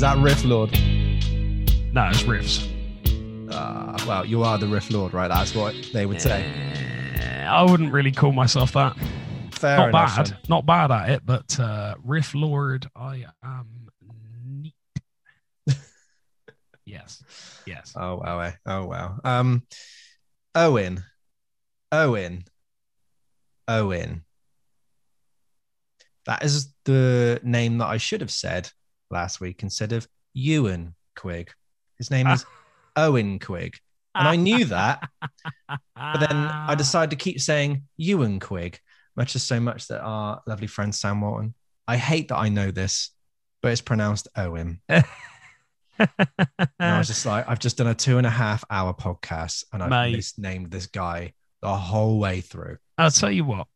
Is that Riff Lord? No, it's riffs. Well, you are the Riff Lord, right? That's what they would say. I wouldn't really call myself that. Fair not enough. Bad. Then. Not bad at it, but Riff Lord, I am neat. Yes. Yes. Oh, wow. Oh, wow. Owen. That is the name that I should have said last week instead of Ewan Quigg. His name is Owen Quigg. And I knew that, but then I decided to keep saying Ewan Quigg, much as so much that our lovely friend Sam Walton. I hate that I know this, but it's pronounced Owen. And I was just like, I've just done a 2.5 hour podcast and I've misnamed this guy the whole way through. I'll tell you what,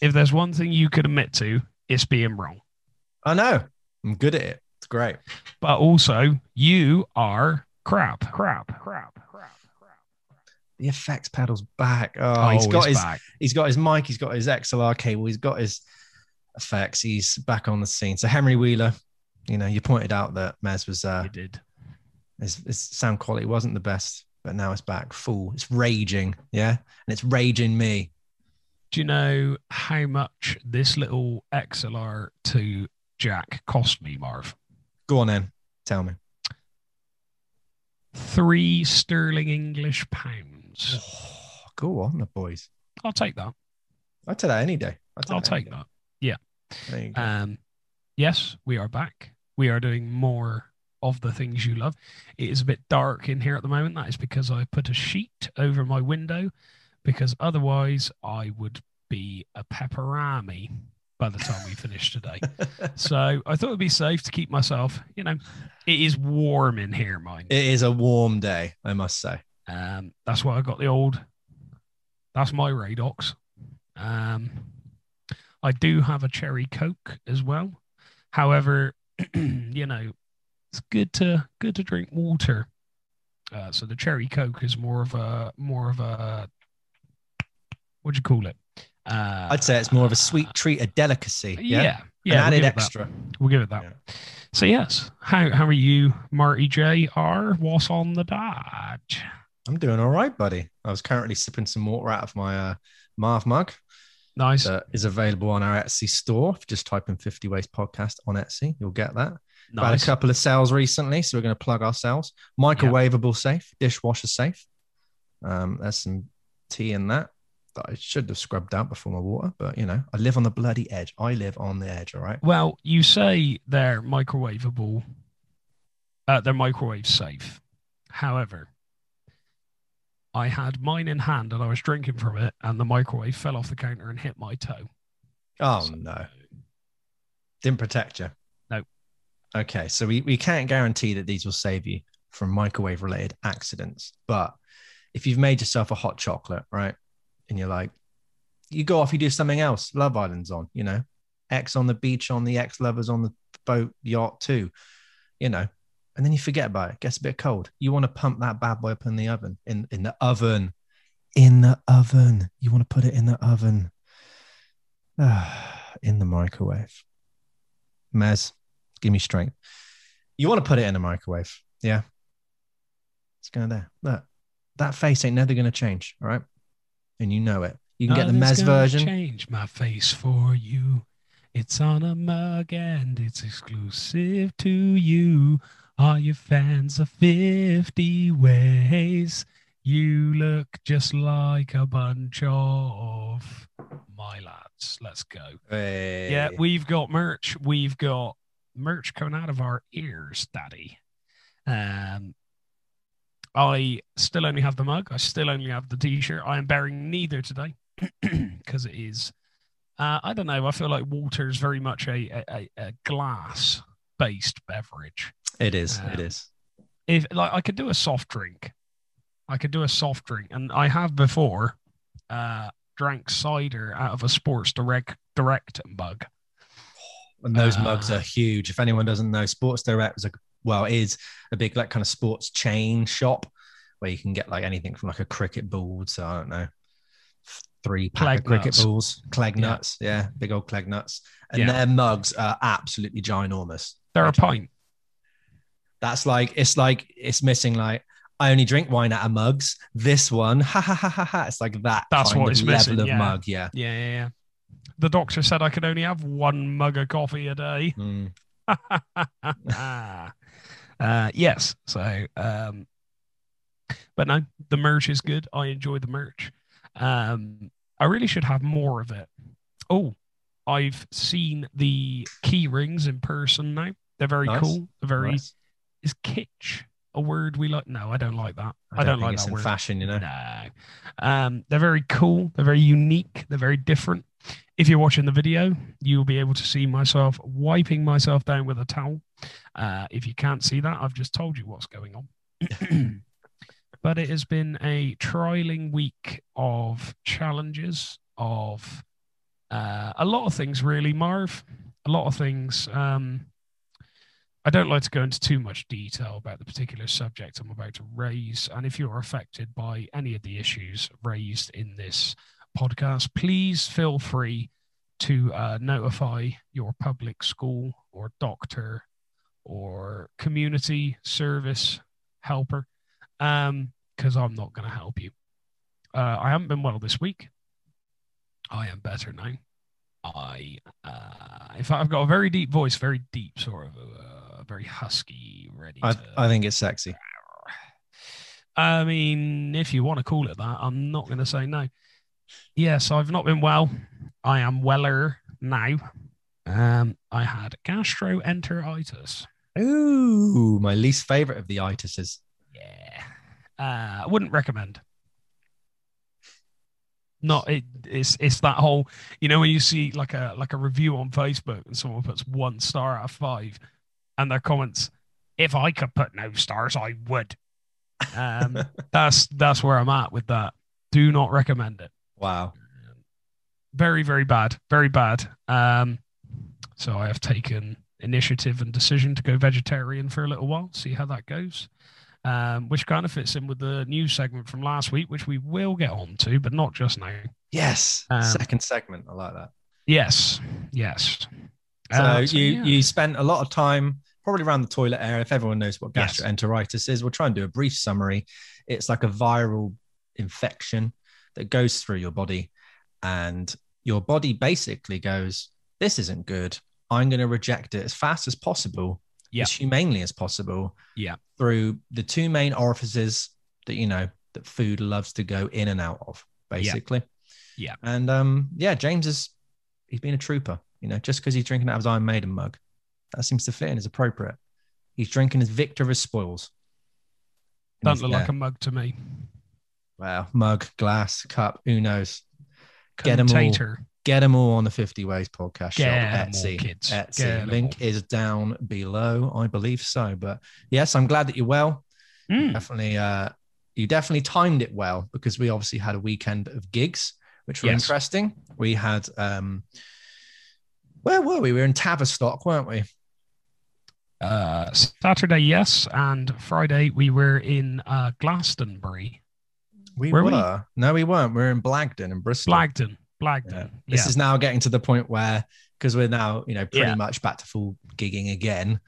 if there's one thing you could admit to, it's being wrong. I know. I'm good at it. It's great. But also, you are crap. The effects pedal's back. Oh, he's got his mic, he's got his XLR cable, he's got his effects, he's back on the scene. So Henry Wheeler, you know, you pointed out that Mez was his sound quality wasn't the best, but now it's back full. It's raging, yeah, and it's raging me. Do you know how much this little XLR to Jack cost me, Marv? Go on then, tell me. 3 sterling English pounds. Oh, go on, the boys. I'll take that. I'll take that any day. I'll take that. Yeah. There you go. Yes, we are back. We are doing more of the things you love. It is a bit dark in here at the moment. That is because I put a sheet over my window, because otherwise I would be a pepperami by the time we finish today. So I thought it'd be safe to keep myself, you know, it is warm in here, mine. It is a warm day, I must say. That's why I got that's my Radox. I do have a cherry Coke as well. However, you know, it's good to drink water. So the cherry Coke is more of a, what do you call it? I'd say it's more of a sweet treat, a delicacy. Yeah. Added extra. We'll give it that. Yeah. So yes, how are you, Marty J R? What's on the dodge? I'm doing all right, buddy. I was currently sipping some water out of my Marv mug. Nice. That is available on our Etsy store. If you just type in 50 Ways Podcast on Etsy, you'll get that. Nice. We've had a couple of sales recently, so we're going to plug ourselves. Microwavable safe, dishwasher safe. There's some tea in that. I should have scrubbed out before my water, but you know, I live on the bloody edge. I live on the edge, all right? Well, you say they're microwavable, they're microwave safe. However, I had mine in hand and I was drinking from it, and the microwave fell off the counter and hit my toe. Oh, so, no. Didn't protect you? No. Okay, so we can't guarantee that these will save you from microwave-related accidents, but if you've made yourself a hot chocolate, right? And you're like, you go off, you do something else. Love Island's on, you know, ex on the beach, on the ex lovers on the boat, yacht too, you know, and then you forget about it. It gets a bit cold. You want to pump that bad boy up in the oven, in the oven. You want to put it in the oven, in the microwave. Mez, give me strength. You want to put it in the microwave. Yeah. It's going there. Look, that face ain't never going to change. All right. And you know it. You can get the Mez version. Change my face for you. It's on a mug and it's exclusive to you. Are you fans of 50 Ways? You look just like a bunch of my lads. Let's go. Hey. Yeah, we've got merch. We've got merch coming out of our ears, Daddy. I still only have the mug. I still only have the T-shirt. I am bearing neither today because it is, I don't know, I feel like water is very much a glass-based beverage. It is, it is. If like I could do a soft drink. And I have before drank cider out of a Sports Direct mug. And those mugs are huge. If anyone doesn't know, Sports Direct is is a big like kind of sports chain shop where you can get like anything from like a cricket ball to, I don't know, 3-pack of cricket balls, Clegg nuts, yeah, big old Clegg nuts, and their mugs are absolutely ginormous. They're a pint. That's like, it's missing like, I only drink wine out of mugs. This one, ha ha ha ha ha. It's like that. That's what it's missing. Level of mug. Yeah. Yeah, yeah, yeah. The doctor said I could only have one mug of coffee a day. Mm. Yes. So, but no, the merch is good. I enjoy the merch. I really should have more of it. Oh, I've seen the key rings in person now. They're very cool. They're very nice. Is kitsch a word we like? No, I don't like that. I don't like that word. Fashion, you know. No. They're very cool. They're very unique. They're very different. If you're watching the video, you'll be able to see myself wiping myself down with a towel. If you can't see that, I've just told you what's going on. But it has been a trialing week of challenges, of a lot of things, really, Marv. A lot of things. I don't like to go into too much detail about the particular subject I'm about to raise. And if you're affected by any of the issues raised in this podcast, please feel free to notify your public school or doctor or community service helper, because I'm not going to help you. I haven't been well this week. I am better now. In fact, I've got a very deep voice, very deep, sort of very husky, ready. I think it's sexy. I mean, if you want to call it that, I'm not going to say no. Yes, I've not been well. I am weller now. I had gastroenteritis. Ooh, my least favorite of the itises. Yeah. I wouldn't recommend. It's that whole, you know, when you see like a review on Facebook and someone puts 1 star out of 5 and their comments, if I could put no stars, I would. That's where I'm at with that. Do not recommend it. Wow. Very, very bad. Very bad. So I have taken initiative and decision to go vegetarian for a little while, see how that goes. Which kind of fits in with the news segment from last week, which we will get on to, but not just now. Yes. Second segment. I like that. Yes. Yes. So you spent a lot of time probably around the toilet area. If everyone knows what gastroenteritis is, we'll try and do a brief summary. It's like a viral infection that goes through your body, and your body basically goes, this isn't good. I'm going to reject it as fast as possible. Yeah. As humanely as possible. Yeah. Through the 2 main orifices that, you know, that food loves to go in and out of, basically. Yeah. And James he's been a trooper, you know, just because he's drinking out of his Iron Maiden mug. That seems to fit in as appropriate. He's drinking his Victor as spoils. Doesn't look like a mug to me. Well, mug, glass, cup, who knows? Get them all on the 50 Ways podcast shop. Etsy. Kids. Etsy. Link is down below, I believe so. But yes, I'm glad that you're well. Mm. You definitely timed it well, because we obviously had a weekend of gigs, which were interesting. We had, where were we? We were in Tavistock, weren't we? Saturday, yes. And Friday, we were in Glastonbury. We weren't. We were in Blagdon in Bristol. Blagdon. Yeah. This is now getting to the point where, because we're now, you know, pretty much back to full gigging again,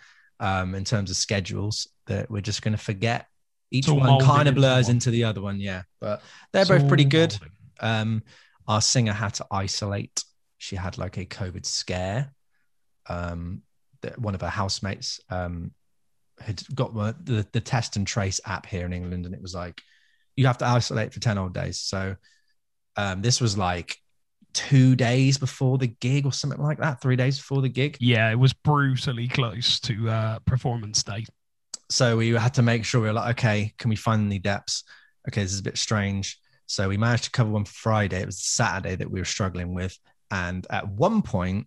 in terms of schedules, that we're just going to forget. Each one kind of blurs into the other one, yeah. But they're both pretty good. Our singer had to isolate. She had like a COVID scare. One of her housemates had got the test and trace app here in England, and it was like, you have to isolate for 10 odd days. So this was like 2 days before the gig or something like that, 3 days before the gig. Yeah, it was brutally close to performance day. So we had to make sure we were like, okay, can we find any depths? Okay, this is a bit strange. So we managed to cover one for Friday. It was Saturday that we were struggling with. And at one point,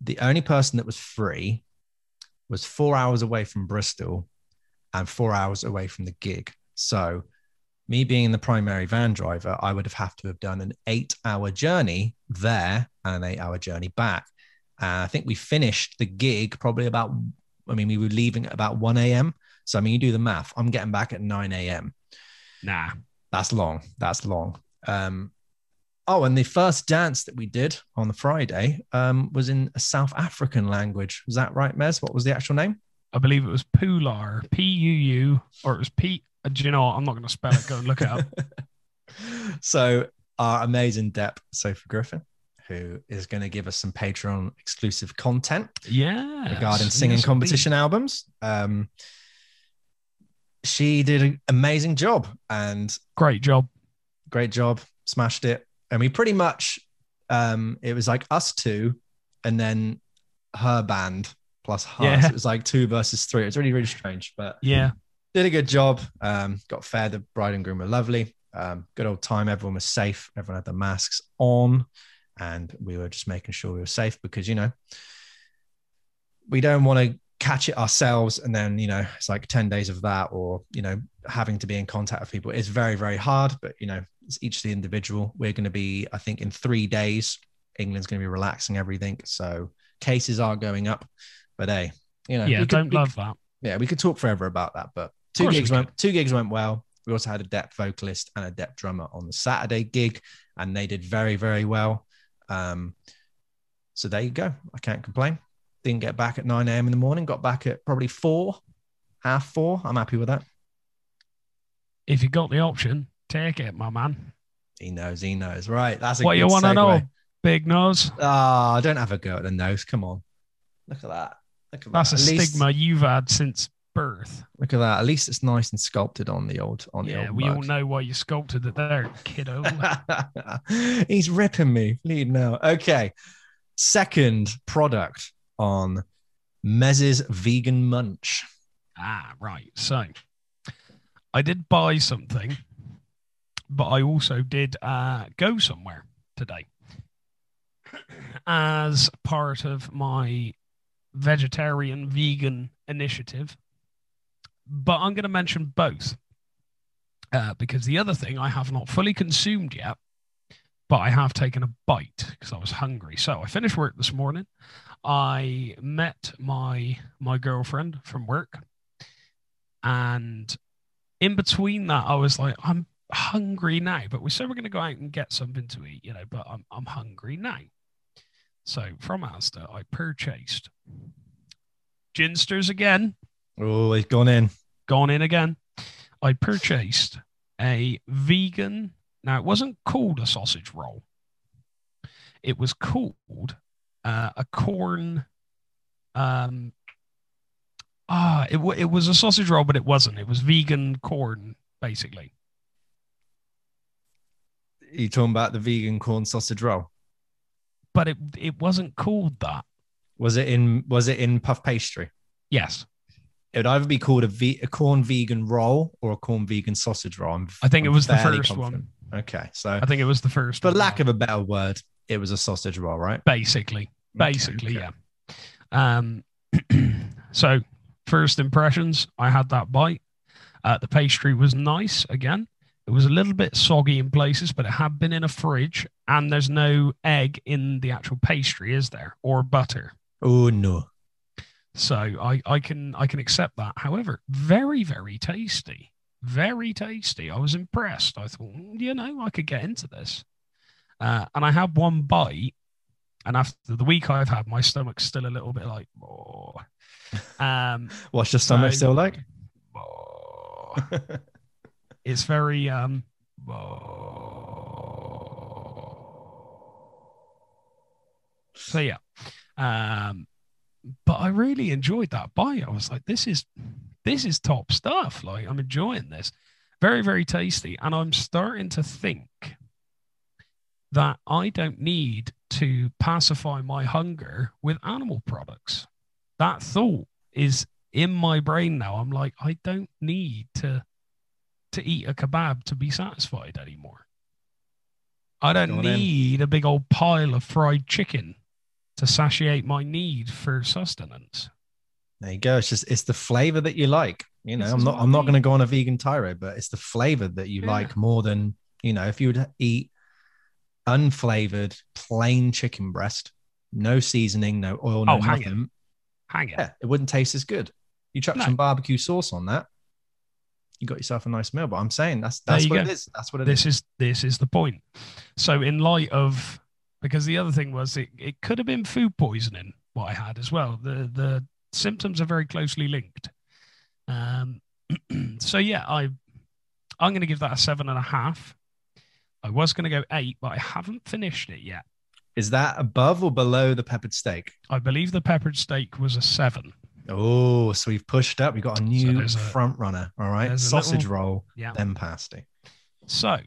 the only person that was free was 4 hours away from Bristol and 4 hours away from the gig. So me being the primary van driver, I would have to have done an 8-hour journey there and an 8-hour journey back. I think we finished the gig probably we were leaving at about 1 a.m. So, you do the math. I'm getting back at 9 a.m. Nah, that's long. That's long. And the first dance that we did on the Friday was in a South African language. Was that right, Mez? What was the actual name? I believe it was Pular, P-U-U, or it was P. Do you know what? I'm not going to spell it. Go and look it up. So our amazing Dep, Sophie Griffin, who is going to give us some Patreon exclusive content regarding singing competition albums. She did an amazing job and great job, smashed it. And we pretty much, it was like us two and then her band plus her. Yeah. So it was like 2 versus 3. It's really, really strange, but yeah, did a good job. Got fair. The bride and groom were lovely. Good old time. Everyone was safe. Everyone had the masks on. And we were just making sure we were safe because, you know, we don't want to catch it ourselves. And then, you know, it's like 10 days of that or, you know, having to be in contact with people is very, very hard. But, you know, it's each the individual. We're going to be, I think, in 3 days, England's going to be relaxing everything. So cases are going up. But, hey, you know. Yeah, don't love that. Yeah, we could talk forever about that. But two gigs went well. We also had a Dep vocalist and a Dep drummer on the Saturday gig. And they did very, very well. So there you go. I can't complain. Didn't get back at 9 a.m. in the morning. Got back at probably 4, half 4. I'm happy with that. If you got the option, take it, my man. He knows. Right. That's a what you want to know. Big nose. Ah, don't have a go at the nose. Come on. Look at that. That's a stigma you've had since birth. Look at that. At least it's nice and sculpted on the old. We all know why you sculpted it there, kiddo. He's ripping me. Lead now. Okay. Second product on Mez's Vegan Munch. Ah, right. So I did buy something, but I also did go somewhere today as part of my vegetarian vegan initiative. But I'm going to mention both because the other thing I have not fully consumed yet, but I have taken a bite because I was hungry. So I finished work this morning. I met my girlfriend from work. And in between that, I was like, I'm hungry now. But we said we're going to go out and get something to eat, you know, but I'm hungry now. So from Asda, I purchased Ginsters again. Oh, he's gone in again. I purchased a vegan. Now, it wasn't called a sausage roll. It was called a corn. It was a sausage roll, but it wasn't. It was vegan corn, basically. You're talking about the vegan corn sausage roll? But it wasn't called that. Was it in puff pastry? Yes. It would either be called a corn vegan roll or a corn vegan sausage roll. I think it was the first confident one. Okay, so I think it was the first. For lack of a better word, it was a sausage roll, right? Basically, okay. Yeah. So first impressions, I had that bite. The pastry was nice. Again, it was a little bit soggy in places, but it had been in a fridge, and there's no egg in the actual pastry, is there? Or butter? Oh no. So I can accept that. However, very, very tasty. Very tasty. I was impressed. I thought, you know, I could get into this. And I had one bite. And after the week I've had, my stomach's still a little bit like, oh. What's your stomach still like? Oh. It's very... oh. So, yeah. But I really enjoyed that bite. I was like, this is top stuff. Like, I'm enjoying this. Very, very tasty. And I'm starting to think that I don't need to pacify my hunger with animal products. That thought is in my brain now. I'm like, I don't need to eat a kebab to be satisfied anymore. I don't need a big old pile of fried chicken to satiate my need for sustenance. There you go. It's just, it's the flavor that you like. You know, I'm not going to go on a vegan tirade, but it's the flavor that you like more than, you know, if you would eat unflavored, plain chicken breast, no seasoning, no oil, no nothing. Hang it. Yeah, it wouldn't taste as good. You chuck some barbecue sauce on that, you got yourself a nice meal. But I'm saying that's what it is. That's what it is. This is the point. So in light of... Because the other thing was it could have been food poisoning, what I had as well. The symptoms are very closely linked. So yeah, I'm going to give that a 7.5. I was going to go 8, but I haven't finished it yet. Is that above or below the peppered steak? I believe the peppered steak was a 7. Oh, so we've pushed up. We've got a new front runner. All right. Sausage roll, yeah, then pasty. So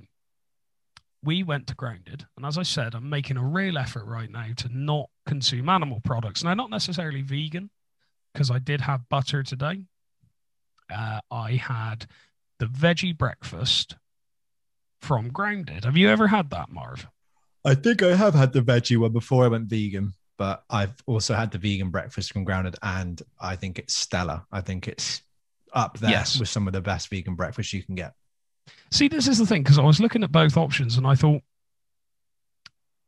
we went to Grounded. And as I said, I'm making a real effort right now to not consume animal products. Now, not necessarily vegan, because I did have butter today. I had the veggie breakfast from Grounded. Have you ever had that, Marv? I think I have had the veggie one before I went vegan, but I've also had the vegan breakfast from Grounded, and I think it's stellar. I think it's up there with some of the best vegan breakfasts you can get. See, this is the thing, because I was looking at both options and I thought,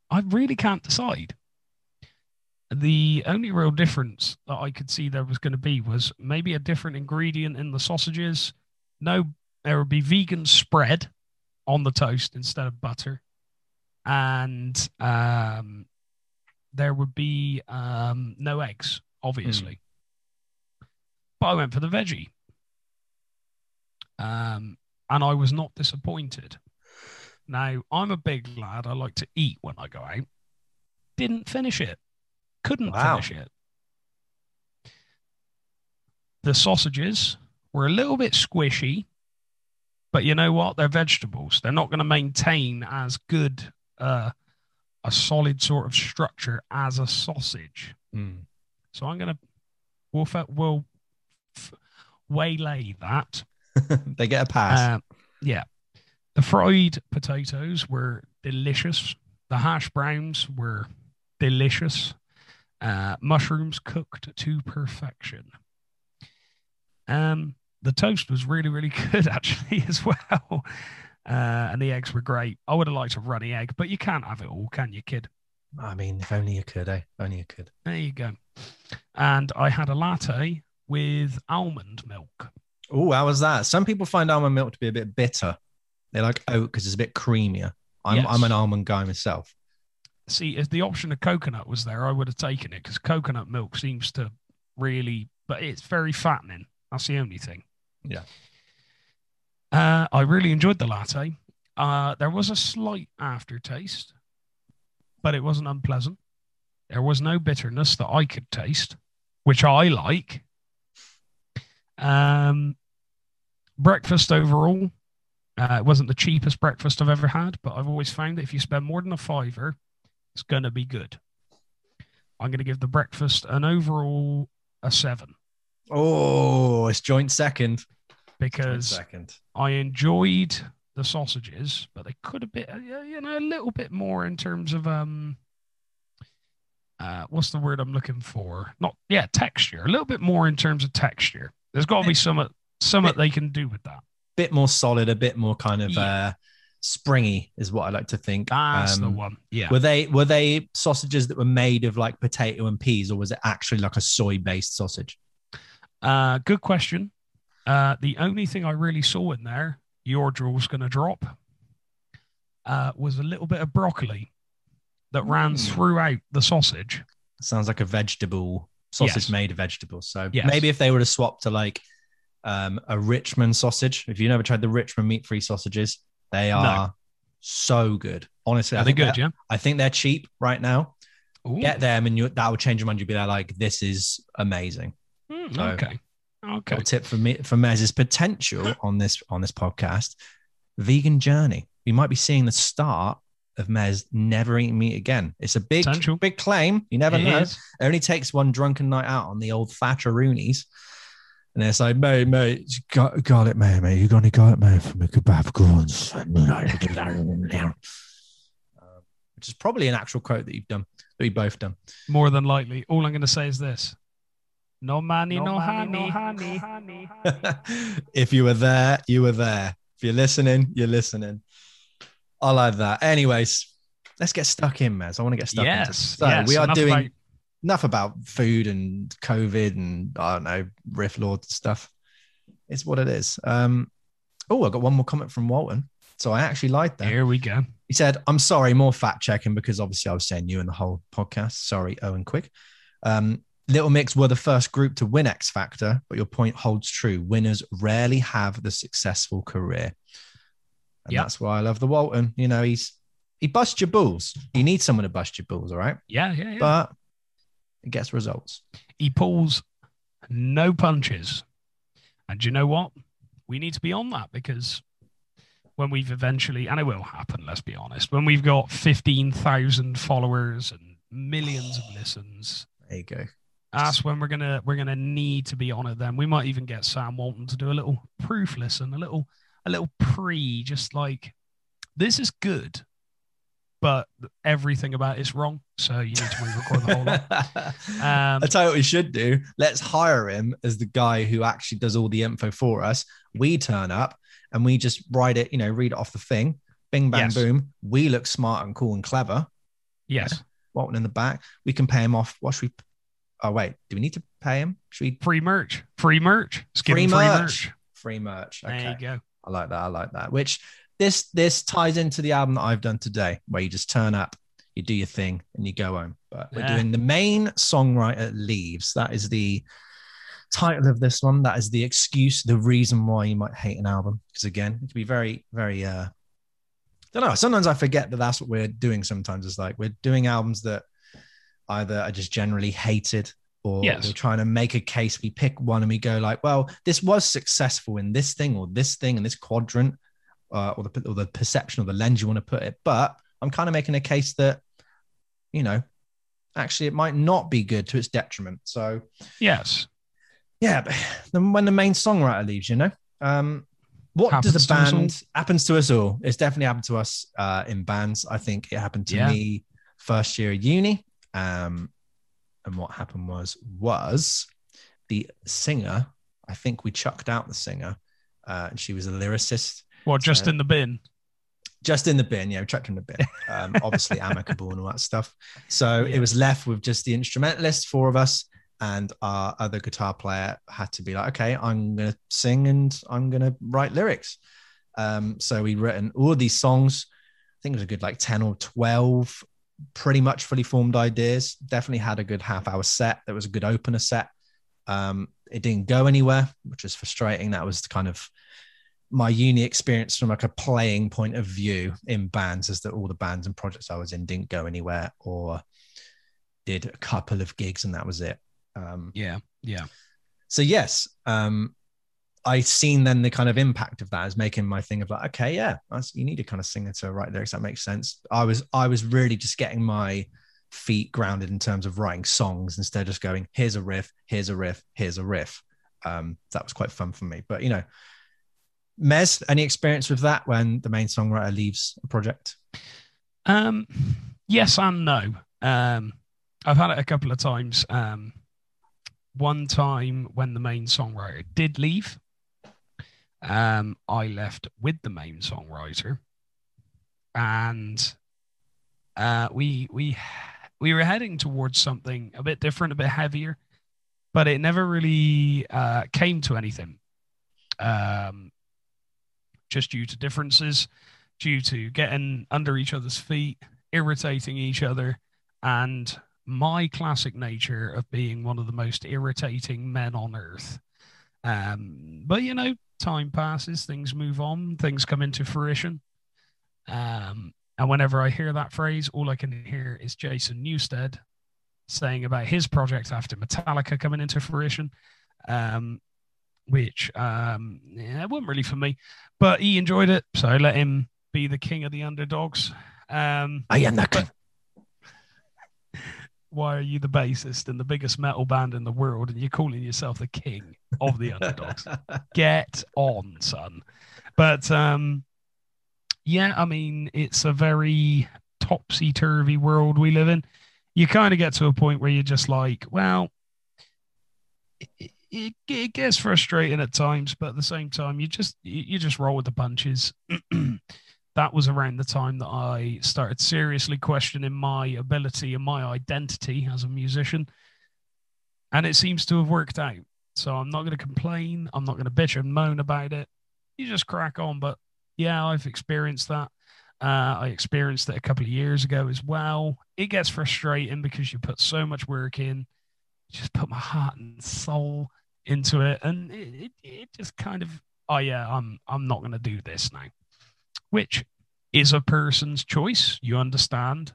I really can't decide. The only real difference that I could see there was going to be was maybe a different ingredient in the sausages. No, there would be vegan spread on the toast instead of butter. And there would be no eggs, obviously. But I went for the veggie. And I was not disappointed. Now, I'm a big lad. I like to eat when I go out. Didn't finish it. Couldn't finish it. The sausages were a little bit squishy. But you know what? They're vegetables. They're not going to maintain as good a solid sort of structure as a sausage. So I'm going to... We'll waylay that. They get a pass. Yeah. The fried potatoes were delicious. The hash browns were delicious. Mushrooms cooked to perfection. The toast was really, really good, actually, as well. And the eggs were great. I would have liked a runny egg, but you can't have it all, can you, kid? I mean, if only you could, eh? Only you could. There you go. And I had a latte with almond milk. Oh, how was that? Some people find almond milk to be a bit bitter. They like oat because it's a bit creamier. I'm an almond guy myself. See, if the option of coconut was there, I would have taken it, because coconut milk seems to really... But it's very fattening. That's the only thing. Yeah. I really enjoyed the latte. There was a slight aftertaste, but it wasn't unpleasant. There was no bitterness that I could taste, which I like. Breakfast overall, it wasn't the cheapest breakfast I've ever had, but I've always found that if you spend more than a £5, it's going to be good. I'm going to give the breakfast an overall a 7. Oh, it's joint second. Because I enjoyed the sausages, but they could have been, you know, a little bit more in terms of what's the word I'm looking for? Texture. A little bit more in terms of texture. There's got to be some they can do with that. Bit more solid, a bit more kind of springy is what I like to think. That's the one. Yeah. Were they sausages that were made of like potato and peas, or was it actually like a soy-based sausage? Good question. The only thing I really saw in there, your jaw's going to drop, was a little bit of broccoli that ran throughout the sausage. Sounds like a vegetable sausage made of vegetables. So maybe if they were to swap to like a Richmond sausage, if you've never tried the Richmond meat-free sausages, they are so good. Honestly, I think they're cheap right now. Ooh. Get them and that will change your mind. You'll be there like, this is amazing. So, okay. A tip for Mez's potential on this podcast, vegan journey. We might be seeing the start of Mez never eating meat again. It's a big, big claim. You never know. It only takes one drunken night out on the old Thatcheroonies, and it's like, mate, garlic mayo, mate. You got any garlic mayo for me? Kebab prawns. Which is probably an actual quote that you've done, that we both done. More than likely. All I'm going to say is this. No money, no honey. If you were there, you were there. If you're listening, you're listening. I like that. Anyways, let's get stuck in, Mez. I want to get stuck in. So we are doing enough about food and COVID and, I don't know, Riff Lord stuff. It's what it is. I got one more comment from Walton. So I actually liked that. Here we go. He said, I'm sorry, more fact checking, because obviously I was saying you in the whole podcast. Sorry, Owen Quigg. Little Mix were the first group to win X Factor, but your point holds true. Winners rarely have the successful career. And that's why I love the Walton. You know, he busts your balls. You need someone to bust your balls, all right? Yeah. But it gets results. He pulls no punches. And you know what? We need to be on that, because when we've eventually, and it will happen, let's be honest, when we've got 15,000 followers and millions of listens, there you go. That's when we're gonna need to be on it. Then we might even get Sam Walton to do a little proof listen, a little pre, just like, this is good, but everything about it's wrong. So you need to re-record the whole lot. I tell you what we should do. Let's hire him as the guy who actually does all the info for us. We turn up and we just write it, you know, read it off the thing. Bing, bang, boom. We look smart and cool and clever. Yes. Yeah. Walton in the back. We can pay him off. What should we? Oh, wait. Do we need to pay him? Should we? Free merch. Free merch. Okay. There you go. I like that. Which this ties into the album that I've done today, where you just turn up, you do your thing, and you go home. But we're doing The Main Songwriter Leaves. That is the title of this one. That is the excuse, the reason why you might hate an album. Because again, it can be very, very... I don't know. Sometimes I forget that that's what we're doing. Sometimes it's like we're doing albums that either are just generally hated, or we're trying to make a case. We pick one and we go like, well, this was successful in this thing or this thing and this quadrant, or the perception or the lens you want to put it. But I'm kind of making a case that, you know, actually it might not be good to its detriment. So but then when The Main Songwriter Leaves, you know, what does a band... Happens to us all. It's definitely happened to us in bands. I think it happened to me first year of uni. And what happened was the singer, I think we chucked out the singer, and she was a lyricist. Well, just in the bin. Just in the bin, yeah, we chucked her in the bin. Obviously amicable and all that stuff. So it was left with just the instrumentalist, four of us, and our other guitar player had to be like, okay, I'm going to sing and I'm going to write lyrics. So we'd written all these songs. I think it was a good like 10 or 12 pretty much fully formed ideas. Definitely had a good half hour set. There was a good opener set. It didn't go anywhere, which was frustrating. That was kind of my uni experience from like a playing point of view in bands, is that all the bands and projects I was in didn't go anywhere, or did a couple of gigs and that was it. So yes, I seen then the kind of impact of that is making my thing of like, okay, yeah, you need a kind of singer to write lyrics. That makes sense. I was really just getting my feet grounded in terms of writing songs instead of just going, here's a riff. That was quite fun for me. But you know, Mez, any experience with that when The Main Songwriter leaves a project? Yes and no. I've had it a couple of times. One time when The Main Songwriter did leave, I left with The Main Songwriter, and we were heading towards something a bit different, a bit heavier, but it never really came to anything. Just due to differences, due to getting under each other's feet, irritating each other, and my classic nature of being one of the most irritating men on earth. But, you know, time passes, things move on, things come into fruition. And whenever I hear that phrase, all I can hear is Jason Newsted saying about his project after Metallica coming into fruition, which it wasn't really for me, but he enjoyed it. So I let him be the king of the underdogs. I am the king. Why are you the bassist in the biggest metal band in the world and you're calling yourself the king of the underdogs? Get on, son. But, I mean, it's a very topsy-turvy world we live in. You kind of get to a point where you're just like, well, it gets frustrating at times, but at the same time, you just roll with the punches. That was around the time that I started seriously questioning my ability and my identity as a musician. And it seems to have worked out. So I'm not going to complain. I'm not going to bitch and moan about it. You just crack on. But yeah, I've experienced that. I experienced it a couple of years ago as well. It gets frustrating because you put so much work in just put my heart and soul into it, and it just kind of, oh yeah, I'm not gonna do this now, which is a person's choice, you understand,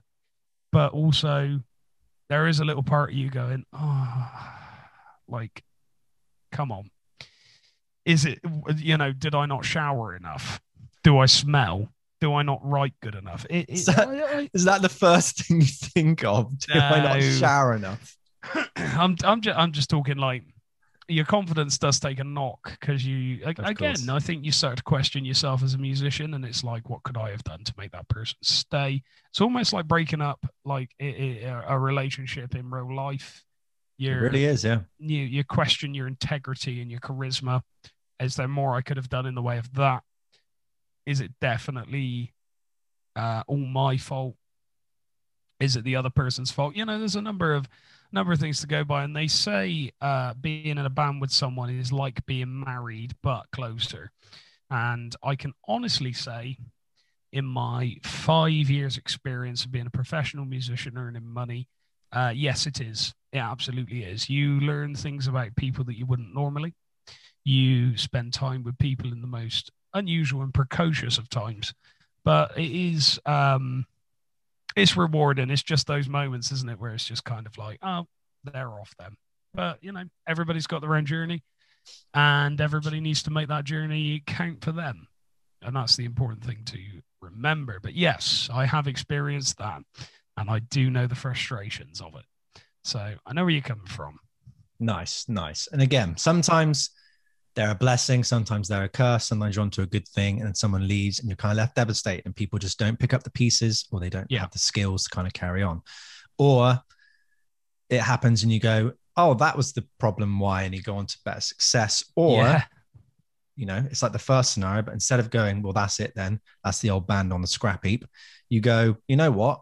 but also there is a little part of you going, oh, like, come on, is it, you know, did I not shower enough? Do I smell? Do I not write good enough? Is that the first thing you think of? Do I not shower enough? I'm just talking like your confidence does take a knock because you, again, I think you start to question yourself as a musician, and it's like, what could I have done to make that person stay? It's almost like breaking up like a relationship in real life. It really is, yeah. You question your integrity and your charisma. Is there more I could have done in the way of that? Is it definitely all my fault? Is it the other person's fault? You know, there's a number of things to go by, and they say being in a band with someone is like being married but closer. And I can honestly say, in my 5 years' experience of being a professional musician earning money, yes, it is. It absolutely is. You learn things about people that you wouldn't normally. You spend time with people in the most unusual and precocious of times, but it is it's rewarding. It's just those moments, isn't it, where it's just kind of like, oh, they're off them. But you know, everybody's got their own journey, and everybody needs to make that journey count for them, and that's the important thing to remember. But yes, I have experienced that, and I do know the frustrations of it, so I know where you're coming from. Nice And again, sometimes they're a blessing, sometimes they're a curse, sometimes you're onto a good thing and then someone leaves and you're kind of left devastated, and people just don't pick up the pieces, or they don't have the skills to kind of carry on. Or it happens and you go, oh, that was the problem why, and you go on to better success. Or, you know, it's like the first scenario, but instead of going, well, that's it then, that's the old band on the scrap heap, you go, you know what?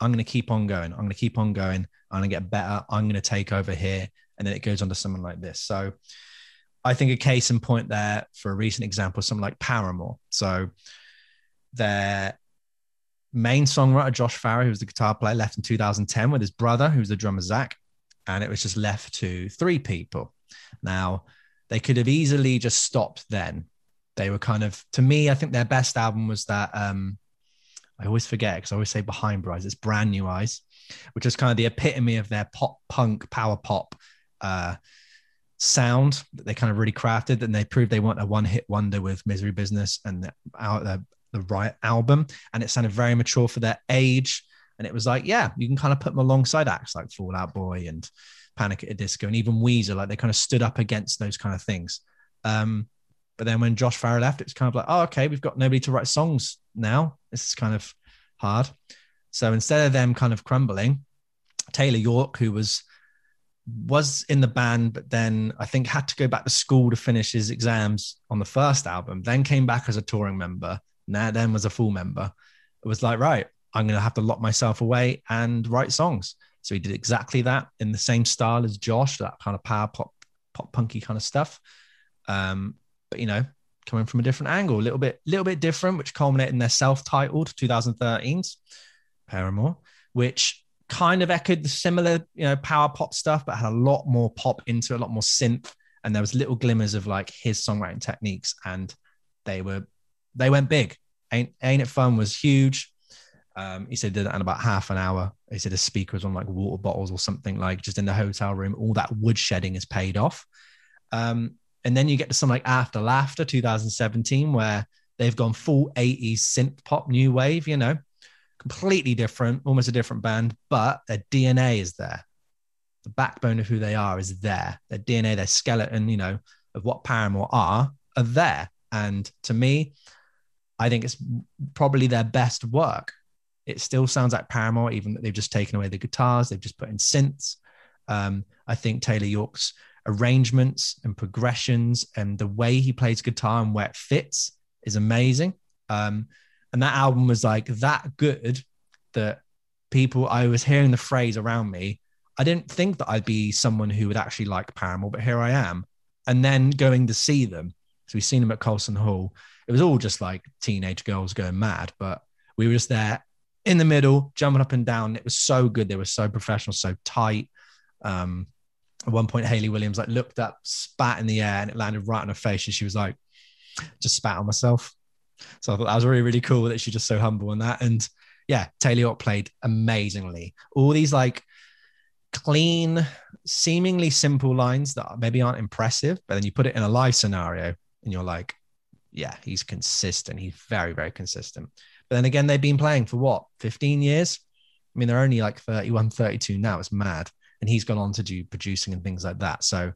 I'm going to keep on going. I'm going to keep on going. I'm going to get better. I'm going to take over here. And then it goes on to someone like this. So I think a case in point there for a recent example, something like Paramore. So their main songwriter, Josh Farro, who was the guitar player, left in 2010 with his brother, who was the drummer, Zach, and it was just left to three people. Now, they could have easily just stopped then. They were kind of, to me, I think their best album was that, I always forget because I always say Behind Bright Eyes, it's Brand New Eyes, which is kind of the epitome of their pop punk, power pop, sound that they kind of really crafted, and they proved they weren't a one-hit wonder with Misery Business and the Riot album, and it sounded very mature for their age. And it was like, yeah, you can kind of put them alongside acts like Fall Out Boy and Panic! At the Disco and even Weezer. Like, they kind of stood up against those kind of things. But then when Josh Farro left, it was kind of like, oh, okay, we've got nobody to write songs now. This is kind of hard. So instead of them kind of crumbling, Taylor York, who was in the band, but then I think had to go back to school to finish his exams on the first album, then came back as a touring member, now then was a full member. It was like, right, I'm going to have to lock myself away and write songs. So he did exactly that in the same style as Josh, that kind of power pop punky kind of stuff. But, you know, coming from a different angle, a little bit different, which culminated in their self-titled 2013's Paramore, which kind of echoed the similar, you know, power pop stuff, but had a lot more pop into it, a lot more synth. And there was little glimmers of like his songwriting techniques, and they went big. Ain't It Fun was huge. He said that in about half an hour. He said his speaker was on like water bottles or something, like just in the hotel room. All that woodshedding is paid off. And then you get to something like After Laughter 2017, where they've gone full 80s synth pop, new wave, you know, completely different, almost a different band, but their DNA is there. The backbone of who they are is there. Their DNA, their skeleton, you know, of what Paramore are there. And to me, I think it's probably their best work. It still sounds like Paramore, even that they've just taken away the guitars, they've just put in synths. I think Taylor York's arrangements and progressions and the way he plays guitar and where it fits is amazing. And that album was like that good that people, I was hearing the phrase around me, I didn't think that I'd be someone who would actually like Paramore, but here I am. And then going to see them, so we've seen them at Colson Hall, it was all just like teenage girls going mad, but we were just there in the middle, jumping up and down. It was so good. They were so professional, so tight. At one point, Hayley Williams like looked up, spat in the air, and it landed right on her face. And she was like, just spat on myself. So I thought that was really, really cool that she's just so humble on that. And yeah, Taylor York played amazingly. All these like clean, seemingly simple lines that maybe aren't impressive, but then you put it in a live scenario and you're like, yeah, he's consistent. He's very, very consistent. But then again, they've been playing for what, 15 years? I mean, they're only like 31, 32 now. It's mad. And he's gone on to do producing and things like that. So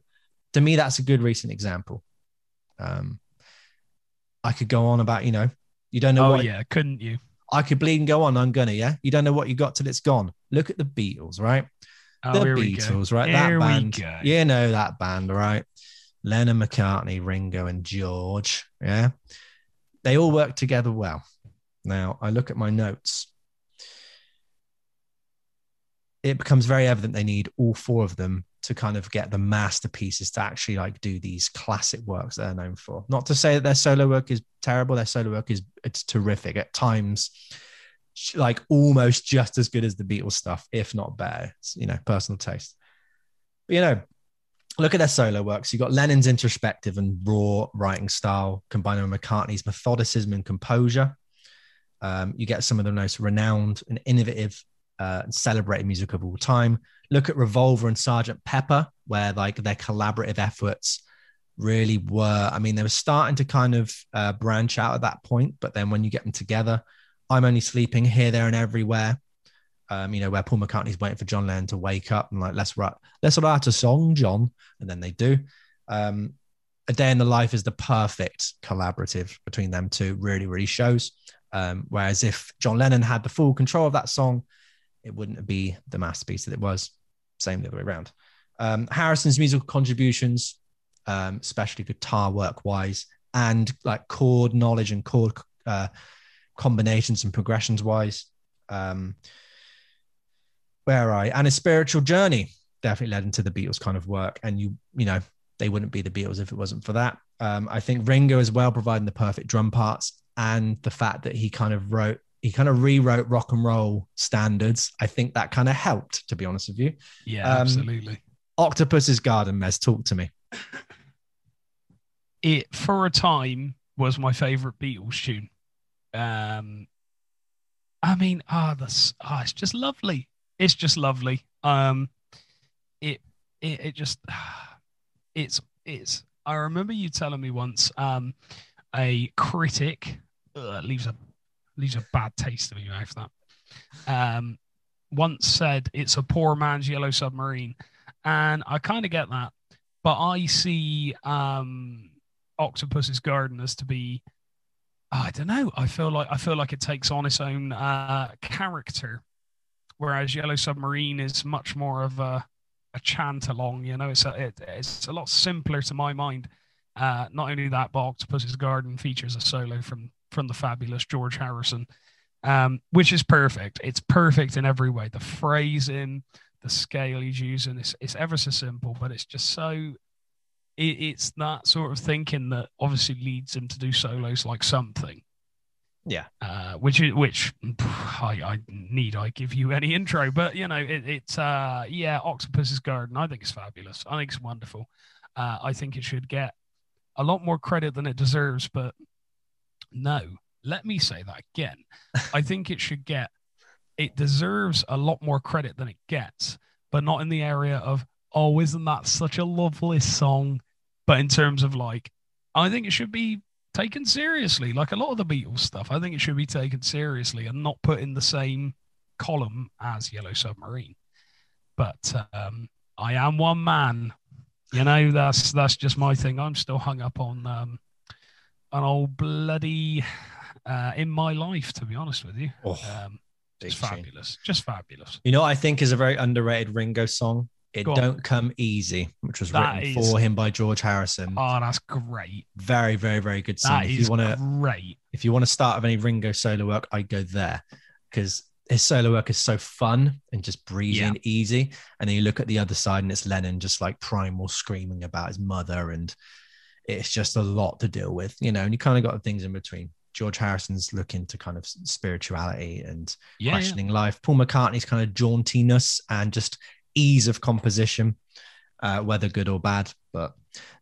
to me, that's a good recent example. I could go on about, you know, you don't know. Oh, what, yeah, couldn't you? I could bleed and go on. I'm gonna, yeah. You don't know what you got till it's gone. Look at the Beatles, right? Oh, the Beatles, right? That band, you know, that band, right? Lennon, McCartney, Ringo, and George, yeah. They all work together well. Now I look at my notes. It becomes very evident they need all four of them to kind of get the masterpieces to actually like do these classic works that they're known for. Not to say that their solo work is terrible. Their solo work is terrific at times, like almost just as good as the Beatles stuff, if not better. It's, you know, personal taste. But, you know, look at their solo works. You've got Lennon's introspective and raw writing style combined with McCartney's methodicism and composure. You get some of the most renowned and innovative and celebrated music of all time. Look at Revolver and Sgt. Pepper, where like their collaborative efforts really were, I mean, they were starting to kind of branch out at that point, but then when you get them together, I'm Only Sleeping, Here, There and Everywhere, you know, where Paul McCartney's waiting for John Lennon to wake up and like, let's write a song, John. And then they do. A Day in the Life is the perfect collaborative between them two, really, really shows. Whereas if John Lennon had the full control of that song, it wouldn't be the masterpiece that it was. Same the other way around. Harrison's musical contributions, especially guitar work-wise, and like chord knowledge and chord combinations and progressions-wise. And a spiritual journey definitely led into the Beatles kind of work. And you know, they wouldn't be the Beatles if it wasn't for that. I think Ringo as well, providing the perfect drum parts and the fact that he kind of rewrote rock and roll standards. I think that kind of helped, to be honest with you. Yeah, absolutely. Octopus's Garden, Mez, talk to me. It, for a time, was my favourite Beatles tune. It's just lovely. It's just lovely. I remember you telling me once, a critic leaves a bad taste in your mouth, that once said it's a poor man's Yellow Submarine, and I kind of get that, but I see Octopus's Garden as to be, I don't know, I feel like it takes on its own character, whereas Yellow Submarine is much more of a chant along, you know, it's a lot simpler to my mind. Not only that, but Octopus's Garden features a solo from the fabulous George Harrison, which is perfect. It's perfect in every way. The phrasing, the scale he's using, it's ever so simple, but it's just so... It's that sort of thinking that obviously leads him to do solos like Something. Yeah. I give you any intro, but, you know, it's Octopus's Garden. I think it's fabulous. I think it's wonderful. I think it should get a lot more credit than it deserves, but... No, let me say that again. I think it deserves a lot more credit than it gets, but not in the area of, oh, isn't that such a lovely song? But in terms of like, I think it should be taken seriously. Like a lot of the Beatles stuff, I think it should be taken seriously and not put in the same column as Yellow Submarine. But I am one man, you know, that's just my thing. I'm still hung up on, an old bloody In My Life, to be honest with you. It's fabulous. Just fabulous. You know, I think is a very underrated Ringo song. It Don't Come Easy, which was written for him by George Harrison. Oh, that's great. Very, very, very good song. If you want to start with any Ringo solo work, I'd go there, because his solo work is so fun and just breezy and easy. And then you look at the other side and it's Lennon just like primal screaming about his mother, and it's just a lot to deal with, you know, and you kind of got things in between. George Harrison's look into kind of spirituality and questioning life. Paul McCartney's kind of jauntiness and just ease of composition, whether good or bad, but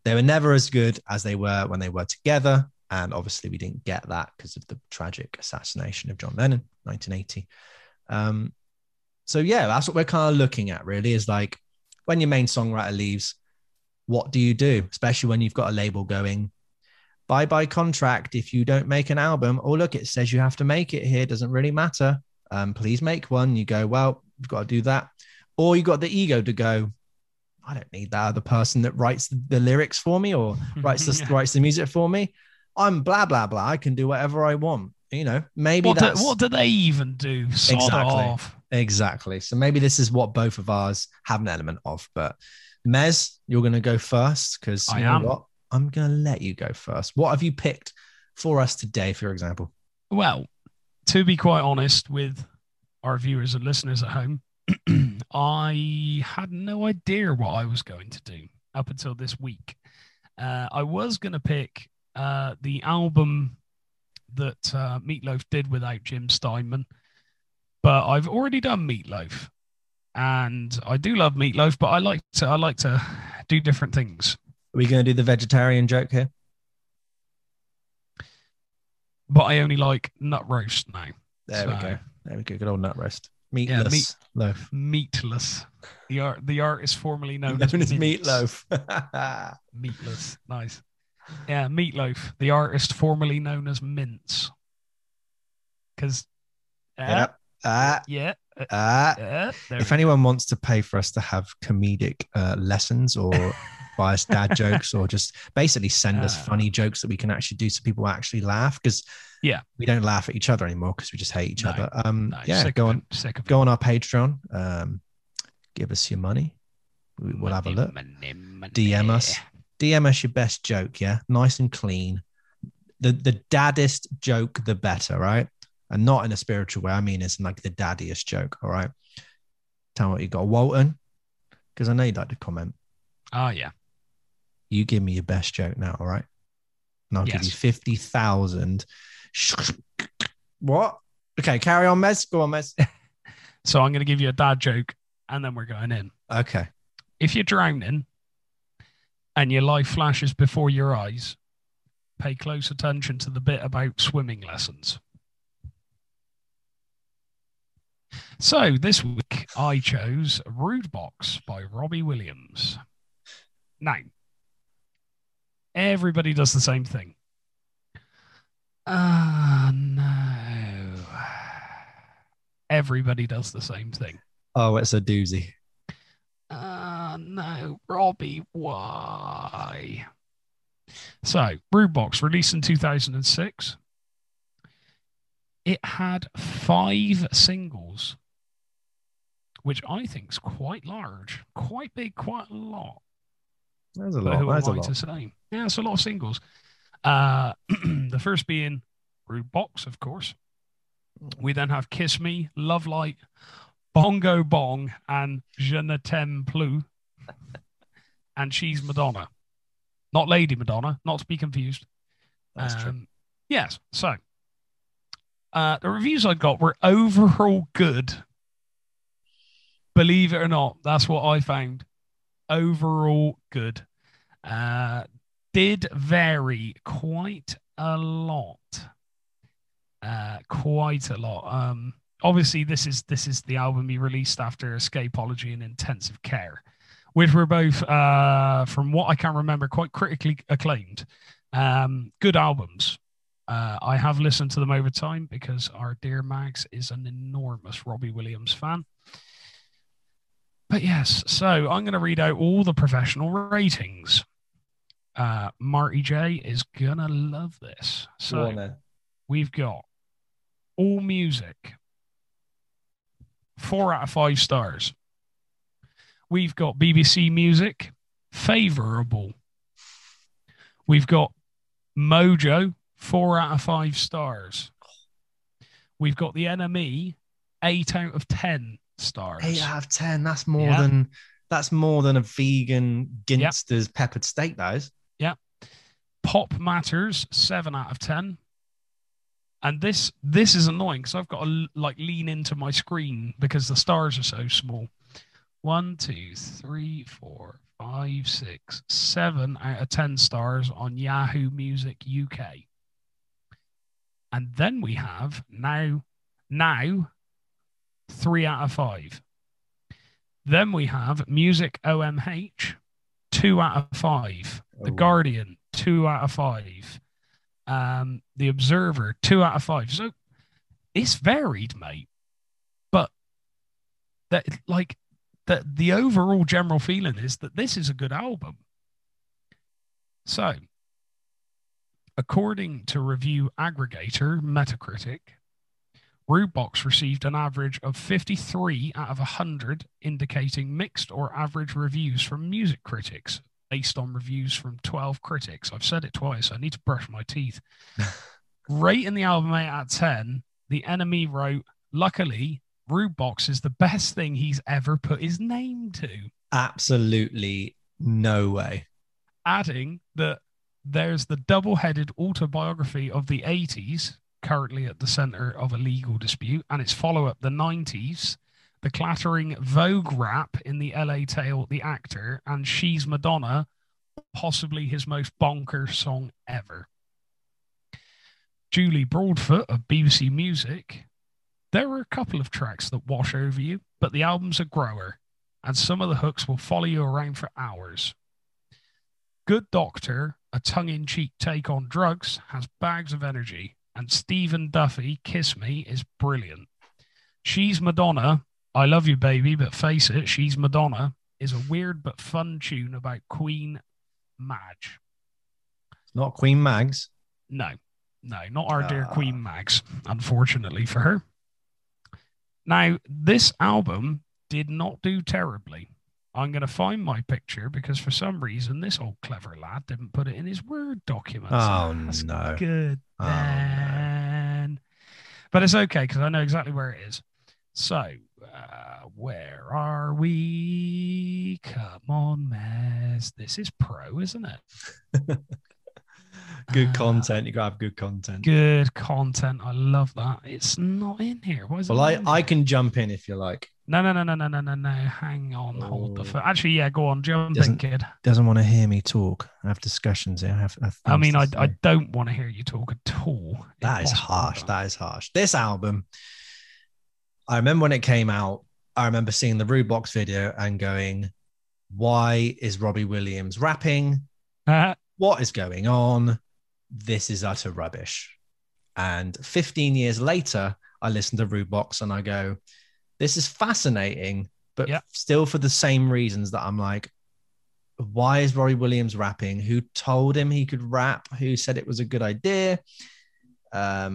they were never as good as they were when they were together. And obviously we didn't get that because of the tragic assassination of John Lennon, 1980. So yeah, that's what we're kind of looking at really, is like when your main songwriter leaves, what do you do? Especially when you've got a label going, bye-bye contract if you don't make an album. Oh, look, it says you have to make it here. Doesn't really matter. Please make one. You go, well, you've got to do that. Or you've got the ego to go, I don't need that other person that writes the lyrics for me or writes the music for me. I'm blah, blah, blah. I can do whatever I want. You know, maybe what do they even do? Exactly. So maybe this is what both of ours have an element of. But Mez, you're going to go first because you know what? I'm going to let you go first. What have you picked for us today, for example? Well, to be quite honest with our viewers and listeners at home, I had no idea what I was going to do up until this week. I was going to pick the album that Meatloaf did without Jim Steinman, but I've already done Meatloaf, and I do love Meatloaf, but I like to do different things. Are we going to do the vegetarian joke here? But I only like nut roast now. There we go. There we go. Good old nut roast. Meatless loaf. Meatless. The art is formerly known as meatloaf. Meatless. Nice. Yeah, Meatloaf, the artist formerly known as Mince. Because if anyone wants to pay for us to have comedic lessons or biased dad jokes, or just basically send us funny jokes that we can actually do so people actually laugh, because we don't laugh at each other anymore because we just hate each other. Go on our Patreon, give us your money, we'll have a look. DM us your best joke, nice and clean. The daddest joke, the better, right? And not in a spiritual way. I mean, it's like the daddiest joke, all right? Tell me what you got, Walton, because I know you'd like to comment. Oh, yeah. You give me your best joke now, all right? And I'll give you 50,000. What? Okay, carry on, Mez. Go on, Mez. So I'm going to give you a dad joke, and then we're going in. Okay. If you're drowning and your life flashes before your eyes, pay close attention to the bit about swimming lessons. So this week I chose Rude Box by Robbie Williams. Now, everybody does the same thing. No. Everybody does the same thing. Oh, it's a doozy. No, Robbie, why? So, Rude Box, released in 2006. It had 5 singles, which I think is quite large, quite big, quite a lot. There's a lot. Who am I to say? Yeah, it's a lot of singles. The first being Rude Box, of course. We then have Kiss Me, Love Light, Bongo Bong, and Je ne t'aime plus, and She's Madonna. Not Lady Madonna, not to be confused. That's true. Yes, so the reviews I got were overall good. Believe it or not, that's what I found. Overall good. Did vary quite a lot. Obviously, this is the album he released after Escapology and Intensive Care, which were both, from what I can remember, quite critically acclaimed. Good albums. I have listened to them over time because our dear Max is an enormous Robbie Williams fan. But yes, so I'm going to read out all the professional ratings. Marty J is going to love this. So we've got AllMusic, 4 out of 5 stars. We've got BBC Music, favourable. We've got Mojo, 4 out of 5 stars. We've got the NME, 8 out of 10 stars. 8 out of 10. That's more than a vegan Ginsters peppered steak, those. Yeah. Pop Matters, 7 out of 10. And this is annoying because I've got to lean into my screen because the stars are so small. 1, 2, 3, 4, 5, 6, 7 out of 10 stars on Yahoo Music UK. And then we have now 3 out of 5. Then we have Music OMH, 2 out of 5. Oh. The Guardian, 2 out of 5. The Observer, 2 out of 5. So it's varied, mate. But that, like, the overall general feeling is that this is a good album. So, according to review aggregator Metacritic, Rude Box received an average of 53 out of 100, indicating mixed or average reviews from music critics, based on reviews from 12 critics. I've said it twice. I need to brush my teeth. Rating the album 8 out of 10, The Enemy wrote, "Luckily, Rude Box is the best thing he's ever put his name to." Absolutely no way. Adding that there's the double-headed autobiography of the 80s, currently at the center of a legal dispute, and its follow-up, the 90s, the clattering Vogue rap in the LA Tale, The Actor, and She's Madonna, possibly his most bonkers song ever. Julie Broadfoot of BBC Music, "There are a couple of tracks that wash over you, but the album's a grower, and some of the hooks will follow you around for hours. Good Doctor, a tongue-in-cheek take on drugs, has bags of energy. And Stephen Duffy, Kiss Me, is brilliant. She's Madonna, I love you, baby, but face it, She's Madonna, is a weird but fun tune about Queen Madge." It's not Queen Mags? No, not our dear Queen Mags, unfortunately for her. Now, this album did not do terribly. I'm going to find my picture because for some reason this old clever lad didn't put it in his Word documents. Oh, that's no. Good then. Oh, no. But it's okay because I know exactly where it is. So, where are we? Come on, Mez. This is pro, isn't it? Good content. You got to have good content. Good content. I love that. It's not in here. Why is it? Well, I can jump in if you like. No. Hang on. Hold the phone. Actually, yeah, go on. Jump in, kid. Doesn't want to hear me talk. I have discussions here. I don't want to hear you talk at all. That is harsh. This album, I remember when it came out, I remember seeing the Rude Box video and going, why is Robbie Williams rapping? What is going on? This is utter rubbish. And 15 years later, I listen to Rude Box and I go, this is fascinating, but still for the same reasons that I'm like, why is Robbie Williams rapping? Who told him he could rap? Who said it was a good idea? I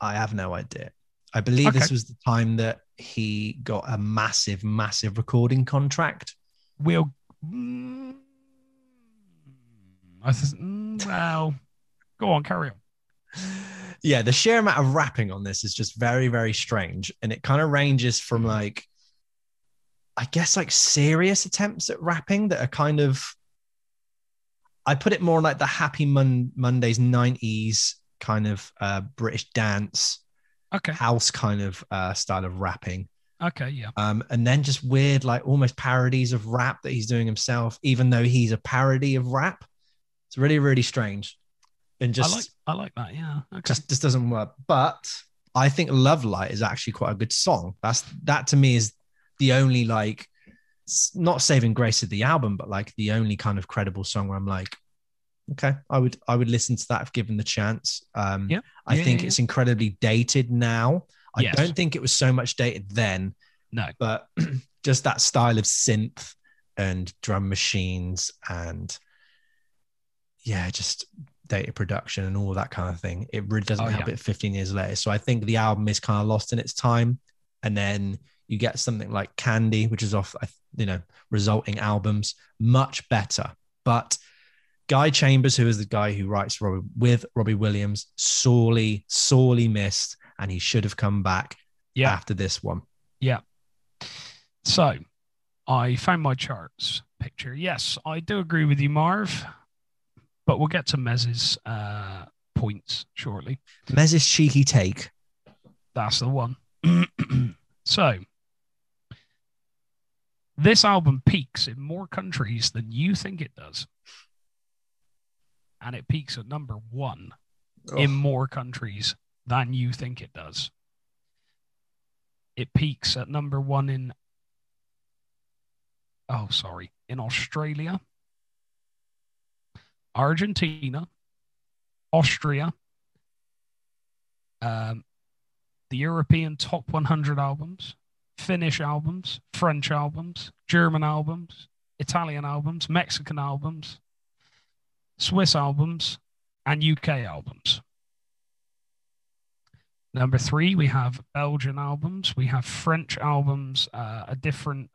have no idea. I believe this was the time that he got a massive, massive recording contract. I said, well, go on, carry on. Yeah, the sheer amount of rapping on this is just very, very strange. And it kind of ranges from like, I guess like serious attempts at rapping that are kind of, I put it more like the Happy Mondays 90s kind of British dance, house kind of style of rapping. And then just weird, like almost parodies of rap that he's doing himself, even though he's a parody of rap. It's really, really strange. And just I like that, yeah. Okay. Just doesn't work. But I think Love Light is actually quite a good song. That to me is the only, like, not saving grace of the album, but like the only kind of credible song where I'm like, okay, I would listen to that if given the chance. I think it's incredibly dated now. I don't think it was so much dated then. No. But just that style of synth and drum machines and just data production and all that kind of thing. It really doesn't help it 15 years later. So I think the album is kind of lost in its time. And then you get something like Candy, which is off, resulting albums, much better. But Guy Chambers, who is the guy who writes with Robbie Williams, sorely missed. And he should have come back after this one. Yeah. So I found my charts picture. Yes, I do agree with you, Marv. But we'll get to Mez's points shortly. Mez's cheeky take. That's the one. So, This album peaks in more countries than you think it does. And it peaks at number one in more countries than you think it does. It peaks at number one in Australia, Argentina, Austria, the European top 100 albums, Finnish albums, French albums, German albums, Italian albums, Mexican albums, Swiss albums, and UK albums. Number three, we have Belgian albums. We have French albums, a different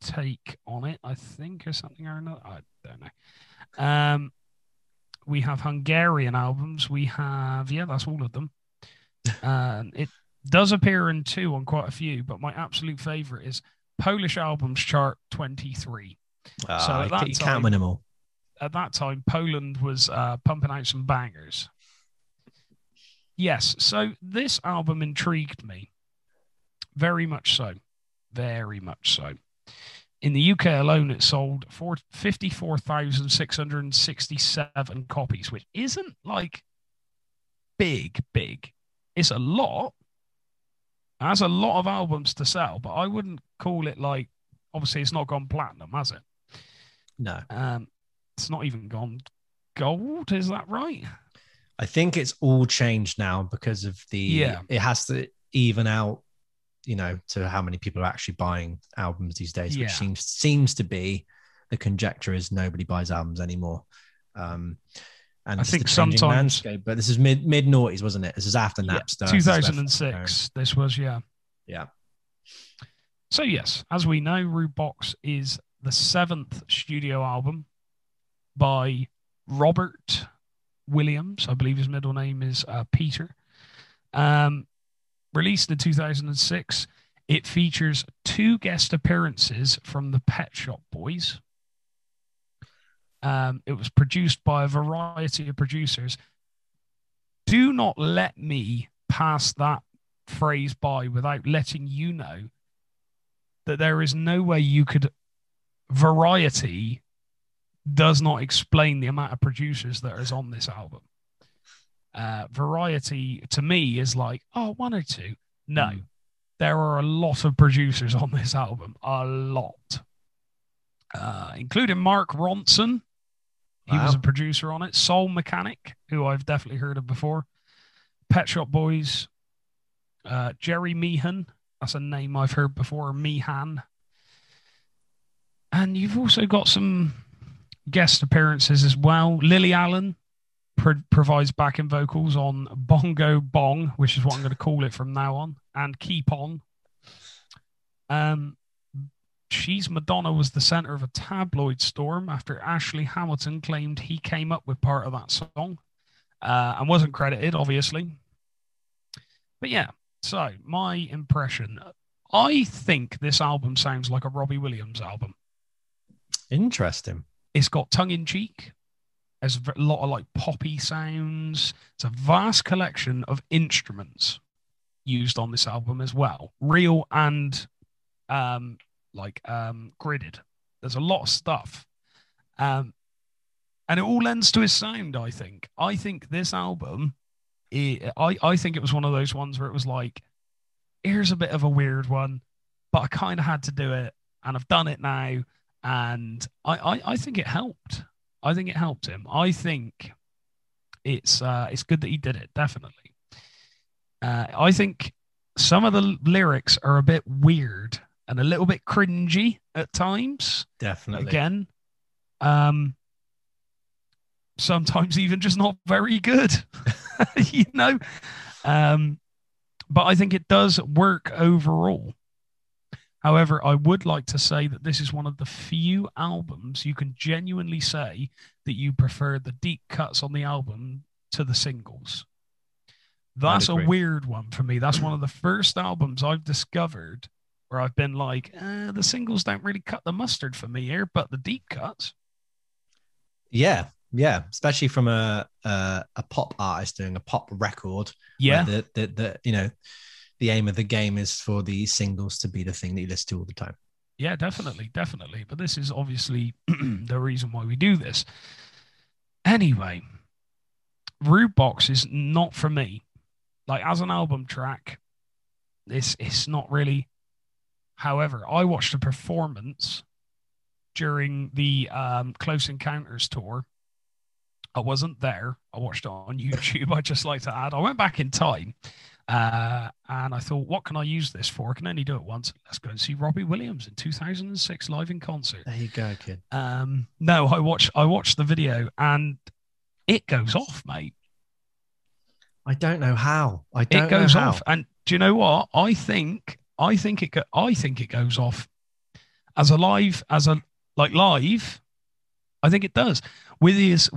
take on it, I think, or something or another. I don't know. We have Hungarian albums. We have, that's all of them. It does appear in two on quite a few, but my absolute favorite is Polish albums chart 23. You can't win them all. At that time, Poland was pumping out some bangers. Yes, so this album intrigued me. Very much so. Very much so. In the UK alone, it sold 54,667 copies, which isn't like big. It's a lot. It has a lot of albums to sell, but I wouldn't call it like, obviously it's not gone platinum, has it? No. It's not even gone gold, is that right? I think it's all changed now because of the... Yeah. It has to even out, to how many people are actually buying albums these days, which seems to be the conjecture is nobody buys albums anymore. And I think sometimes... But this is mid-noughties, wasn't it? This is after Napster. 2006, this was, Yeah. So, yes, as we know, Rude Box is the 7th studio album by Robert... Williams, I believe his middle name is Peter. Released in 2006, it features 2 guest appearances from the Pet Shop Boys. It was produced by a variety of producers. Do not let me pass that phrase by without letting you know that there is no way you could... Variety does not explain the amount of producers that is on this album. Variety, to me, is like, one or two. No, there are a lot of producers on this album. A lot. Including Mark Ronson. He was a producer on it. Soul Mechanic, who I've definitely heard of before. Pet Shop Boys. Jerry Meehan. That's a name I've heard before. Meehan. And you've also got some... guest appearances as well. Lily Allen provides backing vocals on Bongo Bong, which is what I'm going to call it from now on, and Keep On. She's Madonna was the center of a tabloid storm after Ashley Hamilton claimed he came up with part of that song and wasn't credited, obviously. But so my impression, I think this album sounds like a Robbie Williams album. Interesting. It's got tongue-in-cheek. There's a lot of poppy sounds. It's a vast collection of instruments used on this album as well. Real and gridded. There's a lot of stuff. And it all lends to his sound, I think. I think this album, I think it was one of those ones where it was like, here's a bit of a weird one, but I kind of had to do it, and I've done it now. And I think it helped. I think it helped him. I think it's good that he did it, definitely. I think some of the lyrics are a bit weird and a little bit cringy at times. Definitely. Again, sometimes even just not very good, ? But I think it does work overall. However, I would like to say that this is one of the few albums you can genuinely say that you prefer the deep cuts on the album to the singles. That's a weird one for me. That's one of the first albums I've discovered where I've been like, the singles don't really cut the mustard for me here, but the deep cuts. Yeah. Especially from a pop artist doing a pop record. Yeah. The aim of the game is for the singles to be the thing that you listen to all the time. Yeah, definitely, definitely. But this is obviously the reason why we do this. Anyway, Rude Box is not for me. Like, as an album track, it's not really. However, I watched a performance during the Close Encounters tour. I wasn't there. I watched it on YouTube. I just like to add, I went back in time and I thought, what can I use this for? I can only do it once. Let's go and see Robbie Williams in 2006 live in concert. There you go, kid. No, I watched the video and it goes off, mate. I don't know how. It goes off. And do you know what? I think it goes off as a live. I think it does with his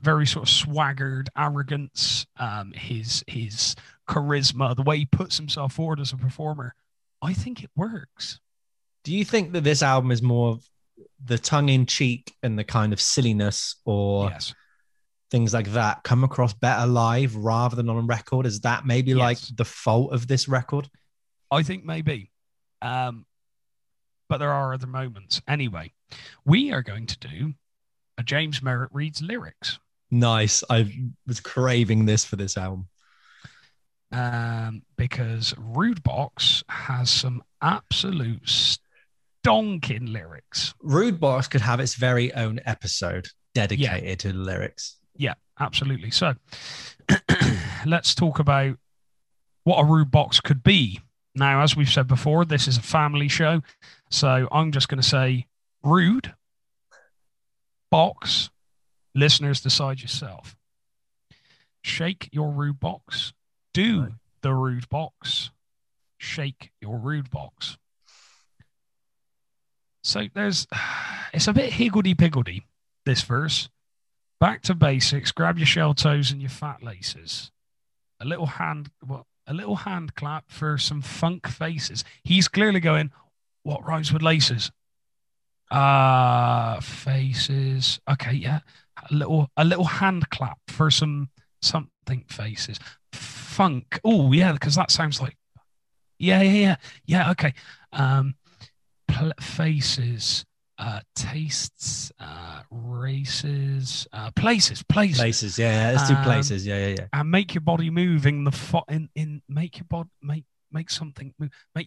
very sort of swaggered arrogance, his charisma, the way he puts himself forward as a performer. I think it works. Do you think that this album is more of the tongue in cheek and the kind of silliness or yes. things like that come across better live rather than on record? Is that maybe yes. like the fault of this record? I think maybe, but there are other moments. Anyway, we are going to do a James Merritt Reads lyrics. Nice. I was craving this for this album. Because Rude Box has some absolute stonking lyrics. Rude Box could have its very own episode dedicated yeah. to the lyrics. Yeah, absolutely. So let's talk about what a Rude Box could be. Now, as we've said before, this is a family show, so I'm just going to say Rude Box. Listeners, decide yourself. Shake your Rude Box. Do right. the Rude Box. Shake your Rude Box. So it's a bit higgledy-piggledy, this verse. Back to basics, grab your shell toes and your fat laces. A little hand clap for some funk faces. He's clearly going, what rhymes with laces? Faces. Okay, yeah. A little hand clap for some something faces. Funk. Oh, yeah, because that sounds like... Yeah. Yeah, okay. Faces. Tastes. Races. Places. Places, yeah. Let's do places. Yeah. And make your body move in the make your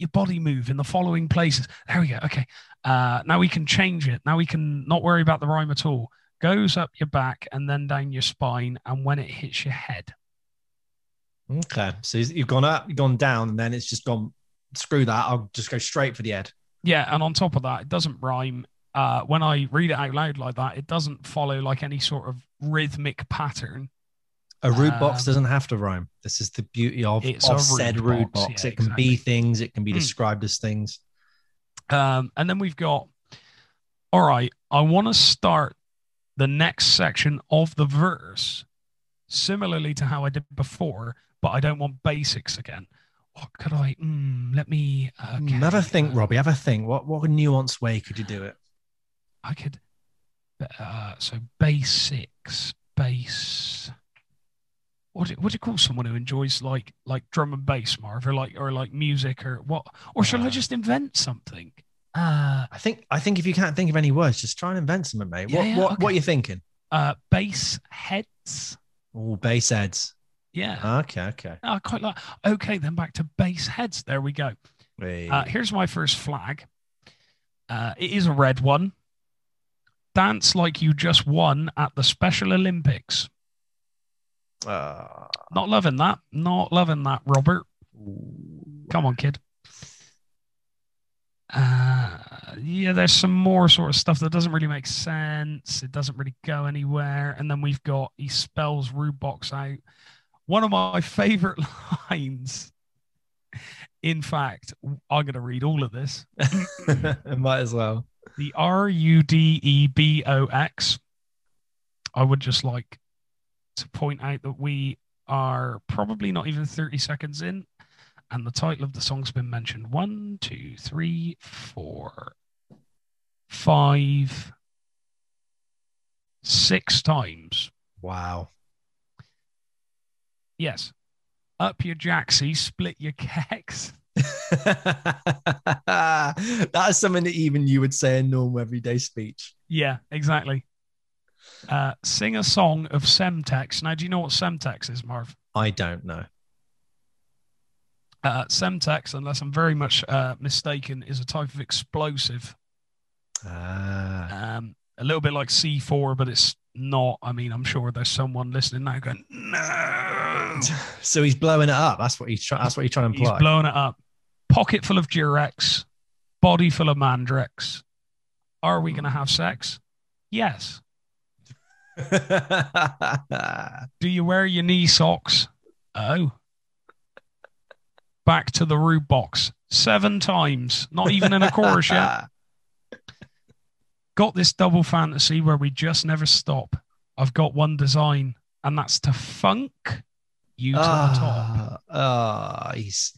body move in the following places. There we go. Okay. Now we can change it. Now we can not worry about the rhyme at all. Goes up your back and then down your spine, and when it hits your head. Okay. So you've gone up, you've gone down, and then it's just gone. Screw that. I'll just go straight for the head. Yeah, and on top of that, it doesn't rhyme. When I read it out loud like that, it doesn't follow like any sort of rhythmic pattern. A Rude Box doesn't have to rhyme. This is the beauty of said Rude Box. Yeah, it can exactly. be things. It can be described as things. And then we've got, all right, I want to start the next section of the verse similarly to how I did before, but I don't want basics again. What could I... let me... Okay. Have a think, Robbie. Have a think. What nuanced way could you do it? I could... so, basics. Bass... What do you call someone who enjoys, like drum and bass, Marv? Or like music, or what? Or shall I just invent something? I think if you can't think of any words, just try and invent something, mate. What are you thinking? Bass heads. Oh, bass heads. Yeah. Okay. I quite like. Okay, then back to bass heads. There we go. Hey. Here's my first flag. It is a red one. Dance like you just won at the Special Olympics. Not loving that. Not loving that, Robert. Come on, kid. Yeah, there's some more sort of stuff that doesn't really make sense. It doesn't really go anywhere. And then we've got he spells Rude Box out. One of my favorite lines. In fact, I'm going to read all of this. Might as well. The RUDEBOX. I would just like to point out that we are probably not even 30 seconds in, and the title of the song's been mentioned 6 times. Wow. Yes. Up your jacksie, split your kecks. That is something that even you would say in normal everyday speech. Yeah, exactly. Sing a song of Semtex. Now, do you know what Semtex is, Marv? I don't know. Semtex, unless I'm very much mistaken, is a type of explosive. A little bit like C4, but it's not. I mean, I'm sure there's someone listening now going, no. So he's blowing it up. That's what he's trying to imply. He's blowing it up. Pocket full of Durex, body full of Mandrex. Are we going to have sex? Yes. Do you wear your knee socks? Oh. Back to the Rude Box 7 times. Not even in a chorus yet. Got this double fantasy where we just never stop. I've got one design, and that's to funk you to the top. He's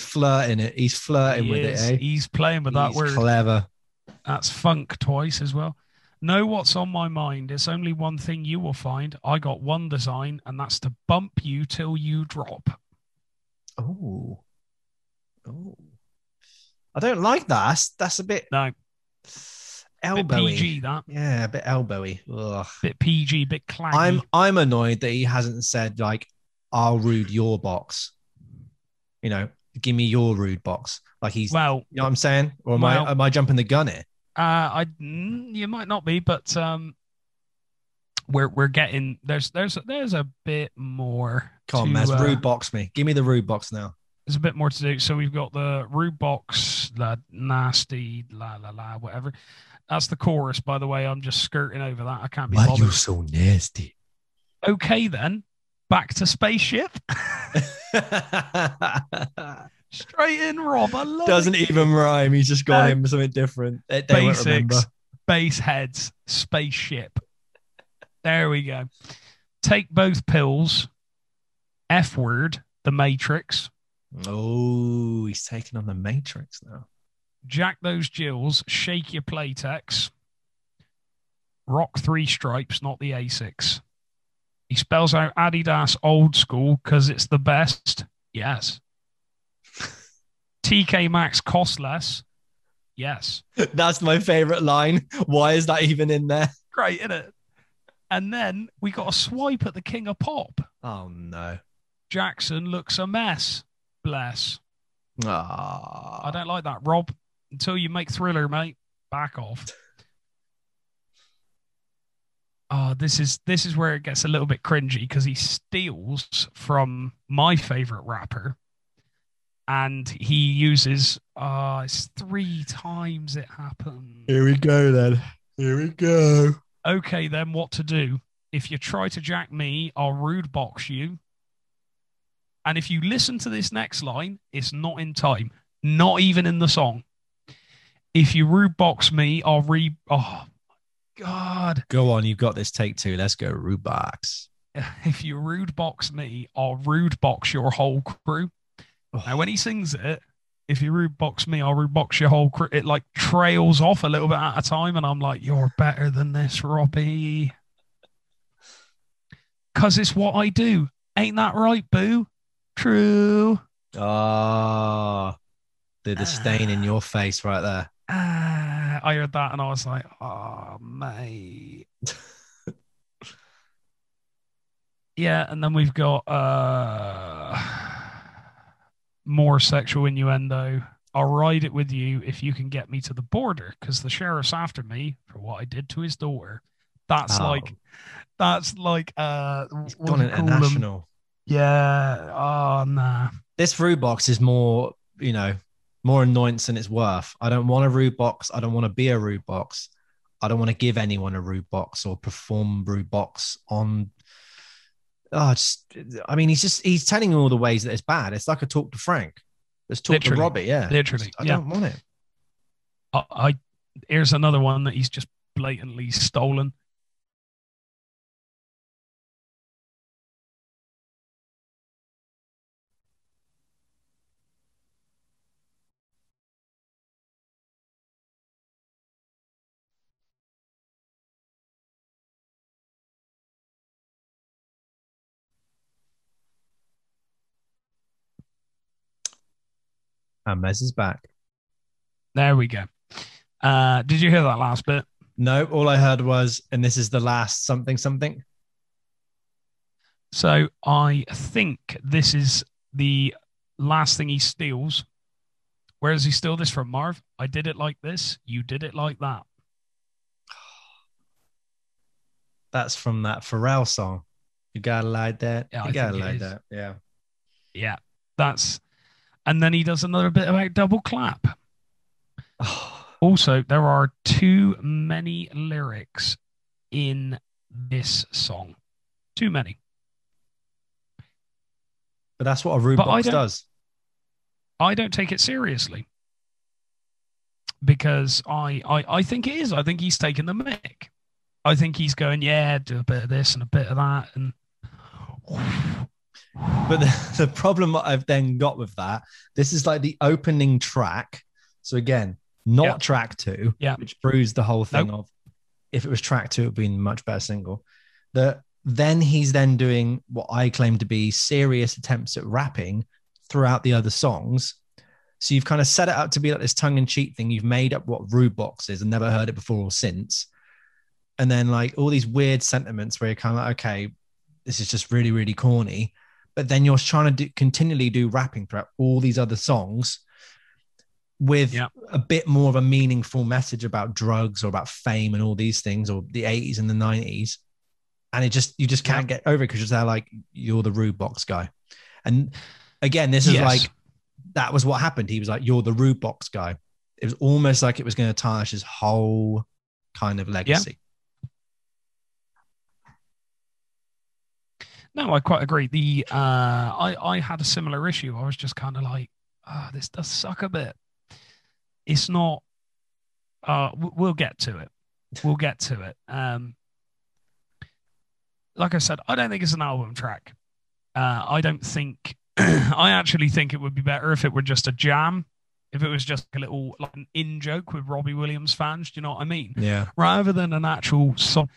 flirting it. He's flirting with it. Eh? He's playing with that word. Clever. That's funk twice as well. Know what's on my mind. It's only one thing you will find. I got one design, and that's to bump you till you drop. Oh, I don't like that. That's a bit elbowy. Bit PG, that. Yeah, a bit elbowy. Ugh. Bit PG, bit clanging. I'm annoyed that he hasn't said like, "I'll rude your box." You know, give me your rude box. Like he's, you know what I'm saying? Or am I jumping the gun here? You might not be, but we're getting there's a bit more. Come on, Maz, rude box me. Give me the rude box now. There's a bit more to do. So we've got the rude box, the nasty, la la la, whatever. That's the chorus, by the way. I'm just skirting over that. I can't be bothered. Why are you so nasty? Okay, then. Back to spaceship. Straight in, Rob. I love Doesn't it. Even rhyme. He's just gone in for something different. They won't remember. Base heads, spaceship. There we go. Take both pills. F word, the Matrix. Oh, he's taking on the Matrix now. Jack those Jills, shake your Playtex. Rock 3 stripes, not the Asics. He spells out Adidas old school because it's the best. Yes. TK Maxx cost less. Yes. That's my favorite line. Why is that even in there? Great, isn't it? And then we got a swipe at the King of Pop. Oh, no. Jackson looks a mess. Bless. I don't like that, Rob. Until you make Thriller, mate. Back off. This is where it gets a little bit cringy because he steals from my favorite rapper and he uses it's 3 times it happened. Here we go then. Here we go. Okay then, what to do? If you try to jack me, I'll rude box you. And if you listen to this next line, it's not in time. Not even in the song. If you rude box me, I'll Oh, God. Go on, you've got this. Take 2. Let's go rude box. If you rude box me, I'll rude box your whole crew. Oh. Now, when he sings it, if you rude box me, I'll rude box your whole crew. It like trails off a little bit at a time. And I'm like, you're better than this, Robbie. Because it's what I do. Ain't that right, boo? True. Ah, the disdain in your face right there. I heard that and I was like, oh, mate. Yeah, and then we've got more sexual innuendo. I'll ride it with you if you can get me to the border because the sheriff's after me for what I did to his daughter. That's like it's gone international. Yeah. Oh, nah. This rude box is more, you know, more annoyance than it's worth. I don't want a rude box. I don't want to be a rude box. I don't want to give anyone a rude box or perform rude box on. I mean, he's telling you all the ways that it's bad. It's like a talk to Frank. Let's talk to Robbie. Yeah, literally. I don't want it. Here's another one that he's just blatantly stolen. And Mez is back. There we go. Did you hear that last bit? No, all I heard was, and this is the last something, something. So I think this is the last thing he steals. Where does he steal this from, Marv? I did it like this. You did it like that. That's from that Pharrell song. You gotta like that. Yeah, you gotta like that. Yeah. Yeah. That's, and then he does another bit about double clap. Oh. Also, there are too many lyrics in this song. Too many. But that's what a Rude Box does. I don't take it seriously. Because I think it is. I think he's taking the mick. I think he's going, yeah, do a bit of this and a bit of that. And but the problem I've then got with that, this is like the opening track. So again, not track two, which proves the whole thing of if it was track two, it would be a much better single. Then he's then doing what I claim to be serious attempts at rapping throughout the other songs. So you've kind of set it up to be like this tongue-in-cheek thing. You've made up what Rude Box is and never heard it before or since. And then like all these weird sentiments where you're kind of like, okay, this is just really, really corny. But then you're trying to continually do rapping throughout all these other songs with a bit more of a meaningful message about drugs or about fame and all these things, or the 80s and the 90s. And it just, you just can't get over it because they're like, you're the Rude Box guy. And again, this is like, that was what happened. He was like, you're the Rude Box guy. It was almost like it was going to tarnish his whole kind of legacy. Yeah. No, I quite agree. The I had a similar issue. I was just kind of like, this does suck a bit. It's not. We'll get to it. We'll get to it. Like I said, I don't think it's an album track. I don't think. I actually think it would be better if it were just a jam. If it was just a little like an in joke with Robbie Williams fans. Do you know what I mean? Yeah. Rather than an actual song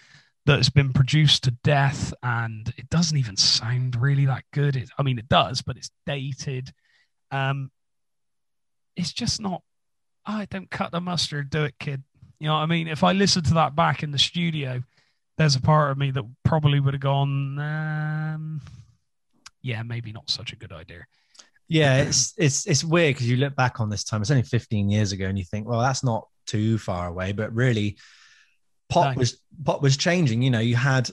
that's been produced to death, and it doesn't even sound really that good. It, I mean, it does, but it's dated. It's just not, I don't cut the mustard, do it, kid. You know what I mean? If I listened to that back in the studio, there's a part of me that probably would have gone, yeah, maybe not such a good idea. Yeah, it's weird because you look back on this time, it's only 15 years ago, and you think, well, that's not too far away, but really, Pop was changing, you know. You had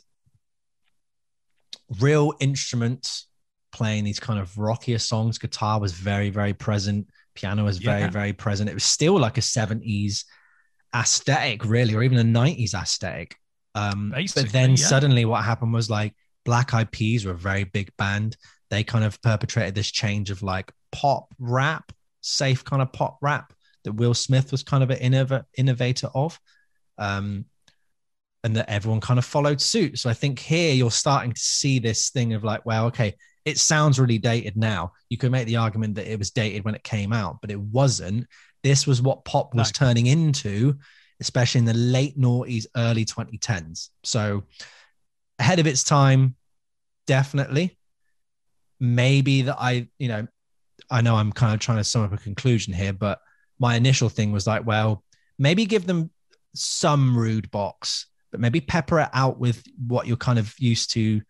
real instruments playing these kind of rockier songs. Guitar was very, very present. Piano was very, very present. It was still like a 70s aesthetic, really, or even a 90s aesthetic. But then suddenly what happened was like Black Eyed Peas were a very big band. They kind of perpetrated this change of like pop rap, safe kind of pop rap that Will Smith was kind of an innovator of. And that everyone kind of followed suit. So I think here you're starting to see this thing of like, well, okay, it sounds really dated now. You could make the argument that it was dated when it came out, but it wasn't. This was what pop was turning into, especially in the late noughties, early 2010s. So ahead of its time, definitely. Maybe that I know I'm kind of trying to sum up a conclusion here, but my initial thing was like, well, maybe give them some Rude Box, but maybe pepper it out with what you're kind of used to,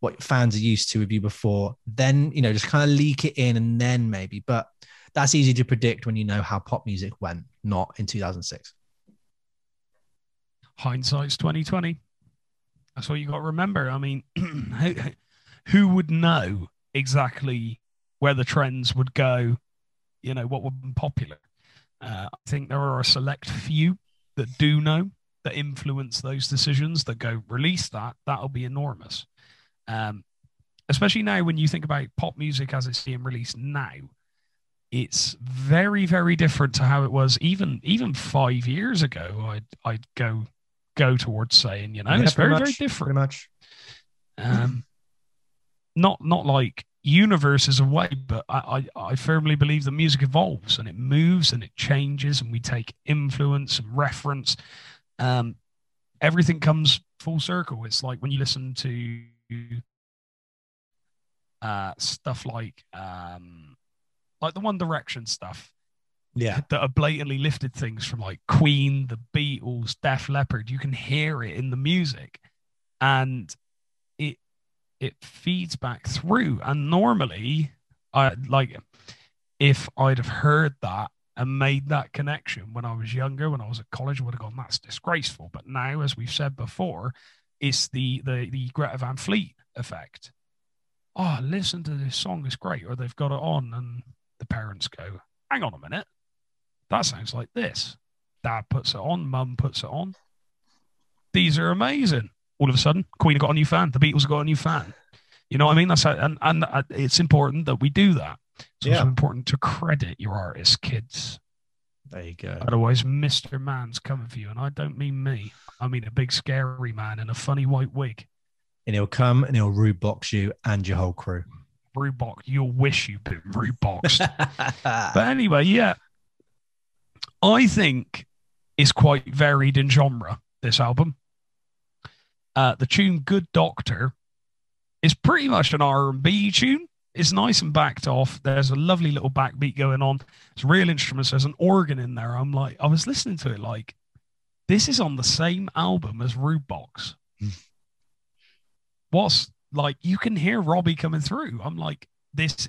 what fans are used to with you before. Then, you know, just kind of leak it in and then maybe. But that's easy to predict when you know how pop music went, not in 2006. Hindsight's 2020. That's what you got to remember. I mean, who would know exactly where the trends would go, you know, what would be popular? I think there are a select few that do know, that influence those decisions, that go release that'll be enormous. Especially now when you think about pop music as it's being released now, it's very, very different to how it was even 5 years ago. I'd go towards saying, you know, it's very, very different. Pretty much. Not like universes away, but I firmly believe the music evolves and it moves and it changes and we take influence and reference. Everything comes full circle. It's like when you listen to stuff like like the One Direction stuff. Yeah. That are blatantly lifted things from like Queen, the Beatles, Def Leppard. You can hear it in the music. And it feeds back through. And normally, I like if I'd have heard that and made that connection when I was younger, when I was at college, I would have gone, that's disgraceful. But now, as we've said before, it's the Greta Van Fleet effect. Oh, listen to this song, it's great. Or they've got it on and the parents go, hang on a minute, that sounds like this. Dad puts it on, Mum puts it on. These are amazing. All of a sudden, Queen got a new fan. The Beatles got a new fan. You know what I mean? That's how, and it's important that we do that. It's also important to credit your artists, kids. There you go. Otherwise, Mr. Man's coming for you. And I don't mean me. I mean a big scary man in a funny white wig. And he'll come and he'll rude box you and your whole crew. Rude box. You'll wish you'd been rude boxed. But anyway, yeah. I think it's quite varied in genre, this album. The tune Good Doctor is pretty much an R&B tune. It's nice and backed off. There's a lovely little backbeat going on. It's real instruments. There's an organ in there. I'm like, I was listening to it like, this is on the same album as Rude Box. What's like, you can hear Robbie coming through. I'm like, these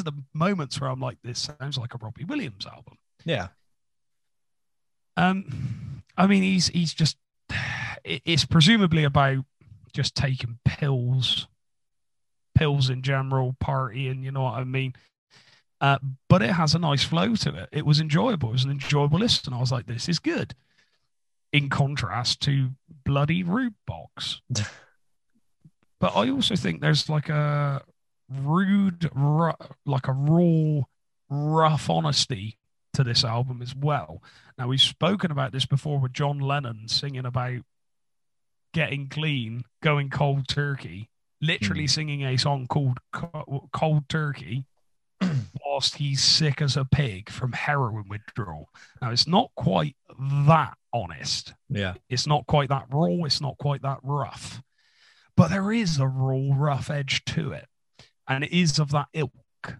are the moments where I'm like, this sounds like a Robbie Williams album. Yeah. I mean, he's just... It's presumably about just taking pills in general, partying, you know what I mean? But it has a nice flow to it. It was enjoyable. It was an enjoyable listen. I was like, this is good. In contrast to bloody Rude Box. But I also think there's like a raw, rough honesty to this album as well. Now, we've spoken about this before with John Lennon singing about getting clean, going cold turkey, literally singing a song called Cold Turkey whilst he's sick as a pig from heroin withdrawal. Now, it's not quite that honest. Yeah. It's not quite that raw. It's not quite that rough. But there is a raw, rough edge to it. And it is of that ilk.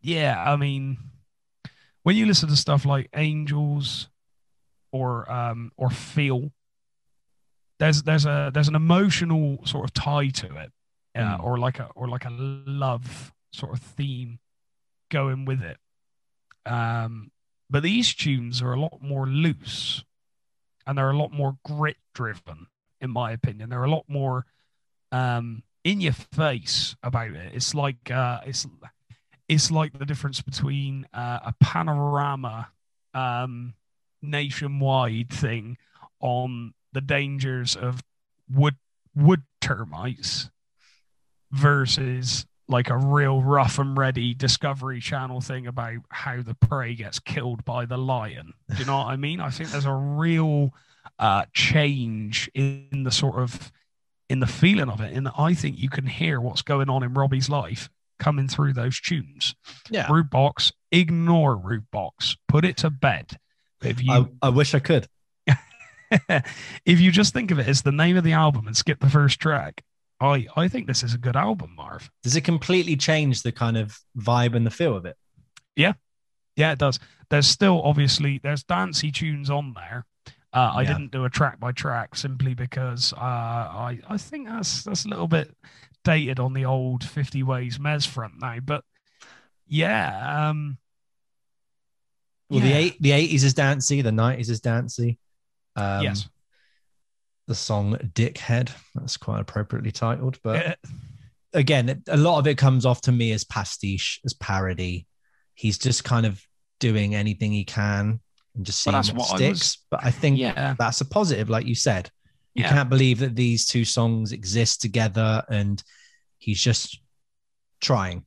Yeah, I mean, when you listen to stuff like Angels... or feel, there's an emotional sort of tie to it, or like a love sort of theme going with it. But these tunes are a lot more loose, and they're a lot more grit driven, in my opinion. They're a lot more in your face about it. It's like it's like the difference between a Panorama. Nationwide thing on the dangers of wood termites versus like a real rough and ready Discovery Channel thing about how the prey gets killed by the lion. Do you know what I mean? I think there's a real change in the sort of in the feeling of it, and I think you can hear what's going on in Robbie's life coming through those tunes. Yeah. Rude Box, ignore Rude Box, put it to bed. If you, I wish I could. If you just think of it as the name of the album and skip the first track, I think this is a good album, Marv. Does it completely change the kind of vibe and the feel of it? Yeah. Yeah, it does. There's still, obviously, there's dancey tunes on there. I didn't do a track by track simply because I think that's a little bit dated on the old 50 Ways Mez front now. But yeah, well, the 80s is dancey. The 90s is dancey. Yes. The song Dickhead, that's quite appropriately titled. But again, a lot of it comes off to me as pastiche, as parody. He's just kind of doing anything he can and just seeing what sticks. But I think that's a positive, like you said. You can't believe that these two songs exist together and he's just trying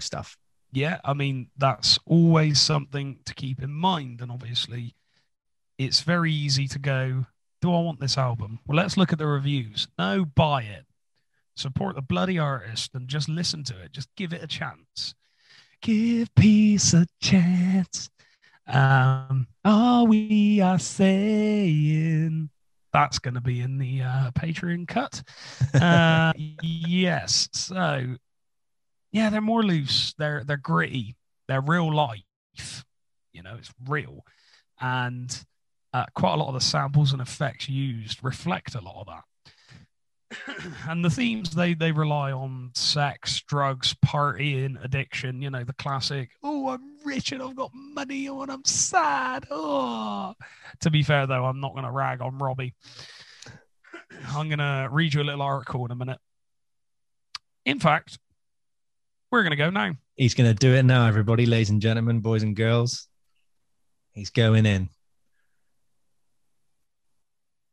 stuff. Yeah, I mean, that's always something to keep in mind. And obviously, it's very easy to go, do I want this album? Well, let's look at the reviews. No, buy it. Support the bloody artist and just listen to it. Just give it a chance. Give peace a chance. Are we are saying... That's going to be in the Patreon cut. Yes, so... Yeah, they're more loose. They're gritty. They're real life. You know, it's real. And quite a lot of the samples and effects used reflect a lot of that. And the themes, they rely on sex, drugs, partying, addiction, you know, the classic, oh, I'm rich and I've got money and I'm sad. Oh. To be fair, though, I'm not going to rag on Robbie. I'm going to read you a little article in a minute. In fact, we're going to go now. He's going to do it now, everybody, ladies and gentlemen, boys and girls. He's going in.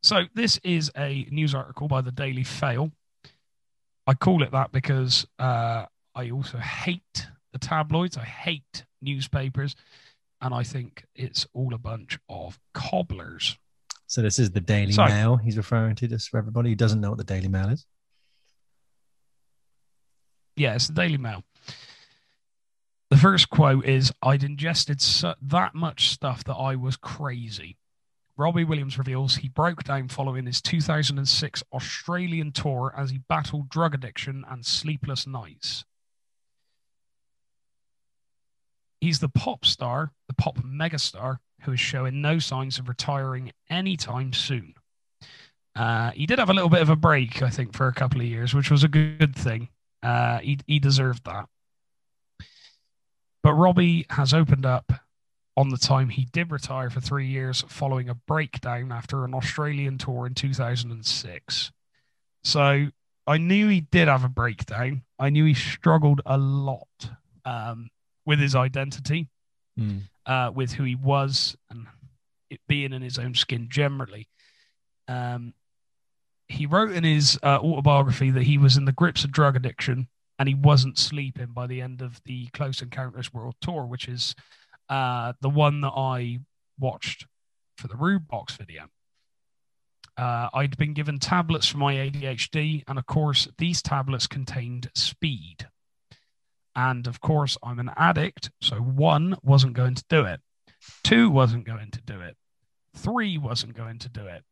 So this is a news article by the Daily Fail. I call it that because I also hate the tabloids. I hate newspapers. And I think it's all a bunch of cobblers. So this is the Daily Mail he's referring to, this for everybody who doesn't know what the Daily Mail is. Yeah, it's the Daily Mail. The first quote is, I'd ingested that much stuff that I was crazy. Robbie Williams reveals he broke down following his 2006 Australian tour as he battled drug addiction and sleepless nights. He's the pop star, the pop megastar, who is showing no signs of retiring anytime soon. He did have a little bit of a break, I think, for a couple of years, which was a good thing. He deserved that. But Robbie has opened up on the time he did retire for 3 years following a breakdown after an Australian tour in 2006. So I knew he did have a breakdown. I knew he struggled a lot with his identity, with who he was, and it being in his own skin generally. He wrote in his autobiography that he was in the grips of drug addiction and he wasn't sleeping by the end of the Close Encounters World Tour, which is the one that I watched for the Rude Box video. I'd been given tablets for my ADHD, and of course, these tablets contained speed. And of course, I'm an addict, so 1 wasn't going to do it. 2 wasn't going to do it. 3 wasn't going to do it.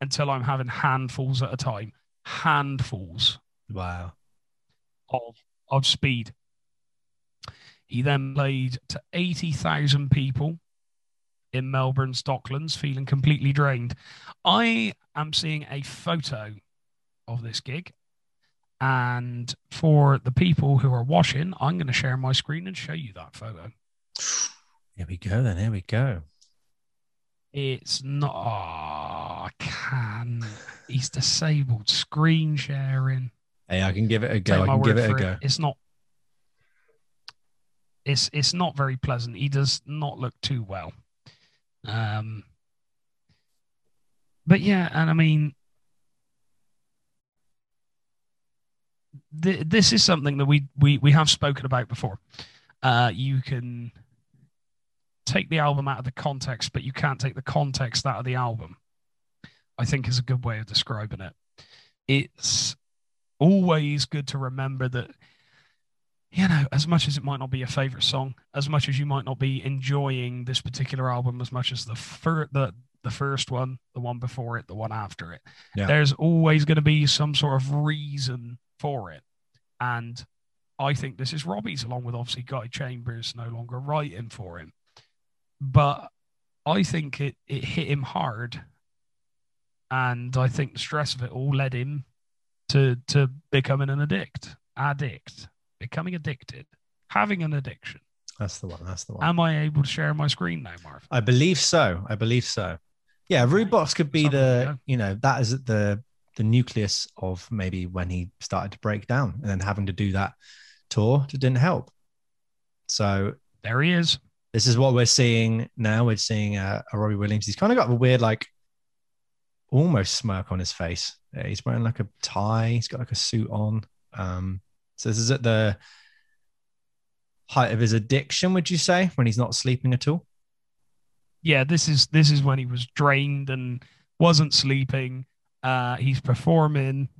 Until I'm having handfuls at a time. Handfuls. Wow. Of speed. He then played to 80,000 people in Melbourne's Docklands, feeling completely drained. I am seeing a photo of this gig. And for the people who are watching, I'm going to share my screen and show you that photo. Here we go, then. Here we go. It's not... Oh, I can. He's disabled screen sharing. Hey, I can give it a go. I can give it a go. It's not... It's not very pleasant. He does not look too well. But yeah, and I mean, this is something that we have spoken about before. You can take the album out of the context, but you can't take the context out of the album, I think is a good way of describing it. It's always good to remember that, you know, as much as it might not be your favorite song, as much as you might not be enjoying this particular album as much as the first one, the one before it, the one after it, there's always going to be some sort of reason for it. And I think this is Robbie's, along with obviously Guy Chambers no longer writing for him. But I think it hit him hard. And I think the stress of it all led him to becoming an addict. Becoming addicted, having an addiction. That's the one. That's the one. Am I able to share my screen now, Marv? I believe so. I believe so. Yeah, Rude Box could be that is the nucleus of maybe when he started to break down, and then having to do that tour just didn't help. So there he is. This is what we're seeing now. We're seeing a Robbie Williams. He's kind of got a weird, like, almost smirk on his face. He's wearing like a tie. He's got like a suit on. So this is at the height of his addiction, would you say, when he's not sleeping at all? Yeah, this is when he was drained and wasn't sleeping. He's performing,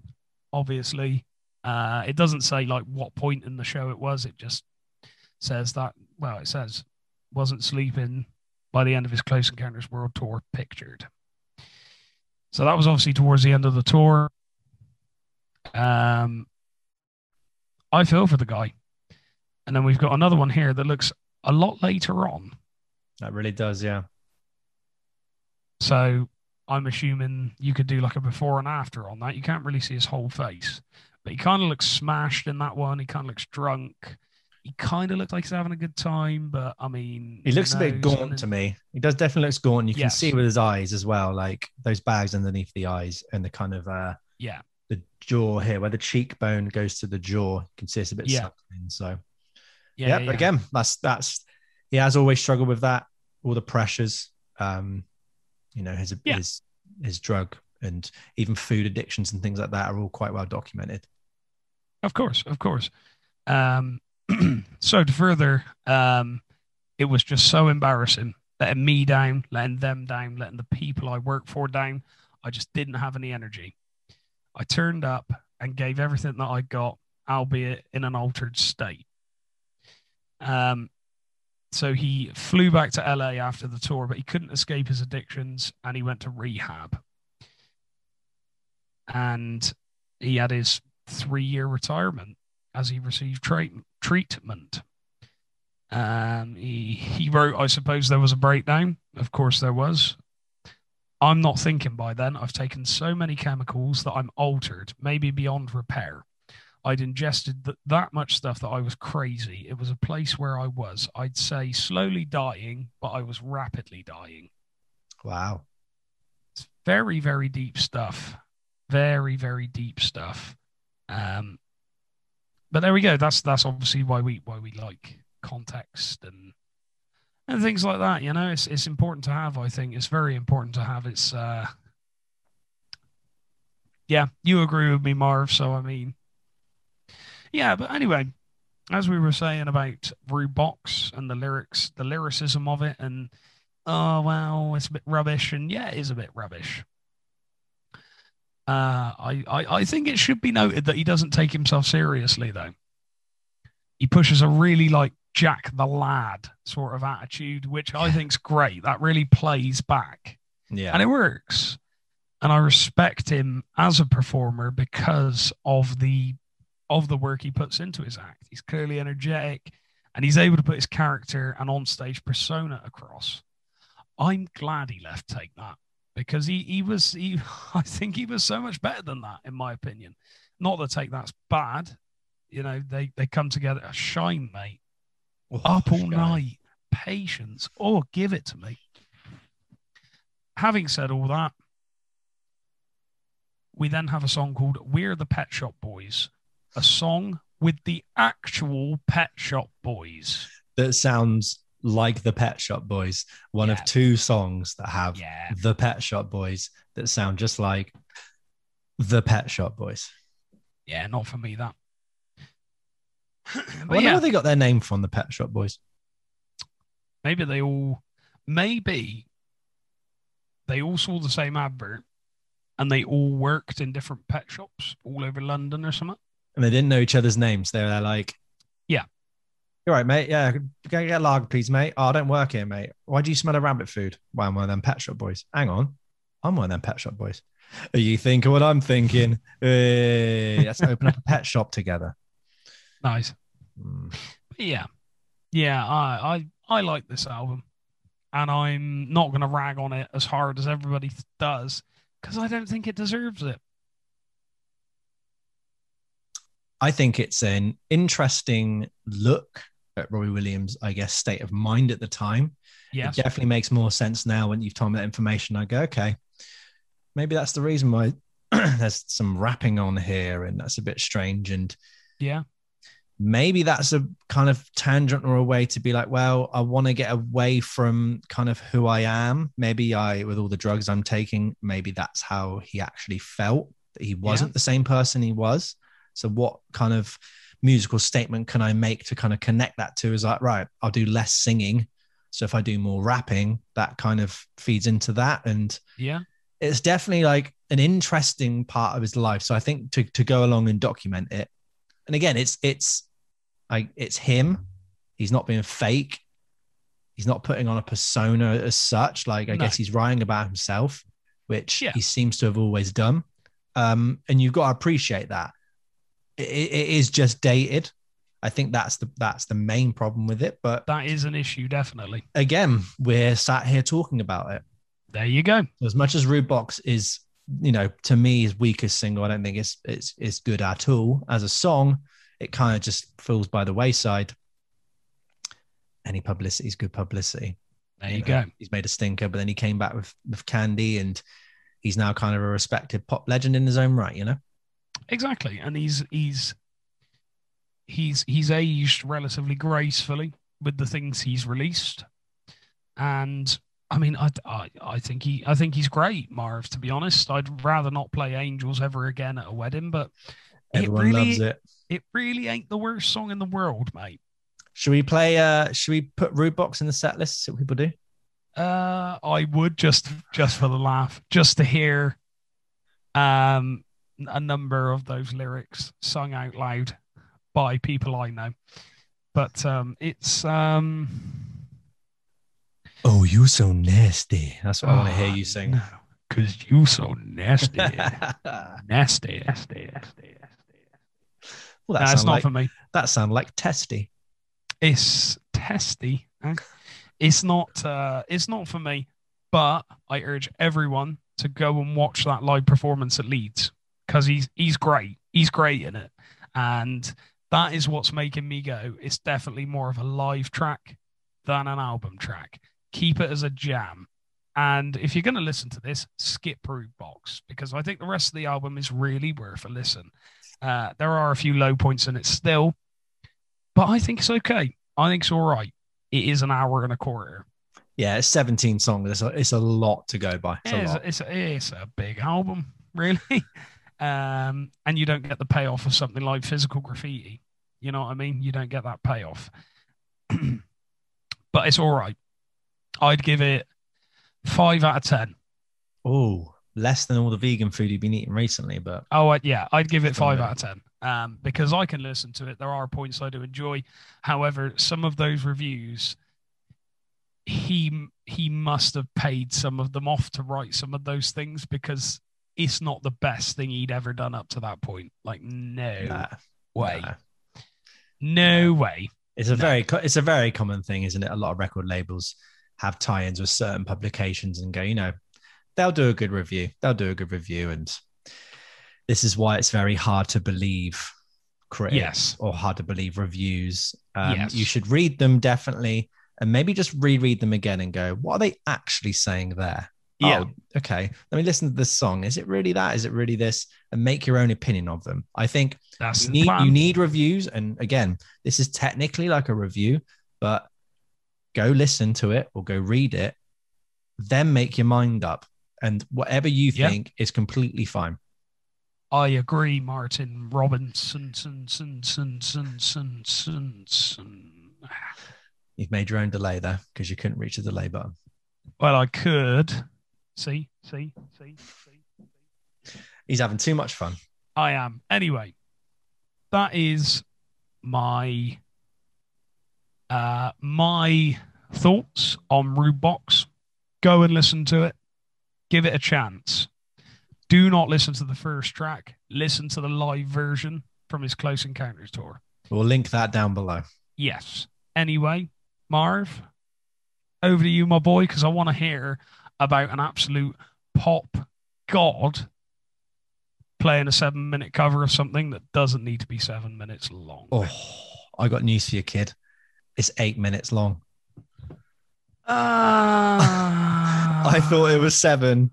obviously. It doesn't say like what point in the show it was. It just says that, well, it says wasn't sleeping by the end of his Close Encounters World Tour, pictured. So that was obviously towards the end of the tour. I feel for the guy. And then we've got another one here that looks a lot later on. That really does, yeah. So I'm assuming you could do like a before and after on that. You can't really see his whole face, but he kind of looks smashed in that one. He kind of looks drunk. He kind of looks like he's having a good time, but I mean... He looks a bit gaunt to me. He does definitely looks gaunt. You can see with his eyes as well, like those bags underneath the eyes and the kind of... The jaw here, where the cheekbone goes to the jaw. You can see it's a bit sucked in, so... Yeah. Again, that's he has always struggled with that, all the pressures, his drug and even food addictions and things like that are all quite well documented. Of course. So to further, it was just so embarrassing, letting me down, letting them down, letting the people I work for down. I just didn't have any energy. I turned up and gave everything that I got, albeit in an altered state. So he flew back to LA after the tour, but he couldn't escape his addictions and he went to rehab. And he had his 3-year retirement as he received treatment. He wrote, I suppose there was a breakdown. Of course there was. I'm not thinking by then. I've taken so many chemicals that I'm altered, maybe beyond repair. I'd ingested that much stuff that I was crazy. It was a place where I was, I'd say, slowly dying, but I was rapidly dying. Wow. It's very, very deep stuff. Very, very deep stuff. But there we go. That's obviously why we like context and things like that. You know, it's important to have, I think. It's very important to have. It's, you agree with me, Marv. So, I mean... Yeah, but anyway, as we were saying about Rude Box and the lyrics, the lyricism of it, and, oh, well, it's a bit rubbish, and yeah, it is a bit rubbish. I think it should be noted that he doesn't take himself seriously, though. He pushes a really, like, Jack the Lad sort of attitude, which I think's great. That really plays back. Yeah. And it works. And I respect him as a performer because of the work he puts into his act. He's clearly energetic and he's able to put his character and onstage persona across. I'm glad he left Take That because I think he was so much better than that, in my opinion. Not that Take That's bad. You know, they come together. Shine, mate. Night. Patience. Oh, give it to me. Having said all that, we then have a song called We're the Pet Shop Boys, a song with the actual Pet Shop Boys. That sounds like the Pet Shop Boys. One of two songs that have the Pet Shop Boys that sound just like the Pet Shop Boys. Yeah, not for me, that. I wonder where they got their name from, the Pet Shop Boys. Maybe they all saw the same advert and they all worked in different pet shops all over London or something. And they didn't know each other's names. They were like, yeah. You're right, mate. Yeah. Can I get a lager, please, mate? Oh, I don't work here, mate. Why do you smell of rabbit food? Well, I'm one of them Pet Shop Boys. Hang on. I'm one of them Pet Shop Boys. Are you thinking what I'm thinking? Hey, let's open up a pet shop together. Nice. Mm. Yeah. Yeah. I like this album. And I'm not going to rag on it as hard as everybody does because I don't think it deserves it. I think it's an interesting look at Robbie Williams, I guess, state of mind at the time. Yes. It definitely makes more sense now when you've told me that information. I go, okay, maybe that's the reason why there's some rapping on here and that's a bit strange. And maybe that's a kind of tangent or a way to be like, well, I want to get away from kind of who I am. Maybe with all the drugs I'm taking, maybe that's how he actually felt, that he wasn't the same person he was. So what kind of musical statement can I make to kind of connect that to? Is like, right, I'll do less singing. So if I do more rapping, that kind of feeds into that. And it's definitely like an interesting part of his life. So I think to go along and document it. And again, it's him. He's not being fake. He's not putting on a persona as such. Like, I guess he's writing about himself, which he seems to have always done. And you've got to appreciate that. It is just dated. I think that's the main problem with it. But that is an issue, definitely. Again, we're sat here talking about it. There you go. As much as Rude Box is, you know, to me, his weakest single, I don't think it's good at all as a song. It kind of just falls by the wayside. Any publicity is good publicity. There you go. He's made a stinker, but then he came back with Candy, and he's now kind of a respected pop legend in his own right, you know? Exactly. And he's aged relatively gracefully with the things he's released. And I mean, I think he's great, Marv, to be honest. I'd rather not play Angels ever again at a wedding, but everyone loves it. It really ain't the worst song in the world, mate. Should we play? Should we put Rude Box in the set list? See what people do. I would just for the laugh, just to hear a number of those lyrics sung out loud by people I know. But it's oh, you so nasty. That's what I want to hear you sing. No, 'cause you so nasty, nasty. Well, that's not like, for me. That sounded like testy. It's testy. It's not for me, but I urge everyone to go and watch that live performance at Leeds, because he's great. He's great in it. And that is what's making me go, it's definitely more of a live track than an album track. Keep it as a jam. And if you're going to listen to this, skip Rude Box, because I think the rest of the album is really worth a listen. There are a few low points in it still, but I think it's okay. I think it's all right. It is an hour and a quarter. Yeah, it's 17 songs. It's a lot to go by. It's a big album, really. And you don't get the payoff of something like Physical Graffiti. You know what I mean? You don't get that payoff. But it's all right. I'd give it 5 out of 10. Oh, less than all the vegan food you've been eating recently, but yeah, I'd give it 5 out of 10. Because I can listen to it. There are points I do enjoy. However, some of those reviews, he must have paid some of them off to write some of those things, because it's not the best thing he'd ever done up to that point. Like, no way. No way. It's a very common thing, isn't it? A lot of record labels have tie-ins with certain publications and go, you know, they'll do a good review. And this is why it's very hard to believe critics, yes, or hard to believe reviews. Yes. You should read them, definitely, and maybe just reread them again and go, what are they actually saying there? Yeah. Oh, okay. Let me listen to this song. Is it really that? Is it really this? And make your own opinion of them. I think you need reviews. And again, this is technically like a review, but go listen to it or go read it, then make your mind up. And whatever you think is completely fine. I agree, Martin Robinson. You've made your own delay there because you couldn't reach the delay button. Well, I could. See. He's having too much fun. I am. Anyway, that is my my thoughts on Rude Box. Go and listen to it. Give it a chance. Do not listen to the first track. Listen to the live version from his Close Encounters tour. We'll link that down below. Yes. Anyway, Marv, over to you, my boy, because I want to hear about an absolute pop god playing a 7-minute cover of something that doesn't need to be 7 minutes long. Oh, I got news for you, kid. It's 8 minutes long. I thought it was 7.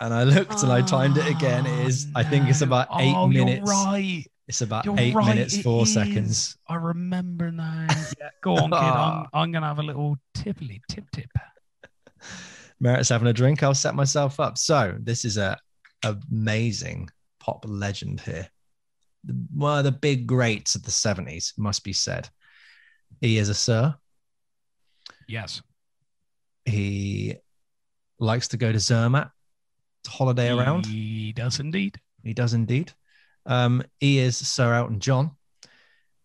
And I looked and I timed it again. It is, I think it's about 8 minutes. You're right. It's about 8 minutes, 4 seconds. I remember now. Yeah, go on, kid. I'm going to have a little tippily tip. Merritt's having a drink. I'll set myself up. So this is a amazing pop legend here. One of the big greats of the 70s, must be said. He is a sir. Yes. He likes to go to Zermatt. Holiday around. He does indeed. He is Sir Elton John,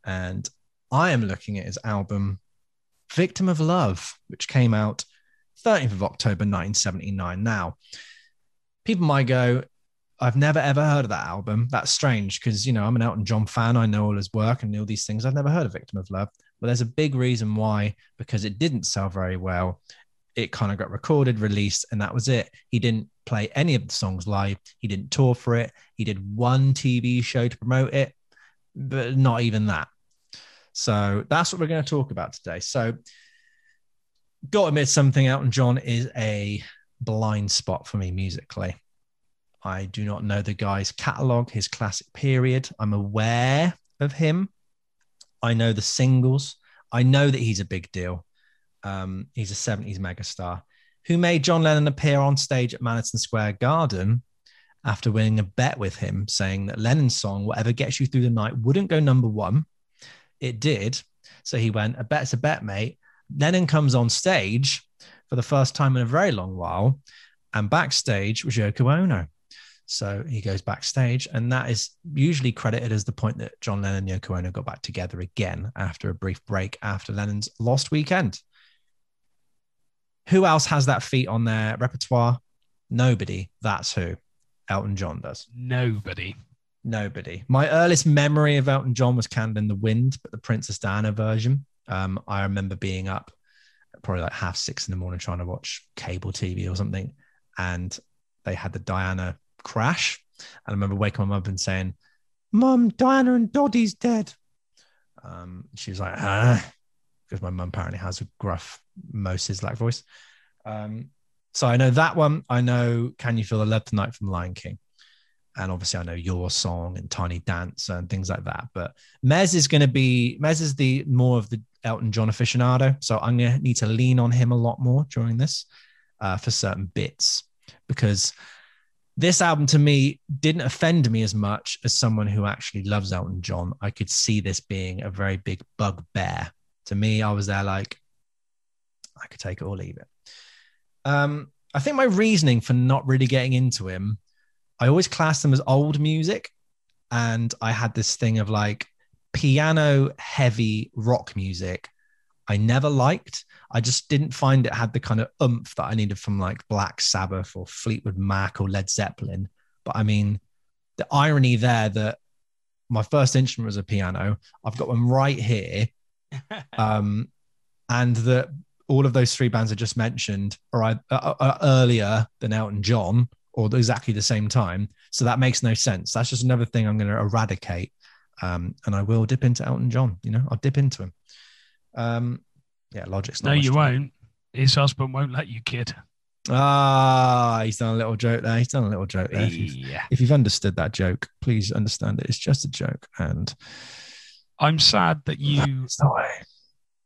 and I am looking at his album Victim of Love, which came out 13th of October 1979. Now people might go, I've never ever heard of that album. That's strange because, you know, I'm an Elton John fan. I know all his work and all these things. I've never heard of Victim of Love. But there's a big reason why, because it didn't sell very well. It kind of got recorded, released, and that was it. He didn't play any of the songs live. He didn't tour for it. He did one TV show to promote it, but not even that. So that's what we're going to talk about today. So gotta admit something, Elton John is a blind spot for me musically. I do not know the guy's catalogue, his classic period. I'm aware of him. I know the singles. I know that he's a big deal. He's a 70s megastar who made John Lennon appear on stage at Madison Square Garden after winning a bet with him, saying that Lennon's song, Whatever Gets You Through the Night, wouldn't go number one. It did. So he went, a bet's a bet, mate. Lennon comes on stage for the first time in a very long while, and backstage was Yoko Ono. So he goes backstage, and that is usually credited as the point that John Lennon and Yoko Ono got back together again after a brief break after Lennon's Lost Weekend. Who else has that feat on their repertoire? Nobody. That's who Elton John does. Nobody. My earliest memory of Elton John was Candle in the Wind, but the Princess Diana version. I remember being up at probably like 6:30 in the morning trying to watch cable TV or something, and they had the Diana crash. And I remember waking my mum up and saying, "Mum, Diana and Doddy's dead." She was like, "Huh?" Because my mum apparently has a gruff, most Sizzlack voice. So I know that one. I know "Can You Feel the Love Tonight" from Lion King. And obviously I know "Your Song" and "Tiny Dancer" and things like that. But Mez is the more of the Elton John aficionado. So I'm going to need to lean on him a lot more during this for certain bits, because this album to me didn't offend me as much as someone who actually loves Elton John. I could see this being a very big bugbear. To me, I was there like, I could take it or leave it. I think my reasoning for not really getting into him, I always classed them as old music. And I had this thing of like piano heavy rock music I never liked. I just didn't find it had the kind of oomph that I needed from like Black Sabbath or Fleetwood Mac or Led Zeppelin. But I mean, the irony there that my first instrument was a piano. I've got one right here. And that all of those three bands I just mentioned are earlier than Elton John, or exactly the same time. So that makes no sense. That's just another thing I'm going to eradicate. And I will dip into Elton John. You know, I'll dip into him. Yeah, logic's not. No, you won't. His husband won't let you, kid. Ah, he's done a little joke there. Yeah. If you've understood that joke, please understand it. It's just a joke. And I'm sad that you.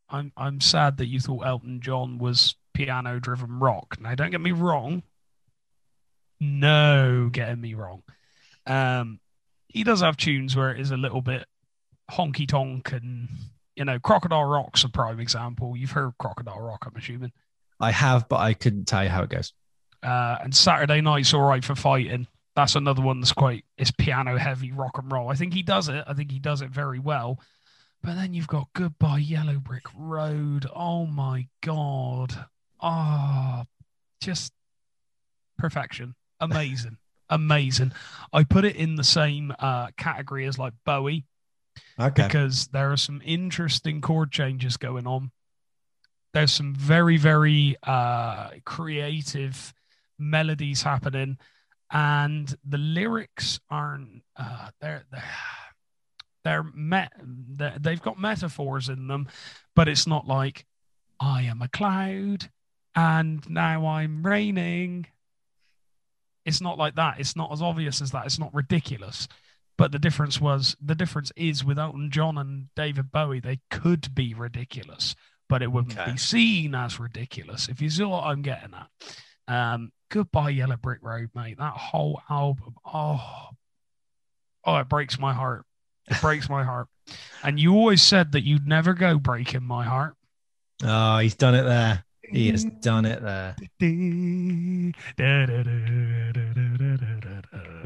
I'm sad that you thought Elton John was piano-driven rock. Now, don't get me wrong. No getting me wrong. He does have tunes where it is a little bit honky tonk, and you know, Crocodile Rock's a prime example. You've heard Crocodile Rock, I'm assuming. I have, but I couldn't tell you how it goes. And Saturday Night's All Right for Fighting. That's another one that's quite, it's piano heavy rock and roll. I think he does it very well. But then you've got Goodbye Yellow Brick Road. Oh my God. Ah, just perfection. Amazing. I put it in the same category as like Bowie, okay, because there are some interesting chord changes going on. There's some very, very creative melodies happening, and the lyrics aren't they've got metaphors in them, but it's not like I am a cloud and now I'm raining. It's not like that. It's not as obvious as that. It's not ridiculous. But the difference is with Elton John and David Bowie, they could be ridiculous, but it wouldn't be seen as ridiculous. If you see what I'm getting at. Goodbye Yellow Brick Road, mate. That whole album. Oh, it breaks my heart. And you always said that you'd never go breaking my heart. Oh, he's done it there. He has done it there. You're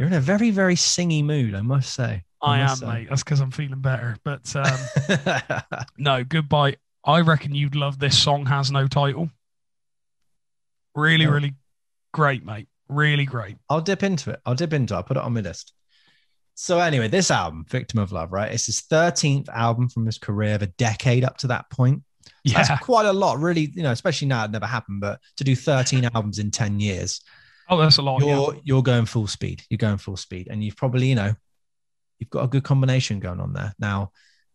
in a very, very singy mood, I must say. I am, mate. That's because I'm feeling better. But no, Goodbye. I reckon you'd love this song, has no title. Really, really great, mate. Really great. I'll dip into it. I'll put it on my list. So anyway, this album, Victim of Love, right? It's his 13th album from his career of a decade up to that point. Yeah. That's quite a lot, really, you know, especially now it never happened, but to do 13 albums in 10 years. Oh, that's a lot. You're going full speed. You're going full speed. And you've probably, you know, you've got a good combination going on there. Now,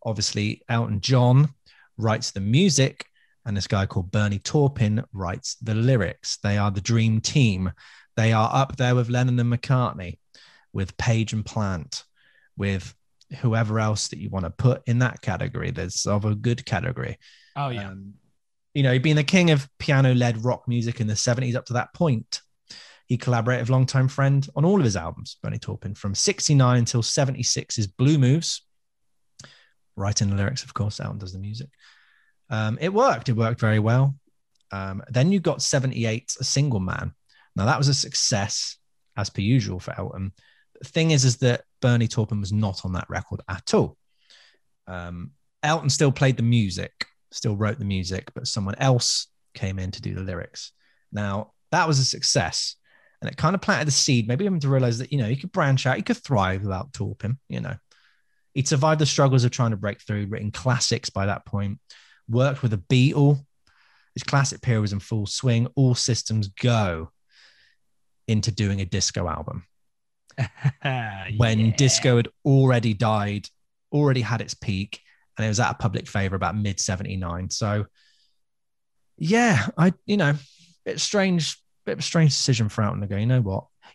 obviously, Elton John writes the music and this guy called Bernie Taupin writes the lyrics. They are the dream team. They are up there with Lennon and McCartney, with Page and Plant, with whoever else that you want to put in that category. There's of a good category. Oh, yeah. You know, he'd been the king of piano-led rock music in the 70s up to that point. He collaborated with longtime friend on all of his albums, Bernie Taupin, from 69 until 76 is Blue Moves. Writing the lyrics, of course, Elton does the music. It worked. It worked very well. Then you got 78, A Single Man. Now, that was a success, as per usual, for Elton. The thing is that Bernie Taupin was not on that record at all. Elton still played the music, still wrote the music, but someone else came in to do the lyrics. Now, that was a success, and it kind of planted the seed, maybe him to realize that, you know, he could branch out, he could thrive without Taupin, you know. He'd survived the struggles of trying to break through, written classics by that point, worked with a Beatle. His classic period was in full swing. All systems go into doing a disco album. When disco had already died, already had its peak, and it was out of public favor about mid-79. So, yeah, bit of a strange decision for Elton to go,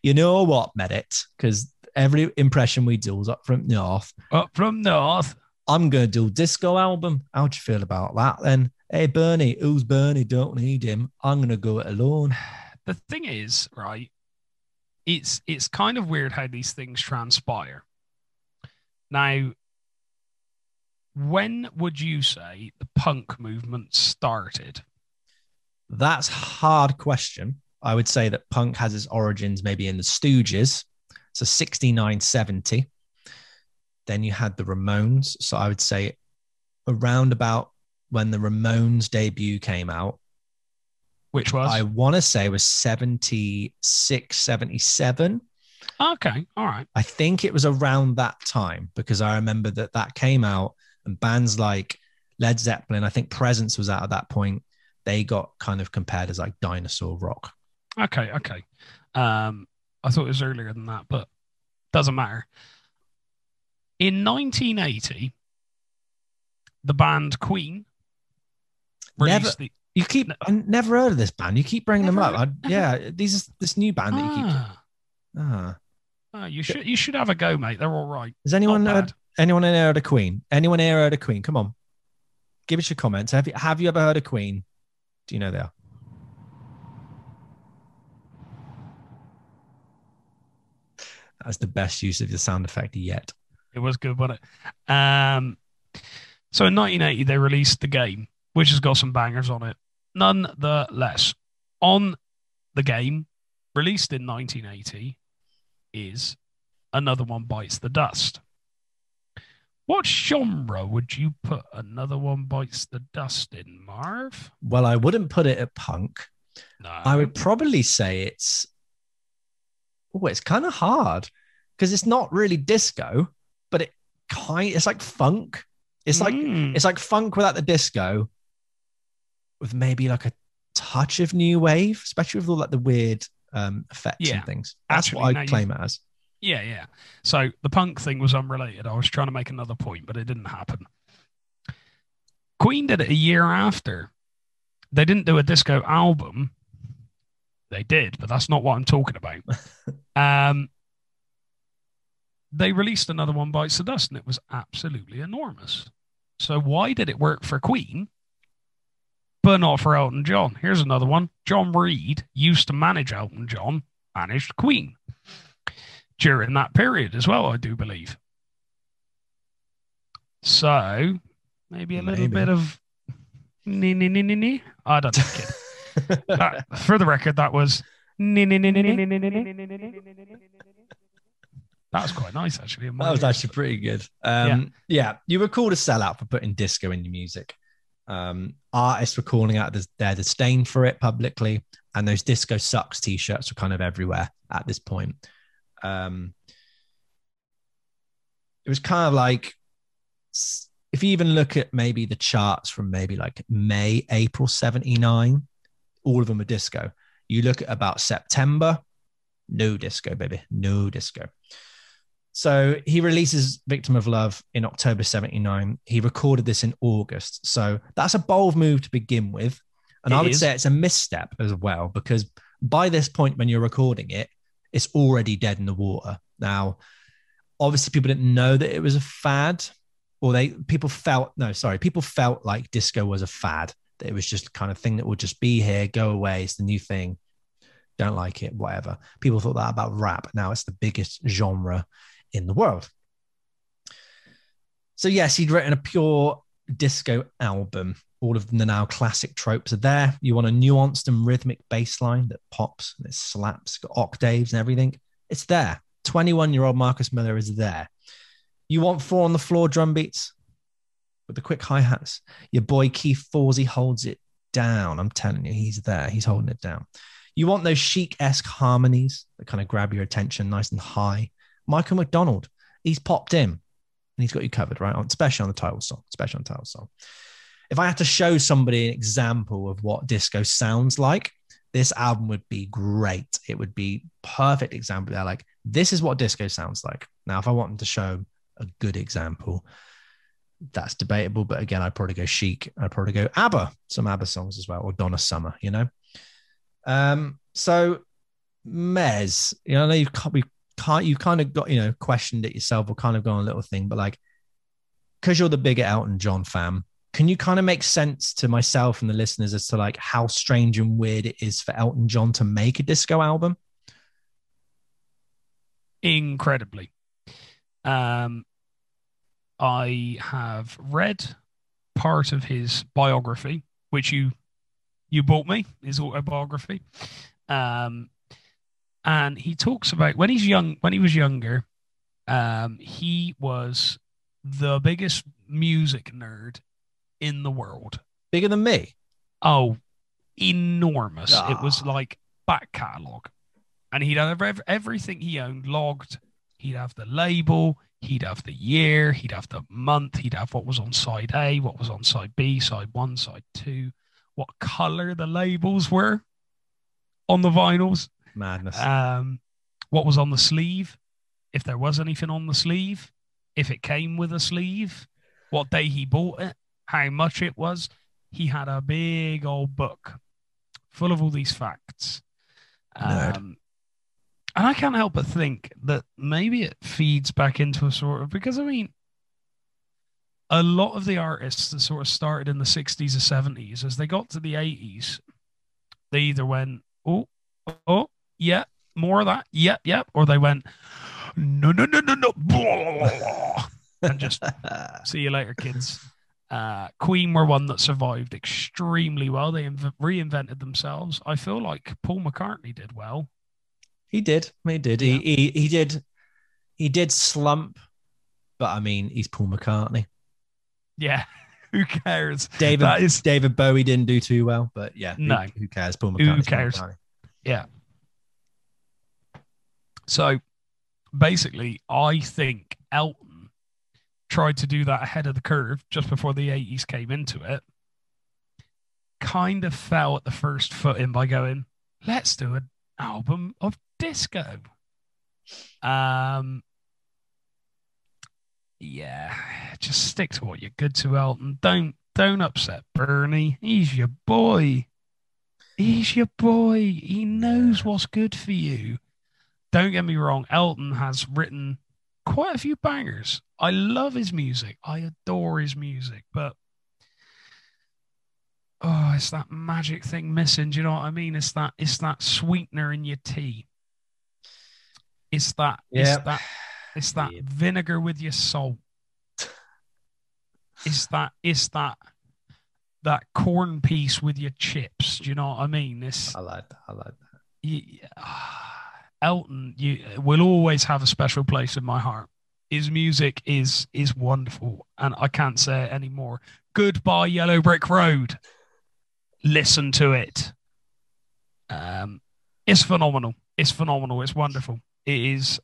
you know what, Medit, because every impression we do is up from north. I'm going to do a disco album. How do you feel about that then? Hey, Bernie, who's Bernie? Don't need him. I'm going to go it alone. The thing is, right, it's kind of weird how these things transpire. Now, when would you say the punk movement started? That's a hard question. I would say that punk has its origins maybe in the Stooges. So 69, 70. Then you had the Ramones. So I would say around about when the Ramones debut came out, which was? I want to say was 76, 77. Okay. All right. I think it was around that time because I remember that came out and bands like Led Zeppelin, I think Presence was out at that point. They got kind of compared as like dinosaur rock. Okay. I thought it was earlier than that, but doesn't matter. In 1980, the band Queen released I never heard of this band. You keep bringing them up. This new band that you keep doing. You should have a go, mate. They're all right. Does anyone heard of Queen? Anyone here heard of Queen? Come on. Give us your comments. Have you ever heard of Queen? Do you know they are? That's the best use of the sound effect yet. It was good, wasn't it? So in 1980, they released The Game, which has got some bangers on it. Nonetheless, on The Game, released in 1980, is Another One Bites the Dust. What genre would you put Another One Bites the Dust in, Marv? Well, I wouldn't put it at punk. No. I would probably say it's kind of hard because it's not really disco, but it's like funk. It's like funk without the disco, with maybe like a touch of new wave, especially with all like the weird effects and things. That's actually what I claim it as. Yeah. So the punk thing was unrelated. I was trying to make another point, but it didn't happen. Queen did it a year after. They didn't do a disco album. They did, but that's not what I'm talking about. They released Another One Bites the Dust, and it was absolutely enormous. So why did it work for Queen, but not for Elton John? Here's another one. John Reed used to manage Elton John, managed Queen. During that period as well, I do believe. So maybe a little bit of... I don't think it. That, for the record, that was that was quite nice actually. That was actually pretty good. You were called a sellout for putting disco in your music. Artists were calling out their disdain for it publicly, and those disco sucks t-shirts were kind of everywhere at this point. It was kind of like, if you even look at maybe the charts from maybe like May, April 79, all of them are disco. You look at about September, no disco, baby, no disco. So he releases Victim of Love in October 79. He recorded this in August. So that's a bold move to begin with. And I would say it's a misstep as well, because by this point, when you're recording it, it's already dead in the water. Now, obviously people didn't know that it was a fad, or people felt like disco was a fad, that it was just the kind of thing that will just be here, go away. It's the new thing. Don't like it, whatever. People thought that about rap. Now it's the biggest genre in the world. So yes, he'd written a pure disco album. All of the now classic tropes are there. You want a nuanced and rhythmic bass line that pops and it slaps, got octaves and everything. It's there. 21-year-old Marcus Miller is there. You want four on the floor drum beats with the quick hi-hats. Your boy Keith Forsey holds it down. I'm telling you, he's there. He's holding it down. You want those chic-esque harmonies that kind of grab your attention, nice and high. Michael McDonald, he's popped in and he's got you covered, right? Especially on the title song, If I had to show somebody an example of what disco sounds like, this album would be great. It would be perfect example. They're like, this is what disco sounds like. Now, if I want them to show a good example, that's debatable. But again, I'd probably go chic. I'd probably go ABBA, some ABBA songs as well, or Donna Summer, you know? So Mez, you know, I know you kind of got, you know, questioned it yourself or kind of gone a little thing, but like, cause you're the bigger Elton John fan, can you kind of make sense to myself and the listeners as to like how strange and weird it is for Elton John to make a disco album? Incredibly. I have read part of his biography, which you bought me, his autobiography. And he talks about when he was younger, he was the biggest music nerd in the world. Bigger than me? Oh, enormous. Ah. It was like back catalogue. And he'd have everything he owned logged. He'd have the label. He'd have the year. He'd have the month. He'd have what was on side A, what was on side B, side one, side two, what color the labels were on the vinyls. Madness. What was on the sleeve, if there was anything on the sleeve, if it came with a sleeve, what day he bought it, how much it was. He had a big old book full of all these facts. And I can't help but think that maybe it feeds back into a sort of, because I mean, a lot of the artists that sort of started in the 60s or 70s, as they got to the 80s, they either went, oh, yeah, more of that, yeah, or they went, no, blah, and just see you later, kids. Queen were one that survived extremely well. They reinvented themselves. I feel like Paul McCartney did well. He did. Yeah. He did slump, but I mean, he's Paul McCartney. Yeah, who cares? David Bowie didn't do too well, but yeah, no, who cares? Paul McCartney. Who cares? Paul McCartney. Yeah. So basically, I think Elton tried to do that ahead of the curve just before the 80s came into it. Kind of fell at the first footing by going, let's do an album of disco. Yeah, just stick to what you're good to, Elton. Don't upset Bernie. He's your boy. He knows what's good for you. Don't get me wrong. Elton has written quite a few bangers. I love his music. I adore his music. But, oh, it's that magic thing missing. Do you know what I mean? It's that sweetener in your tea. It's that vinegar with your salt. It's that corn piece with your chips. Do you know what I mean? I like that. Elton, you will always have a special place in my heart. His music is wonderful, and I can't say it anymore. Goodbye Yellow Brick Road. Listen to it. It's phenomenal. It's phenomenal. It's wonderful. It is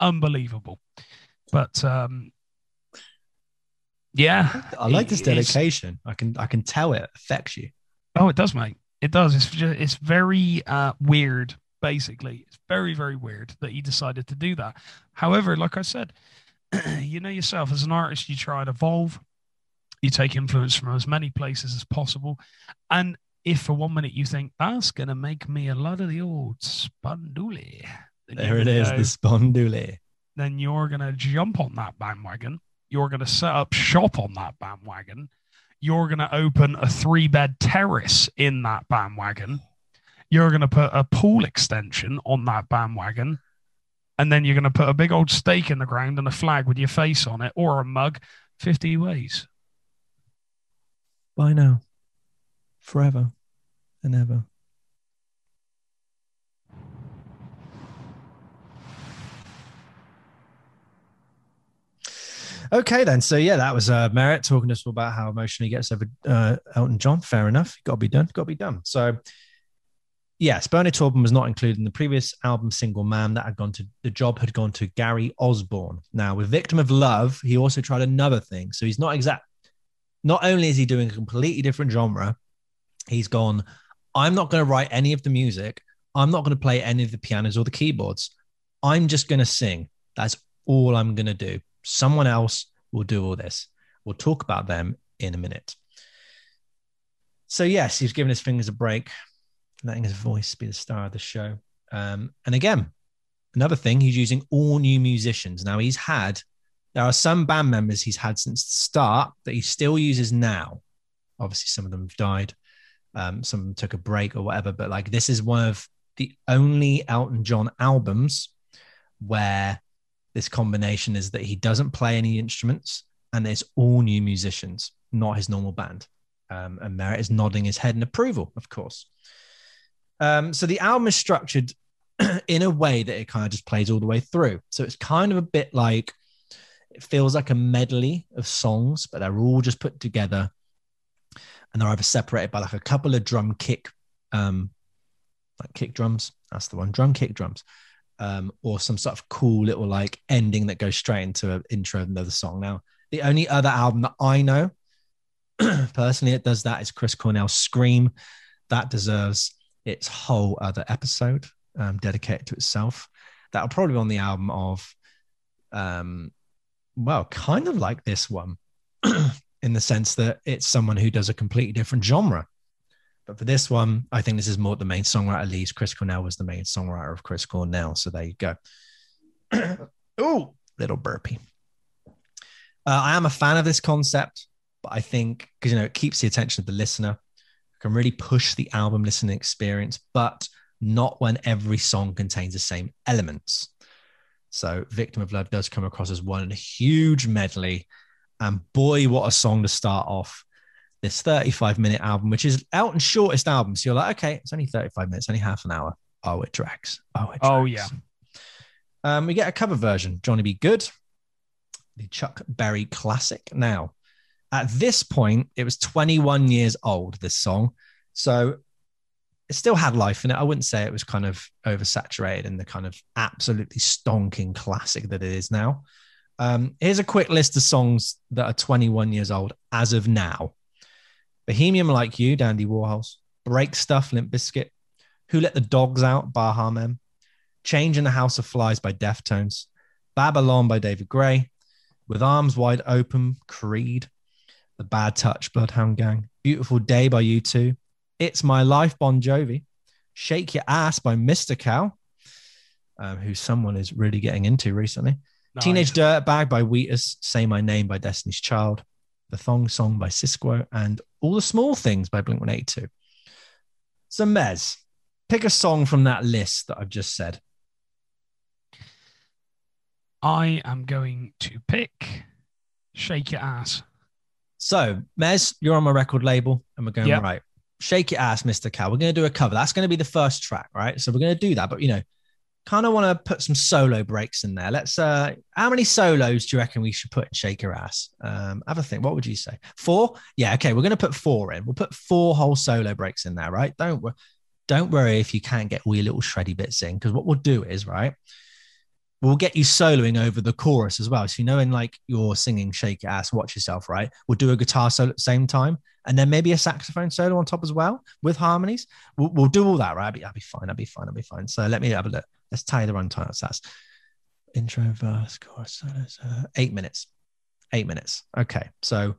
unbelievable. But yeah, I like this dedication. I can tell it affects you. Oh, it does, mate. It does. It's very weird. Basically, it's very, very weird that you decided to do that. However, like I said, you know yourself, as an artist, you try and evolve. You take influence from as many places as possible. And if for 1 minute you think, that's going to make me a lot of the old spandule. There it is, the spandule. Then you're going to jump on that bandwagon. You're going to set up shop on that bandwagon. You're going to open a 3-bed terrace in that bandwagon. You're going to put a pool extension on that bandwagon. And then you're going to put a big old stake in the ground and a flag with your face on it or a mug. 50 ways. Bye now. Forever and ever. Okay, then. So, yeah, that was Merritt talking to us about how emotionally he gets over Elton John. Fair enough. Got to be done. Got to be done. So, yes, Bernie Taupin was not included in the previous album, Single Man. That had gone to, the job had gone to Gary Osborne. Now, with Victim of Love, he also tried another thing. So he's not exact. Not only is he doing a completely different genre, he's gone, I'm not going to write any of the music. I'm not going to play any of the pianos or the keyboards. I'm just going to sing. That's all I'm going to do. Someone else will do all this. We'll talk about them in a minute. So, yes, he's giving his fingers a break, letting his voice be the star of the show. And again, another thing, he's using all new musicians. Now, there are some band members he's had since the start that he still uses now. Obviously, some of them have died. Some of them took a break or whatever. But like, this is one of the only Elton John albums where this combination is that he doesn't play any instruments and it's all new musicians, not his normal band. And Merritt is nodding his head in approval, of course. So the album is structured in a way that it kind of just plays all the way through. So it's kind of a bit like, it feels like a medley of songs, but they're all just put together and they're either separated by like a couple of drum kick drums, or some sort of cool little like ending that goes straight into an intro of another song. Now, the only other album that I know personally that does that is Chris Cornell's Scream. That deserves its whole other episode dedicated to itself. That'll probably be on the album of, well, kind of like this one in the sense that it's someone who does a completely different genre. But for this one, I think this is more the main songwriter leads. Chris Cornell was the main songwriter of Chris Cornell. So there you go. Oh, little burpee. I am a fan of this concept, but I think, because, you know, it keeps the attention of the listener. It can really push the album listening experience, but not when every song contains the same elements. So Victim of Love does come across as one huge medley. And boy, what a song to start off this 35-minute album, which is Elton's shortest album. So you're like, okay, it's only 35 minutes, only half an hour. Oh, it drags. Oh, yeah. We get a cover version, Johnny B. Good, the Chuck Berry classic. Now, at this point, it was 21 years old, this song. So it still had life in it. I wouldn't say it was kind of oversaturated in the kind of absolutely stonking classic that it is now. Here's a quick list of songs that are 21 years old as of now. Bohemian Like You, Dandy Warhols. Break Stuff, Limp Bizkit. Who Let the Dogs Out, Baha Men. Change in the House of Flies by Deftones. Babylon by David Gray. With Arms Wide Open, Creed. The Bad Touch, Bloodhound Gang. Beautiful Day by U2. It's My Life, Bon Jovi. Shake Your Ass by Mr. Cow, who someone is really getting into recently. Nice. Teenage Dirtbag by Wheatus. Say My Name by Destiny's Child. The Thong Song by Sisqo. And All the Small Things by Blink-182. So, Mez, pick a song from that list that I've just said. I am going to pick Shake Your Ass. So, Mez, you're on my record label, and we're going, yep, right. Shake Your Ass, Mr. Cow. We're going to do a cover. That's going to be the first track, right? So we're going to do that. But, you know, kind of want to put some solo breaks in there. Let's how many solos do you reckon we should put in Shake Your Ass? Have a think. What would you say? 4? Yeah, okay, we're going to put 4 in. We'll put 4 whole solo breaks in there, right? Don't worry if you can't get all your little shreddy bits in, because what we'll do is, right, we'll get you soloing over the chorus as well. So, you know, in like your singing Shake Your Ass, Watch Yourself, right? We'll do a guitar solo at the same time, and then maybe a saxophone solo on top as well with harmonies. We'll do all that, right? I'll be fine. So let me have a look. Let's tie the runtime. That's intro, verse, chorus, solo, solo. 8 minutes. 8 minutes. Okay. So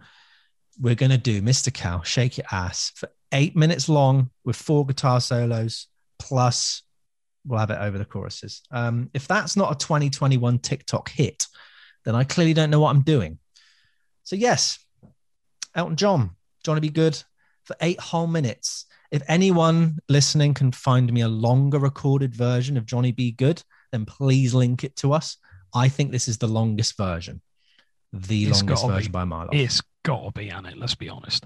we're going to do Mr. Cow, Shake Your Ass for 8 minutes long with 4 guitar solos plus... We'll have it over the choruses. If that's not a 2021 TikTok hit, then I clearly don't know what I'm doing. So yes, Elton John. Do you want to be good for 8 whole minutes? If anyone listening can find me a longer recorded version of Johnny Be Good, then please link it to us. I think this is the longest version. By a mile. It's got to be, Annette. Let's be honest.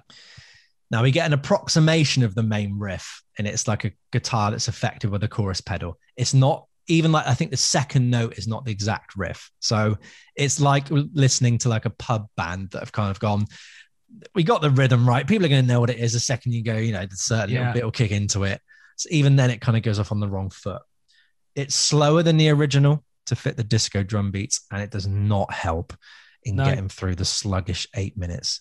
Now we get an approximation of the main riff, and it's like a guitar that's affected with a chorus pedal. It's not even like, I think the second note is not the exact riff. So it's like listening to like a pub band that have kind of gone, we got the rhythm right. People are going to know what it is the second you go, you know, the certain little bit will kick into it. So even then it kind of goes off on the wrong foot. It's slower than the original to fit the disco drum beats, and it does not help in getting through the sluggish 8 minutes.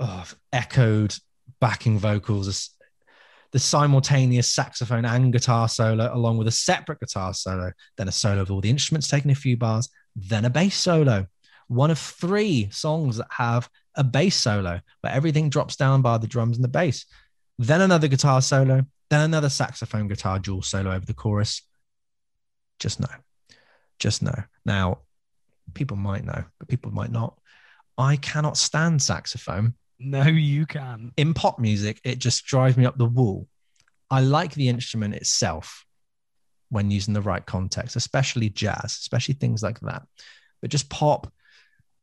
Oh, echoed backing vocals, the simultaneous saxophone and guitar solo, along with a separate guitar solo, then a solo of all the instruments taking a few bars, then a bass solo. One of 3 songs that have a bass solo, but everything drops down by the drums and the bass. Then another guitar solo, then another saxophone guitar dual solo over the chorus. Just no. Now, people might know, but people might not. I cannot stand saxophone. No, you can. In pop music, it just drives me up the wall. I like the instrument itself when using the right context, especially jazz, especially things like that. But just pop,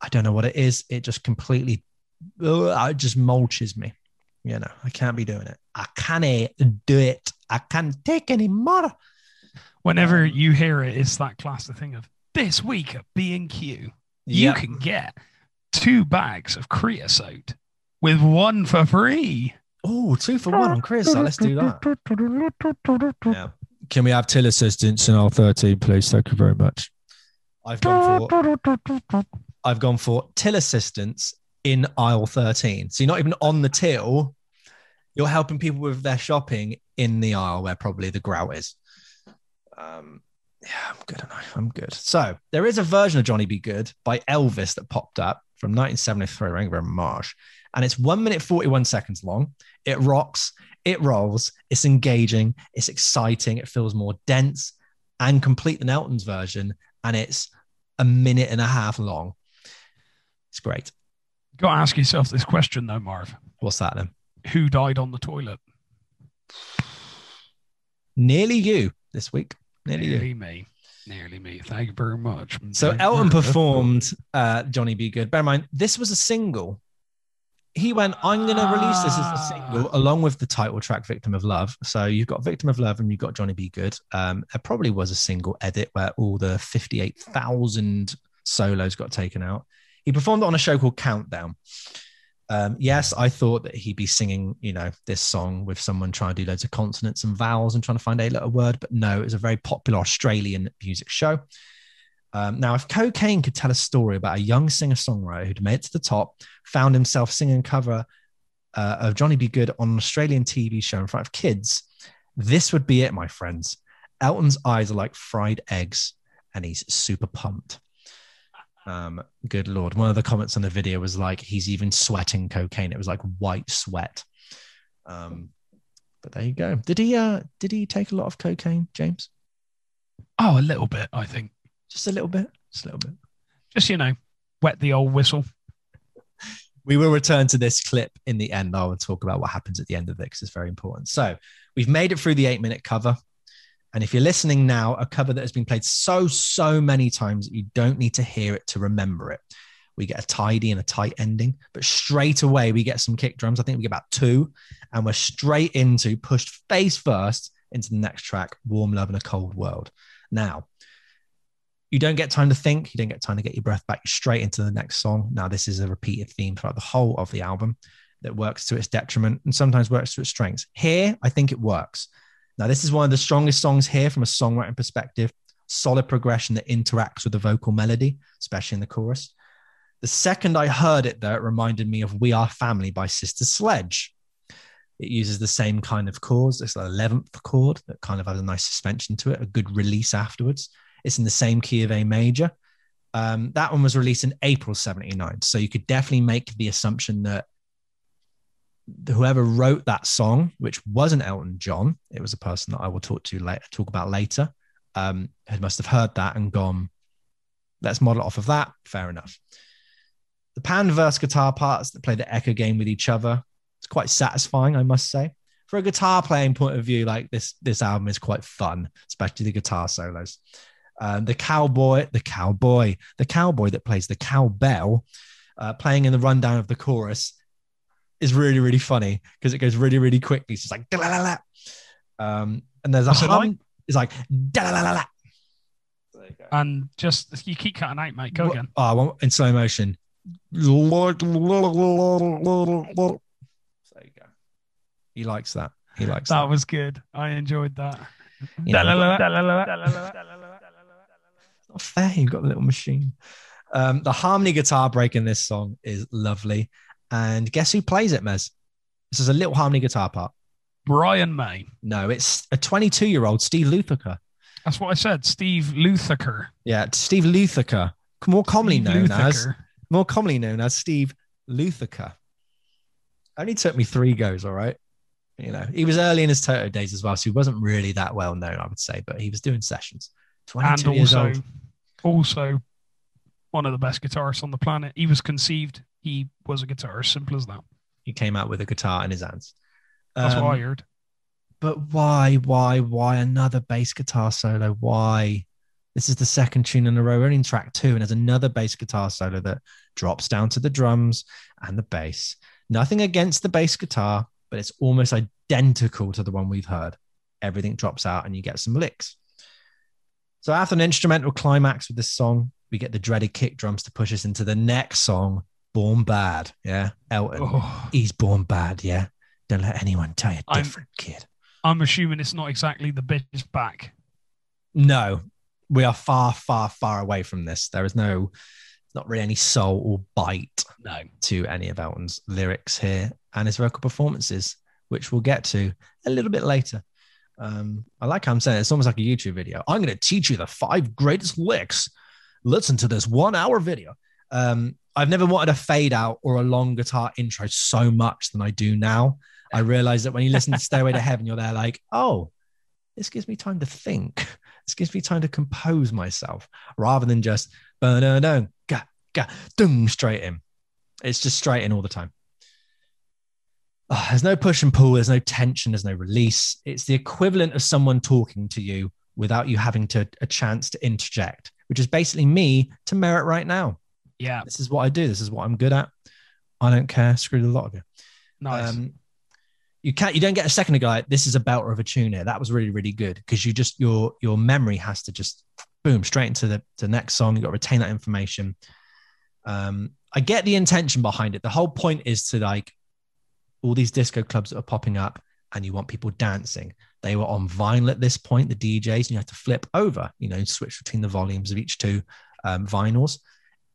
I don't know what it is. It just completely, it just mulches me. You know, I can't be doing it. I can't do it. I can't take any more. Whenever you hear it, it's that classic thing of this week at B&Q. You can get 2 bags of creosote with 1 for free. Oh, 2 for 1 on creosote. Let's do that. Yeah. Can we have till assistance in our 13, please? Thank you very much. I've gone for till assistance in aisle 13. So you're not even on the till. You're helping people with their shopping in the aisle where probably the grout is. Yeah, I'm good. I'm good. So there is a version of Johnny Be Good by Elvis that popped up from 1973, Ringo Marsh, and it's 1 minute 41 seconds long. It rocks, it rolls, it's engaging, it's exciting, it feels more dense and complete than Elton's version, and it's 1.5 minutes long. It's great. You've got to ask yourself this question though, Marv. What's that then? Who died on the toilet? Nearly you this week. Nearly me. Thank you very much. So Elton performed Johnny Be Good. Bear in mind, this was a single. He went, I'm going to release this as a single, along with the title track, Victim of Love. So you've got Victim of Love and you've got Johnny Be Good. There probably was a single edit where all the 58,000 solos got taken out. He performed it on a show called Countdown. Yes, I thought that he'd be singing, you know, this song with someone trying to do loads of consonants and vowels and trying to find a letter word, but no, it was a very popular Australian music show. Now, if cocaine could tell a story about a young singer-songwriter who'd made it to the top, found himself singing a cover of Johnny Be Good on an Australian TV show in front of kids, this would be it, my friends. Elton's eyes are like fried eggs, and he's super pumped. Good Lord. One of the comments on the video was like, he's even sweating cocaine. It was like white sweat. But there you go. Did he take a lot of cocaine, James? Oh, a little bit, I think. Just a little bit. Just, you know, wet the old whistle. We will return to this clip in the end. I will talk about what happens at the end of it because it's very important. So we've made it through the 8-minute cover. And if you're listening now, a cover that has been played so many times that you don't need to hear it to remember it. We get a tidy and a tight ending, but straight away we get some kick drums. I think we get about 2, and we're straight into, pushed face first into the next track, Warm Love in a Cold World. Now, you don't get time to think. You don't get time to get your breath back. You're straight into the next song. Now, this is a repeated theme throughout the whole of the album that works to its detriment and sometimes works to its strengths. Here, I think it works. Now, this is one of the strongest songs here from a songwriting perspective. Solid progression that interacts with the vocal melody, especially in the chorus. The second I heard it, though, it reminded me of We Are Family by Sister Sledge. It uses the same kind of chords. It's the 11th chord that kind of has a nice suspension to it, a good release afterwards. It's in the same key of A major. That one was released in April 79. So you could definitely make the assumption that whoever wrote that song, which wasn't Elton John, it was a person that I will talk about later, must have heard that and gone, let's model it off of that. Fair enough. The pan-verse guitar parts that play the echo game with each other, it's quite satisfying, I must say. For a guitar playing point of view, like this album is quite fun, especially the guitar solos. The cowboy that plays the cowbell, playing in the rundown of the chorus, is really, really funny because it goes really, really quickly. So it's like, da-la-la-la. And there's a hum. It's like, da-la-la-la-la. There you go. And just, you keep cutting out, mate. Go again. Oh, in slow motion. There you go. He likes that. That was good. I enjoyed that. You know, not fair. You've got the little machine. The harmony guitar break in this song is lovely. And guess who plays it, Mez? This is a little harmony guitar part. Brian May. No, it's a 22-year-old Steve Lukather. That's what I said. Steve Lukather. Yeah, Steve Lukather. More commonly known as Steve Lukather. Only took me 3 goes, all right? You know, he was early in his Toto days as well, so he wasn't really that well known, I would say, but he was doing sessions. 22 and also, years old. Also, one of the best guitarists on the planet. He was conceived. He was a guitarist, simple as that. He came out with a guitar in his hands. That's what I heard. But why another bass guitar solo? Why? This is the second tune in a row. We're only in track 2, and there's another bass guitar solo that drops down to the drums and the bass. Nothing against the bass guitar, but it's almost identical to the one we've heard. Everything drops out and you get some licks. So after an instrumental climax with this song, we get the dreaded kick drums to push us into the next song, Born Bad. Yeah, Elton. Oh. He's born bad, yeah. Don't let anyone tell you different, kid. I'm assuming it's not exactly The Bitch Is Back. No, we are far, far, far away from this. There is not really any soul or bite to any of Elton's lyrics here and his vocal performances, which we'll get to a little bit later. I like how I'm saying it. It's almost like a YouTube video. I'm going to teach you the 5 greatest licks. Listen to this 1-hour video. I've never wanted a fade out or a long guitar intro so much than I do now. I realize that when you listen to Stairway to Heaven, you're there like, oh, this gives me time to think. This gives me time to compose myself rather than just straight in. It's just straight in all the time. Oh, there's no push and pull. There's no tension. There's no release. It's the equivalent of someone talking to you without you having a chance to interject, which is basically me to Merit right now. Yeah. This is what I do. This is what I'm good at. I don't care. Screw the lot of you. Nice. You don't get a second to go, like, this is a belter of a tune here. That was really, really good. Because you just, your memory has to just boom straight into the next song. You've got to retain that information. I get the intention behind it. The whole point is to, like, all these disco clubs that are popping up and you want people dancing. They were on vinyl at this point, the DJs, and you have to flip over, switch between the volumes of each 2 vinyls.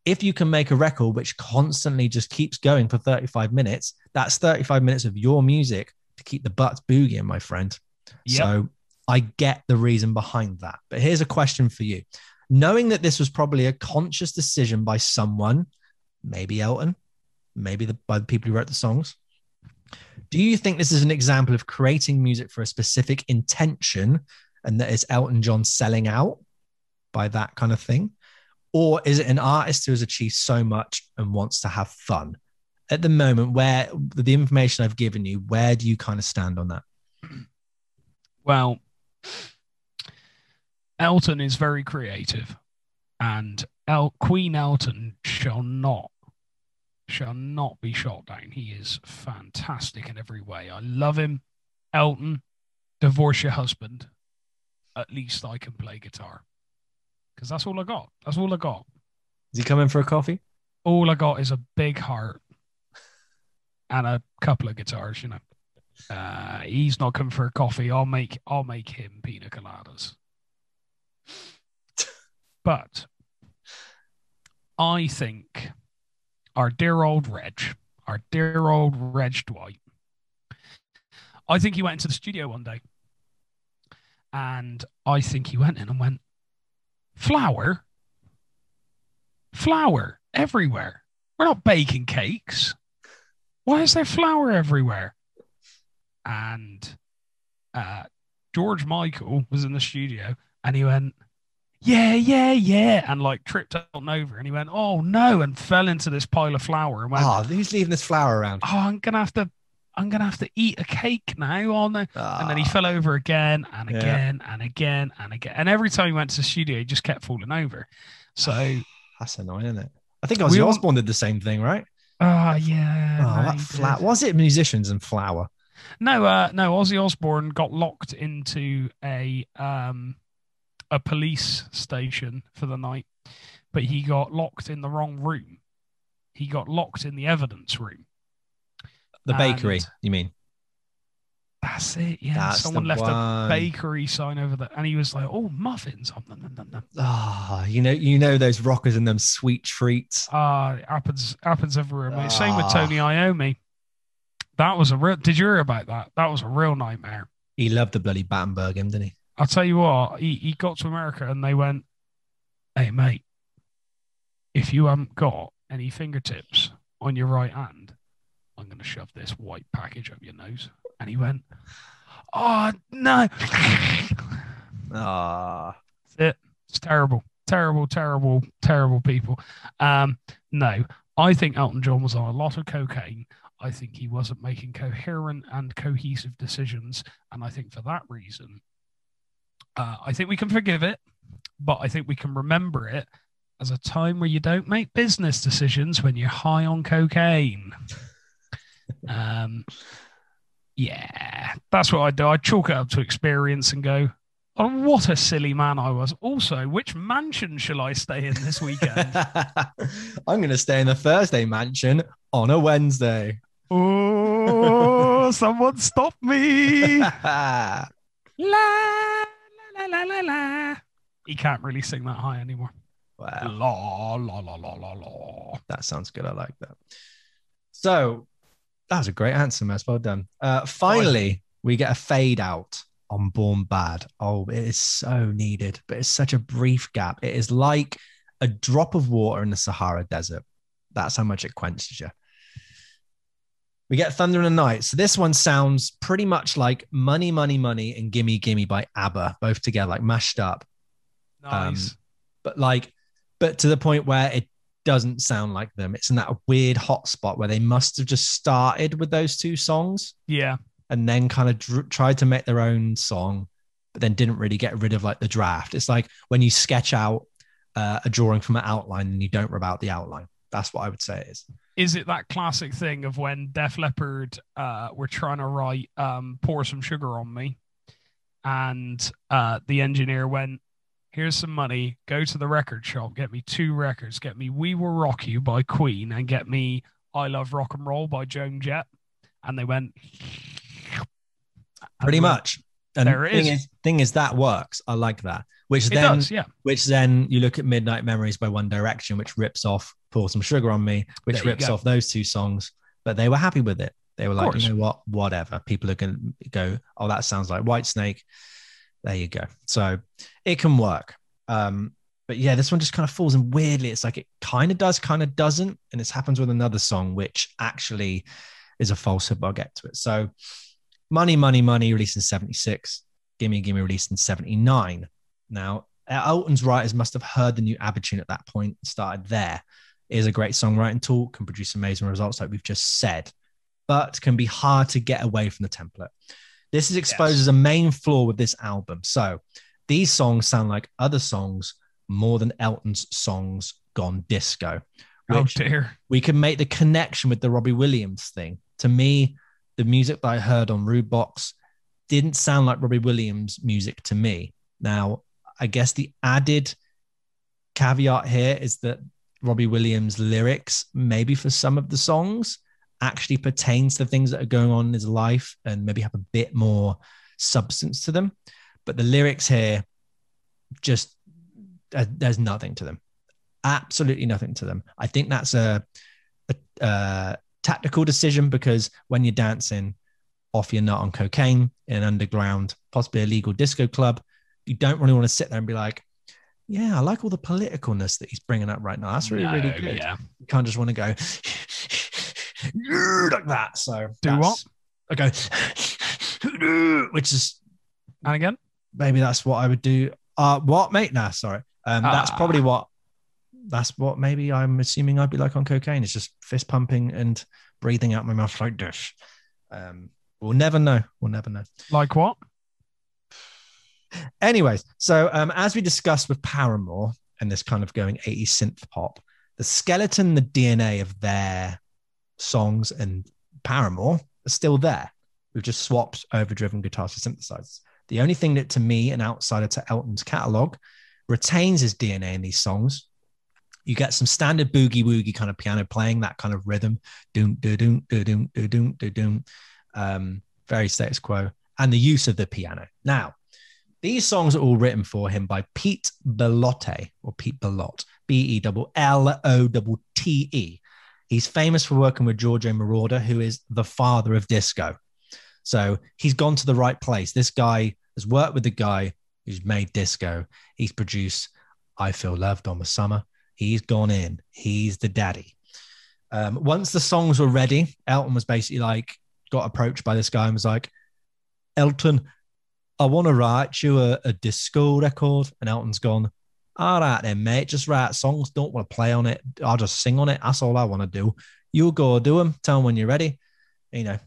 If you can make a record which constantly just keeps going for 35 minutes, that's 35 minutes of your music to keep the butts boogieing, my friend. Yep. So I get the reason behind that. But here's a question for you. Knowing that this was probably a conscious decision by someone, maybe Elton, maybe by the people who wrote the songs, do you think this is an example of creating music for a specific intention and that is Elton John selling out by that kind of thing? Or is it an artist who has achieved so much and wants to have fun? At the moment, where the information I've given you, where do you kind of stand on that? Well, Elton is very creative, and Queen Elton shall not be shot down. He is fantastic in every way. I love him. Elton, divorce your husband. at least I can play guitar. Because that's all I got. That's all I got. Is he coming for a coffee? All I got is a big heart and a couple of guitars, you know. He's not coming for a coffee. I'll make him pina coladas. But I think our dear old Reg Dwight, I think he went into the studio one day and I think he went in and went, flour everywhere. We're not baking cakes. Why is there flour everywhere? And George Michael was in the studio and he went, yeah, and like tripped on over and he went, oh no, and fell into this pile of flour and went, oh, who's leaving this flour around? Oh, I'm gonna have to eat a cake now. Oh no. And then he fell over again and again. And every time he went to the studio, he just kept falling over. So that's annoying, isn't it? I think Ozzy Osbourne did the same thing, right? Was it musicians and flour? No, Ozzy Osbourne got locked into a police station for the night, but he got locked in the wrong room. He got locked in the evidence room. The bakery, you mean? That's it, yeah. That's someone left a bakery sign over there, and he was like, oh, muffins. Ah, you know those rockers and them sweet treats. It happens everywhere, mate. Same with Tony Iommi. That was did you hear about that? That was a real nightmare. He loved the bloody Battenberg, him, didn't he? I'll tell you what, he got to America and they went, hey, mate, if you haven't got any fingertips on your right hand, I'm going to shove this white package up your nose. And he went, oh, no. That's it. It's terrible. Terrible, terrible, terrible people. No, I think Elton John was on a lot of cocaine. I think he wasn't making coherent and cohesive decisions. And I think for that reason, I think we can forgive it, but I think we can remember it as a time where you don't make business decisions when you're high on cocaine. Yeah, that's what I do. I chalk it up to experience and go, oh, what a silly man I was. Also, which mansion shall I stay in this weekend? I'm going to stay in the Thursday mansion on a Wednesday. Oh, someone stop me. La. La, la, la. He can't really sing that high anymore. Wow. La, la, la, la, la, la. That sounds good. I like that. So that was a great answer, Mess. Well done. Finally, we get a fade out on Born Bad. Oh, it is so needed, but it's such a brief gap. It is like a drop of water in the Sahara Desert. That's how much it quenches you. We get Thunder in the Night. So this one sounds pretty much like Money, Money, Money and Gimme, Gimme by ABBA, both together, like mashed up. Nice. But to the point where it doesn't sound like them. It's in that weird hot spot where they must have just started with those two songs. Yeah. And then kind of tried to make their own song, but then didn't really get rid of like the draft. It's like when you sketch out a drawing from an outline and you don't rub out the outline. That's what I would say it is. Is it that classic thing of when Def Leppard were trying to write Pour Some Sugar on Me and the engineer went, here's some money, go to the record shop, get me two records, get me We Will Rock You by Queen and get me I Love Rock and Roll by Joan Jett. And they went... Pretty much. And there it is. Thing is, that works. I like that. Which then you look at Midnight Memories by One Direction, which rips off Pour Some Sugar on Me, which rips off those two songs. But they were happy with it. They were like, you know what? Whatever. People are going to go, oh, that sounds like Whitesnake. There you go. So it can work. But yeah, this one just kind of falls in weirdly. It's like it kind of does, kind of doesn't. And this happens with another song, which actually is a falsehood, but I'll get to it. So Money, Money, Money released in 76. Gimme, Gimme released in 79. Now, Elton's writers must have heard the new ABBA tune at that point and started there. It is a great songwriting tool, can produce amazing results like we've just said, but can be hard to get away from the template. This is exposed as a main flaw with this album. So these songs sound like other songs more than Elton's songs gone disco. Oh dear. We can make the connection with the Robbie Williams thing. To me, the music that I heard on Rude Box didn't sound like Robbie Williams music to me. Now, I guess the added caveat here is that Robbie Williams' lyrics, maybe for some of the songs, actually pertains to things that are going on in his life and maybe have a bit more substance to them. But the lyrics here, just there's nothing to them. Absolutely nothing to them. I think that's a tactical decision, because when you're dancing off your nut on cocaine in an underground, possibly illegal disco club, you don't really want to sit there and be like, yeah, I like all the politicalness that he's bringing up right now. That's really, really good. Yeah. You kind of just want to go like that. So do what? I go, which is, and again, maybe that's what I would do. What, mate? Nah, sorry. That's probably what. That's what maybe I'm assuming I'd be like on cocaine. It's just fist pumping and breathing out my mouth like this. We'll never know. We'll never know. Like what? Anyways, so as we discussed with Paramore and this kind of going 80s synth pop, the skeleton, the DNA of their songs and Paramore are still there. We've just swapped overdriven guitars for synthesizers. The only thing that, to me, an outsider to Elton's catalog, retains his DNA in these songs. You get some standard boogie woogie kind of piano playing, that kind of rhythm, doom do doom do doom do doom do doom, very status quo, and the use of the piano. Now, these songs are all written for him by Pete Bellotte, or Pete Bellotte, B-E-L-L-O-T-T-E. He's famous for working with Giorgio Moroder, who is the father of disco. So he's gone to the right place. This guy has worked with the guy who's made disco. He's produced I Feel Loved on the Summer. He's gone in. He's the daddy. Once the songs were ready, Elton was basically like, got approached by this guy and was like, Elton, I want to write you a disco record. And Elton's gone, all right then, mate, just write songs. Don't want to play on it. I'll just sing on it. That's all I want to do. You go do them. Tell them when you're ready. You know,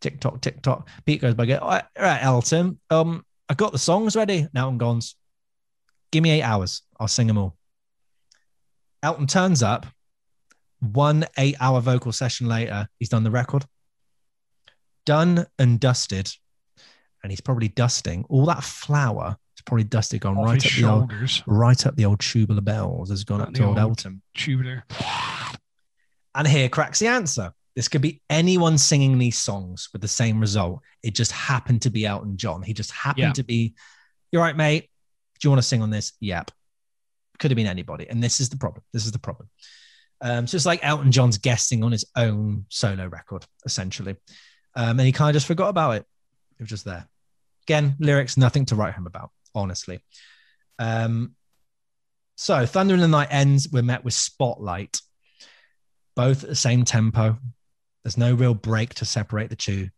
tick tock, tick tock. Pete goes back, all right, Elton, I got the songs ready. And Elton goes, give me 8 hours. I'll sing them all. Elton turns up. 1 8-hour vocal session later, he's done the record. Done and dusted. And he's probably dusting all that flour. It's probably dusted, gone right up shoulders. Right up the old tubular bells. Has gone up to old Elton. Tubular. And here cracks the answer. This could be anyone singing these songs with the same result. It just happened to be Elton John. He just happened to be. You're right, mate. Do you want to sing on this? Yep. Could have been anybody. And this is the problem. This is the problem. So it's like Elton John's guesting on his own solo record, essentially. And he kind of just forgot about it. It was just there. Again, lyrics, nothing to write home about, honestly. So Thunder in the Night ends. We're met with Spotlight. Both at the same tempo. There's no real break to separate the two.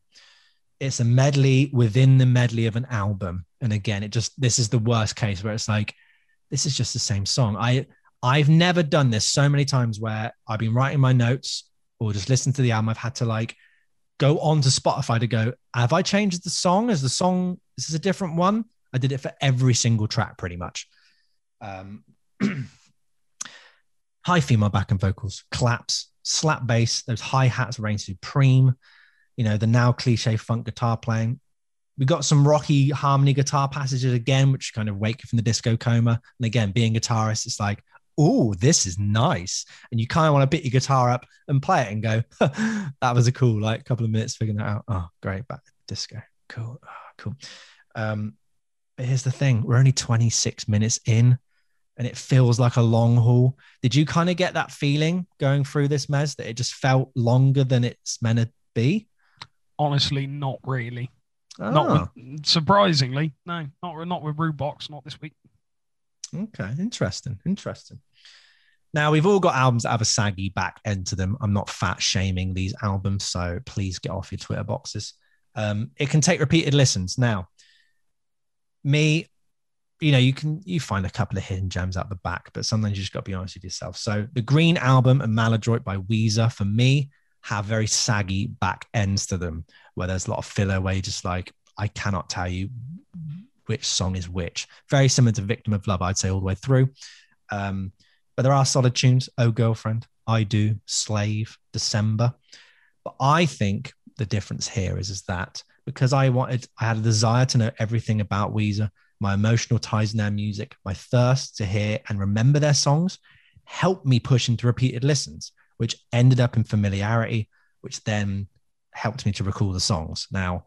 It's a medley within the medley of an album. And again, this is the worst case where it's like, this is just the same song. I've never done this so many times where I've been writing my notes or just listen to the album. I've had to like go on to Spotify to go, have I changed the song? This is a different one. I did it for every single track pretty much. High female back and vocals, claps, slap bass, those hi-hats reign supreme, you know, the now cliche funk guitar playing. We got some rocky harmony guitar passages again, which kind of wake you from the disco coma. And again, being a guitarist, it's like, oh, this is nice. And you kind of want to pick your guitar up and play it and go, that was a cool, like, couple of minutes figuring that out. Oh, great. Back to disco. Cool. Oh, cool. But here's the thing. We're only 26 minutes in and it feels like a long haul. Did you kind of get that feeling going through this, Mez, that it just felt longer than it's meant to be? Honestly, not really. Oh. Surprisingly, no, not with Rude Box, not this week. Okay, interesting. Now, we've all got albums that have a saggy back end to them. I'm not fat shaming these albums, so please get off your Twitter boxes. It can take repeated listens. Now, me, you know, you find a couple of hidden gems out the back, but sometimes you just got to be honest with yourself. So the Green Album and Maladroit by Weezer, for me, have very saggy back ends to them where there's a lot of filler where you're just like, I cannot tell you which song is which. Very similar to Victim of Love, I'd say, all the way through. But there are solid tunes. Oh, Girlfriend, I Do, Slave, December. But I think the difference here is that because I had a desire to know everything about Weezer, my emotional ties in their music, my thirst to hear and remember their songs helped me push into repeated listens, which ended up in familiarity, which then helped me to recall the songs. Now,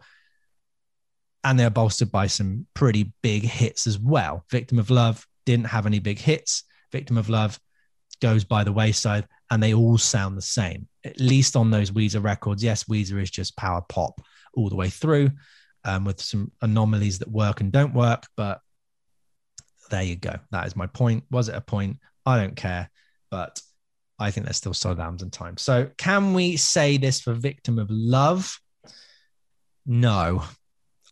and they're bolstered by some pretty big hits as well. Victim of Love didn't have any big hits. Victim of Love goes by the wayside, and they all sound the same, at least on those Weezer records. Yes, Weezer is just power pop all the way through, with some anomalies that work and don't work, but there you go. That is my point. Was it a point? I don't care, but I think there's still solid albums in time. So can we say this for Victim of Love? No.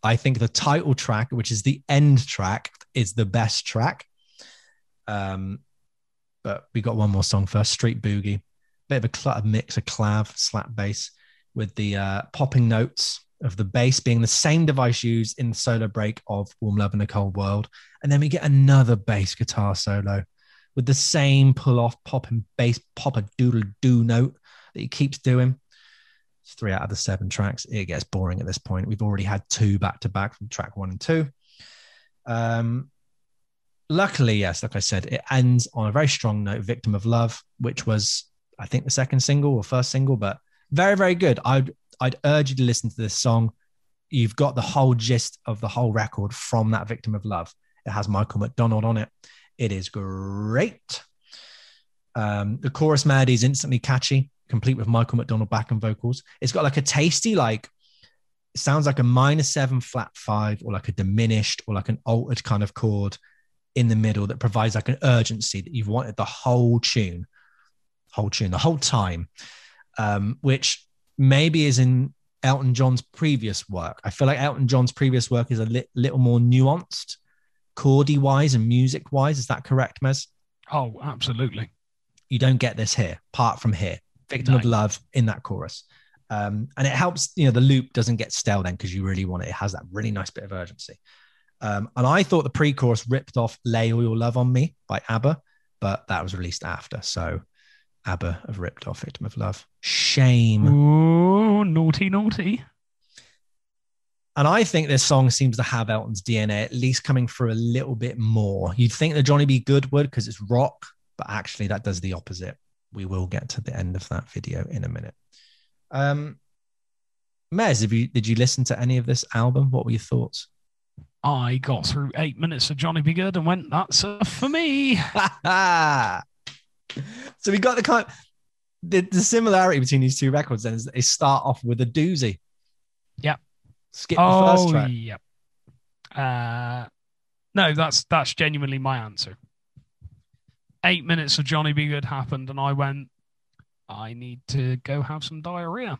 I think the title track, which is the end track, is the best track. But we got one more song first, Street Boogie. Bit of a cluttered mix, a clav, slap bass, with the popping notes of the bass being the same device used in the solo break of Warm Love in a Cold World. And then we get another bass guitar solo with the same pull-off popping bass, pop-a-doodle-doo note that he keeps doing. It's 3 out of the 7 tracks. It gets boring at this point. We've already had 2 back-to-back from track 1 and 2. Luckily, yes, like I said, it ends on a very strong note, Victim of Love, which was, I think, the second single or first single, but very, very good. I'd urge you to listen to this song. You've got the whole gist of the whole record from that Victim of Love. It has Michael McDonald on it. It is great. The chorus melody is instantly catchy, complete with Michael McDonald back and vocals. It's got like a tasty, like, it sounds like a -7 flat 5, or like a diminished or like an altered kind of chord in the middle that provides like an urgency that you've wanted the whole tune, the whole time, which maybe is in Elton John's previous work. I feel like Elton John's previous work is a little more nuanced, chordy wise and music wise. Is that correct, Mez? Oh, absolutely. You don't get this here, apart from here. Victim of Love in that chorus. And it helps, you know, the loop doesn't get stale then, because you really want it. It has that really nice bit of urgency. And I thought the pre-chorus ripped off Lay All Your Love on Me by ABBA, but that was released after. So ABBA have ripped off Victim of Love. Shame. Ooh, naughty, naughty. And I think this song seems to have Elton's DNA, at least coming through a little bit more. You'd think that Johnny B. Goode would, because it's rock, but actually that does the opposite. We will get to the end of that video in a minute. Mez, did you listen to any of this album? What were your thoughts? I got through 8 minutes of Johnny B. Goode and went, that's for me. So we got the kind of, the similarity between these 2 records then is that they start off with a doozy. Yeah. Skip the first track. Yeah. No, that's genuinely my answer. 8 minutes of Johnny B. Goode happened and I went, I need to go have some diarrhea.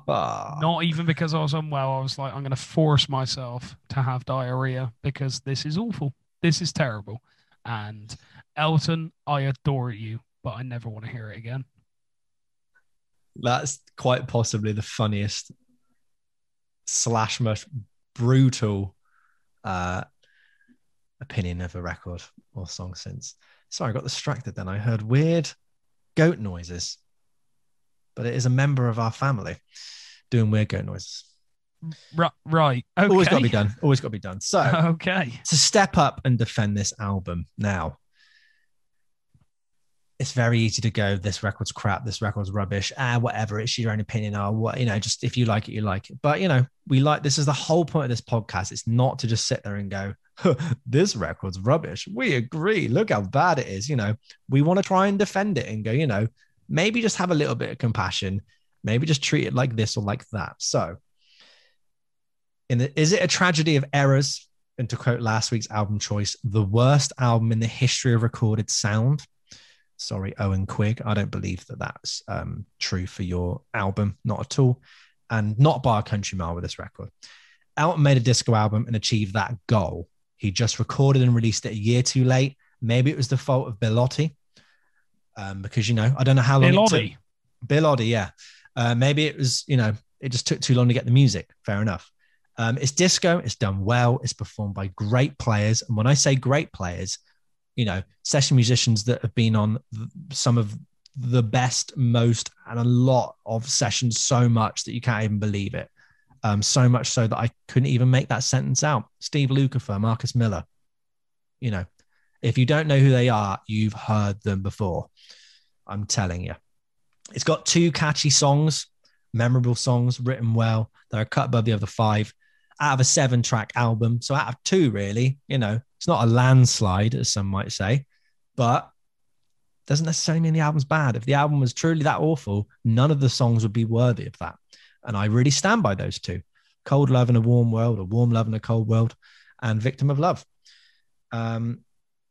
Not even because I was unwell. I was like, I'm going to force myself to have diarrhea because this is awful. This is terrible. And Elton, I adore you, but I never want to hear it again. That's quite possibly the funniest / most brutal opinion of a record or song since. Sorry, I got distracted then. I heard weird goat noises. But it is a member of our family doing weird goat noises. Right. Okay. Always got to be done. So, okay. To step up and defend this album now. It's very easy to go, this record's crap, this record's rubbish, whatever, it's your own opinion, what, you know, just if you like it, you like it. But, you know, this is the whole point of this podcast. It's not to just sit there and go, huh, this record's rubbish. We agree. Look how bad it is. You know, we want to try and defend it and go, you know, maybe just have a little bit of compassion. Maybe just treat it like this or like that. So, is it a tragedy of errors? And to quote last week's album choice, the worst album in the history of recorded sound. Sorry, Owen Quigg. I don't believe that that's true for your album. Not at all. And not by a country mile with this record. Elton made a disco album and achieved that goal. He just recorded and released it a year too late. Maybe it was the fault of Bilotti. Because, you know, I don't know how long Bilotti, yeah. Maybe it was, you know, it just took too long to get the music. Fair enough. It's disco. It's done well. It's performed by great players. And when I say great players, you know, session musicians that have been on some of the best, most, and a lot of sessions so much that you can't even believe it. So much so that I couldn't even make that sentence out. Steve Lukather, Marcus Miller, you know, if you don't know who they are, you've heard them before. I'm telling you. It's got two catchy songs, memorable songs, written well. They're a cut above the other five out of a 7-track album. So out of 2, really, you know, it's not a landslide, as some might say, but doesn't necessarily mean the album's bad. If the album was truly that awful, none of the songs would be worthy of that. And I really stand by those two, Cold Love in a Warm World, or Warm Love in a Cold World, and Victim of Love.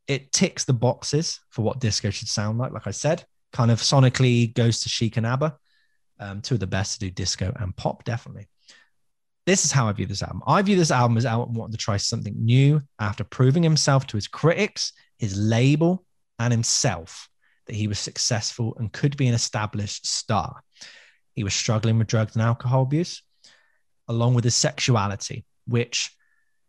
It ticks the boxes for what disco should sound like I said, kind of sonically goes to Chic and ABBA, two of the best to do disco and pop, definitely. This is how I view this album. I view this album as Elton wanting to try something new after proving himself to his critics, his label, and himself that he was successful and could be an established star. He was struggling with drugs and alcohol abuse, along with his sexuality, which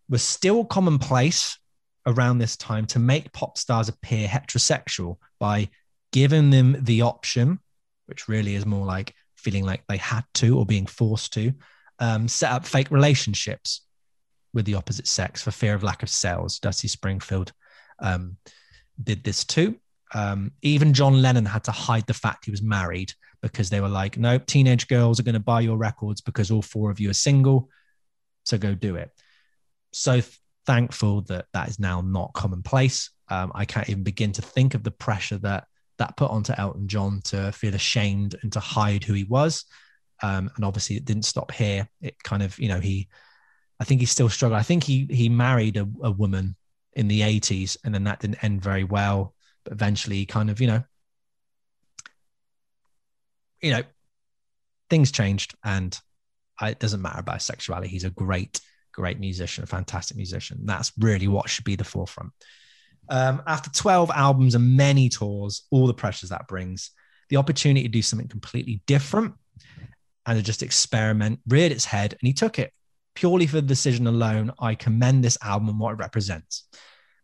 was still commonplace around this time to make pop stars appear heterosexual by giving them the option, which really is more like feeling like they had to or being forced to, set up fake relationships with the opposite sex for fear of lack of sales. Dusty Springfield did this too. Even John Lennon had to hide the fact he was married because they were like, no, teenage girls are going to buy your records because all 4 of you are single, so go do it. So thankful that that is now not commonplace. I can't even begin to think of the pressure that put onto Elton John to feel ashamed and to hide who he was. And obviously it didn't stop here. It kind of, you know, I think he still struggled. I think he married a woman in the 80s, and then that didn't end very well. But eventually he kind of, you know, things changed, and it doesn't matter about his sexuality. He's a great musician, a fantastic musician. That's really what should be the forefront. After 12 albums and many tours, all the pressures that brings, the opportunity to do something completely different and to just experiment reared its head, and he took it. Purely for the decision alone, I commend this album and what it represents.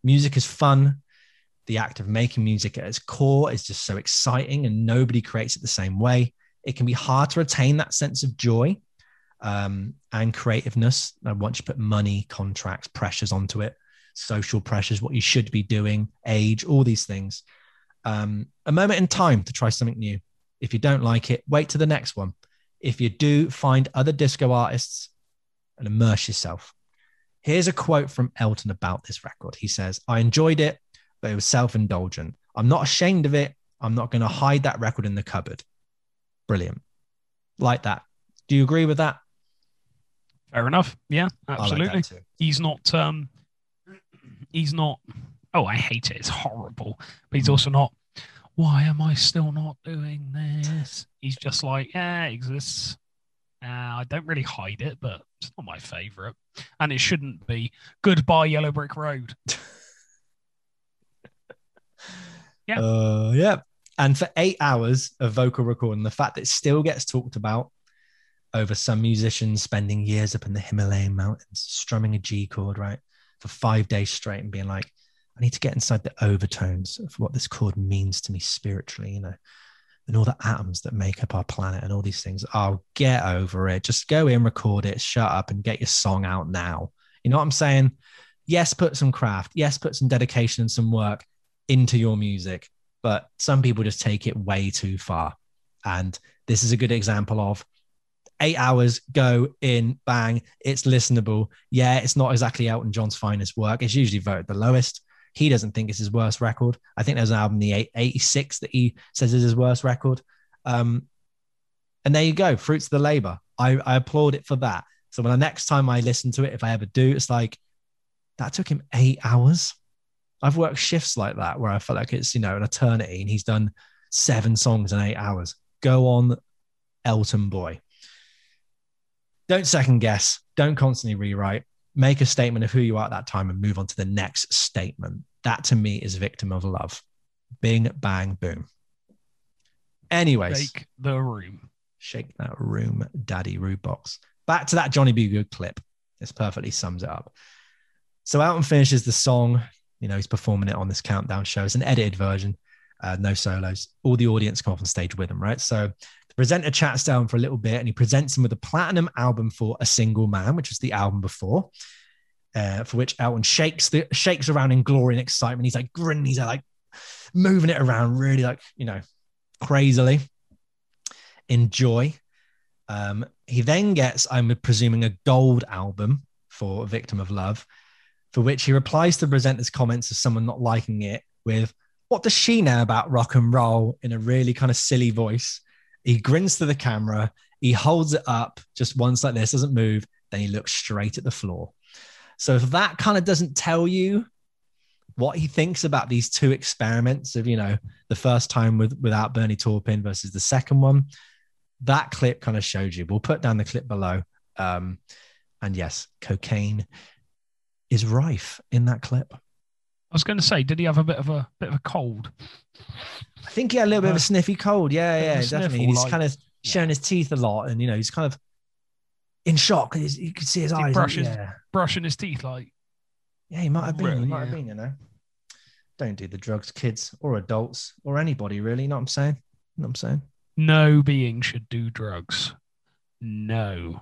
Music is fun. The act of making music at its core is just so exciting, and nobody creates it the same way. It can be hard to retain that sense of joy and creativeness. And once you put money, contracts, pressures onto it, social pressures, what you should be doing, age, all these things. A moment in time to try something new. If you don't like it, wait to the next one. If you do, find other disco artists and immerse yourself. Here's a quote from Elton about this record. He says, "I enjoyed it, but it was self-indulgent. I'm not ashamed of it. I'm not going to hide that record in the cupboard." Brilliant. Like that. Do you agree with that? Fair enough. Yeah, absolutely. I like that too. He's not, oh, I hate it, it's horrible. But he's also not, why am I still not doing this? He's just like, yeah, it exists. I don't really hide it, but it's not my favourite. And it shouldn't be. Goodbye, Yellow Brick Road. Yeah. Yeah. And for 8 hours of vocal recording, the fact that it still gets talked about over some musicians spending years up in the Himalayan mountains, strumming a G chord, right? For 5 days straight and being like, I need to get inside the overtones of what this chord means to me spiritually, you know, and all the atoms that make up our planet and all these things. Oh, get over it. Just go in, record it, shut up and get your song out now. You know what I'm saying? Yes, put some craft. Yes, put some dedication and some work into your music. But some people just take it way too far. And this is a good example of 8 hours, go in, bang, it's listenable. Yeah, it's not exactly Elton John's finest work. It's usually voted the lowest. He doesn't think it's his worst record. I think there's an album, the 86, that he says is his worst record. And there you go, fruits of the labor. I applaud it for that. So when the next time I listen to it, if I ever do, it's like, that took him 8 hours. I've worked shifts like that where I felt like it's, you know, an eternity, and he's done 7 songs in 8 hours. Go on, Elton boy. Don't second guess. Don't constantly rewrite. Make a statement of who you are at that time and move on to the next statement. That to me is Victim of Love. Bing, bang, boom. Anyways. Shake the room. Shake that room, daddy, Rude Box. Back to that Johnny B. Goode clip. This perfectly sums it up. So Elton finishes the song. You know, he's performing it on this countdown show. It's an edited version. No solos. All the audience come off on stage with him, right? So The presenter chats down for a little bit and he presents him with a platinum album for A Single Man, which was the album before, for which Elton shakes around in glory and excitement. He's like grinning, he's like moving it around really like, you know, crazily. Enjoy. He then gets, I'm presuming, a gold album for Victim of Love, for which he replies to the presenter's comments of someone not liking it with, "What does she know about rock and roll?" in a really kind of silly voice. He grins to the camera. He holds it up just once like this, doesn't move. Then he looks straight at the floor. So if that kind of doesn't tell you what he thinks about these two experiments of, you know, the first time without Bernie Taupin versus the second one, that clip kind of showed you. We'll put down the clip below. And yes, cocaine is rife in that clip. I was going to say, did he have a bit of a cold? I think he had a little bit of a sniffy cold. Yeah, definitely. He's like, kind of showing his teeth a lot, and you know, he's kind of in shock. You could see his eyes brushing his teeth, like he might have been. Really, he might have been. You know, don't do the drugs, kids or adults or anybody really. You know what I'm saying? You know what I'm saying? No being should do drugs. No.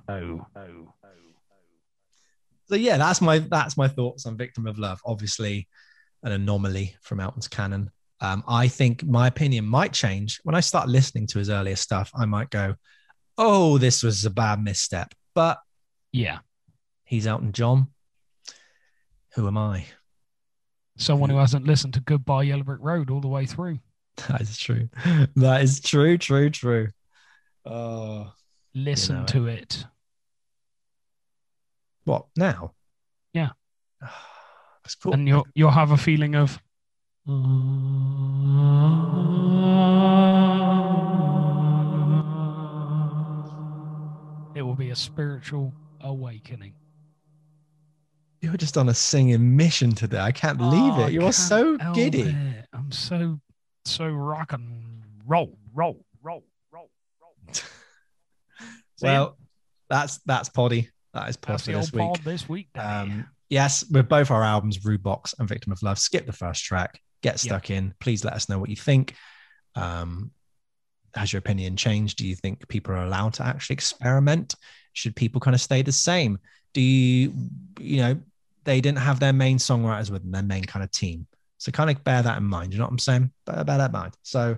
So yeah, that's my thoughts on Victim of Love. Obviously, an anomaly from Elton's canon. I think my opinion might change when I start listening to his earlier stuff. I might go, "Oh, this was a bad misstep." But yeah, he's Elton John. Who am I? Someone who hasn't listened to Goodbye Yellow Brick Road all the way through. That is true. That is true. True. Oh, listen to it. What now? Yeah. That's cool. And you'll have a feeling of it will be a spiritual awakening. You're just on a singing mission today. I can't believe it. You are so giddy. It. I'm so rock and roll. Well, that's Poddy. That is Poddy this week. Yes, with both our albums, Rude Box and Victim of Love. Skip the first track. Get stuck in. Please let us know what you think. Has your opinion changed? Do you think people are allowed to actually experiment? Should people kind of stay the same? Do you know, they didn't have their main songwriters with them, their main kind of team. So kind of bear that in mind. You know what I'm saying? Bear that in mind. So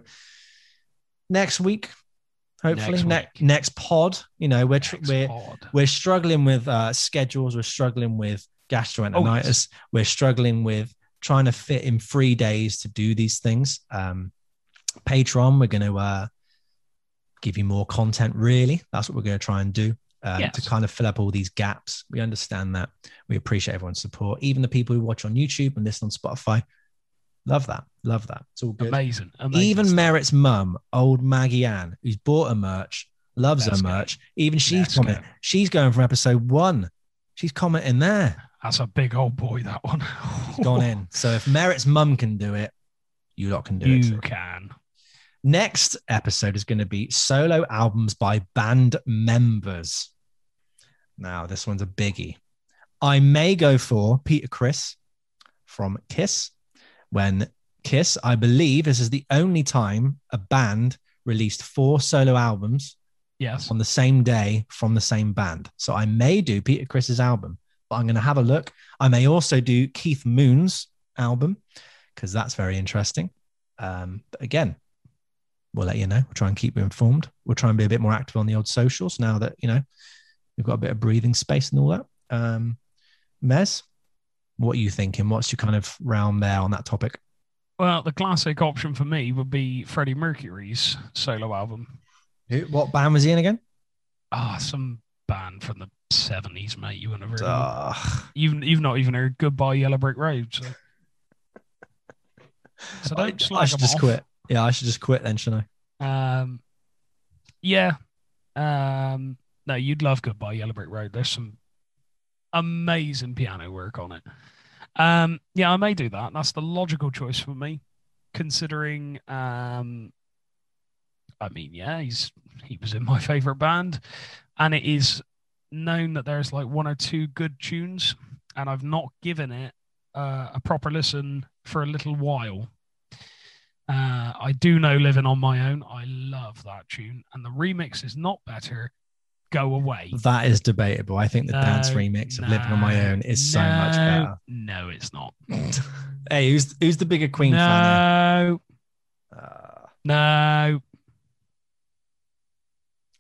next week, hopefully next pod, you know, we're struggling with schedules. We're struggling with gastroenteritis. We're struggling with trying to fit in 3 days to do these things. Patreon, we're going to give you more content. Really, that's what we're going to try and do to kind of fill up all these gaps. We understand that. We appreciate everyone's support, even the people who watch on YouTube and listen on Spotify. Love that. It's all good. Amazing. Even stuff. Merritt's mum, old Maggie Ann, who's bought her merch, loves her merch. Even she's commenting. She's going from episode 1. She's commenting there. That's a big old boy, that one. He's gone in. So if Merritt's mum can do it, you lot can do it. You can. Next episode is going to be solo albums by band members. Now, this one's a biggie. I may go for Peter Criss from Kiss. When Kiss, I believe this is the only time a band released 4 solo albums on the same day from the same band. So I may do Peter Criss's album, but I'm going to have a look. I may also do Keith Moon's album because that's very interesting. But again, we'll let you know. We'll try and keep you informed. We'll try and be a bit more active on the old socials now that, you know, we've got a bit of breathing space and all that. Mez? What are you thinking? What's your kind of realm there on that topic? Well, the classic option for me would be Freddie Mercury's solo album. What band was he in again? Some band from the 70s, mate. You wouldn't have heard of you've not even heard Goodbye Yellow Brick Road. So, so don't slag I should just off. Quit. Yeah, I should just quit then, shouldn't I? No, you'd love Goodbye Yellow Brick Road. There's some amazing piano work on it. I may do that. That's the logical choice for me, considering he was in my favorite band, and it is known that there's like 1 or 2 good tunes, and I've not given it a proper listen for a little while. I do know Living on My Own. I love that tune. And the remix is not better. Go away. That is debatable. I think the dance remix of Living on My Own is so much better. No, it's not. Hey, who's the bigger Queen fan? No.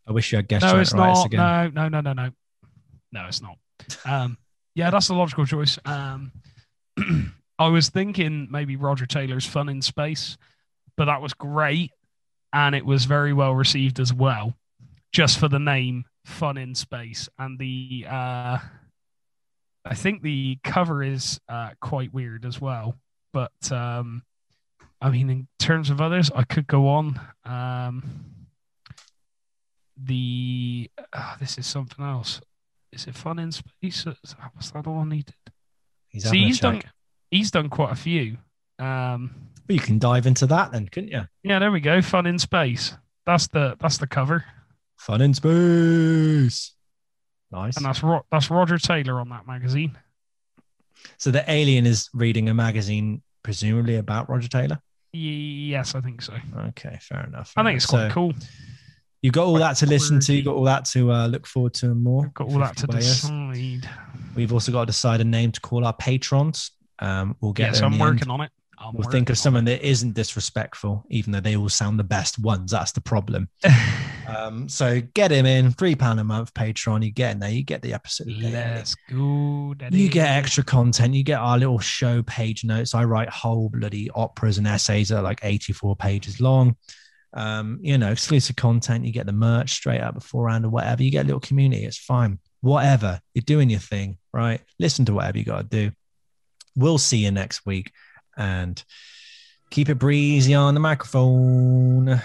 I wish you had guessed right again. No. No, it's not. Yeah, that's a logical choice. I was thinking maybe Roger Taylor's Fun in Space, but that was great, and it was very well received as well, just for the name Fun in Space. And the I think the cover is quite weird as well. But, I mean, in terms of others, I could go on. This is something else. Is it Fun in Space? What's that all I needed? He's done quite a few. Well, you can dive into that then, couldn't you? Yeah, there we go. Fun in Space. That's the cover. Fun in Space. Nice. And that's Roger Taylor on that magazine. So the alien is reading a magazine, presumably about Roger Taylor? Yes, I think so. Okay, fair enough. I think it's quite cool. You've got all that to listen to. You've got all that to look forward to and more. We've got all that to decide. We've also got to decide a name to call our patrons. We'll get there. Yes, I'm working on it. We'll think of someone that isn't disrespectful, even though they all sound the best ones. That's the problem. So get him in. £3 a month, Patreon. You get in there. You get the episode. Let's go, Daddy. You get extra content. You get our little show page notes. I write whole bloody operas and essays that are like 84 pages long. Exclusive content. You get the merch straight up beforehand or whatever. You get a little community. It's fine. Whatever. You're doing your thing, right? Listen to whatever you got to do. We'll see you next week and keep it breezy on the microphone.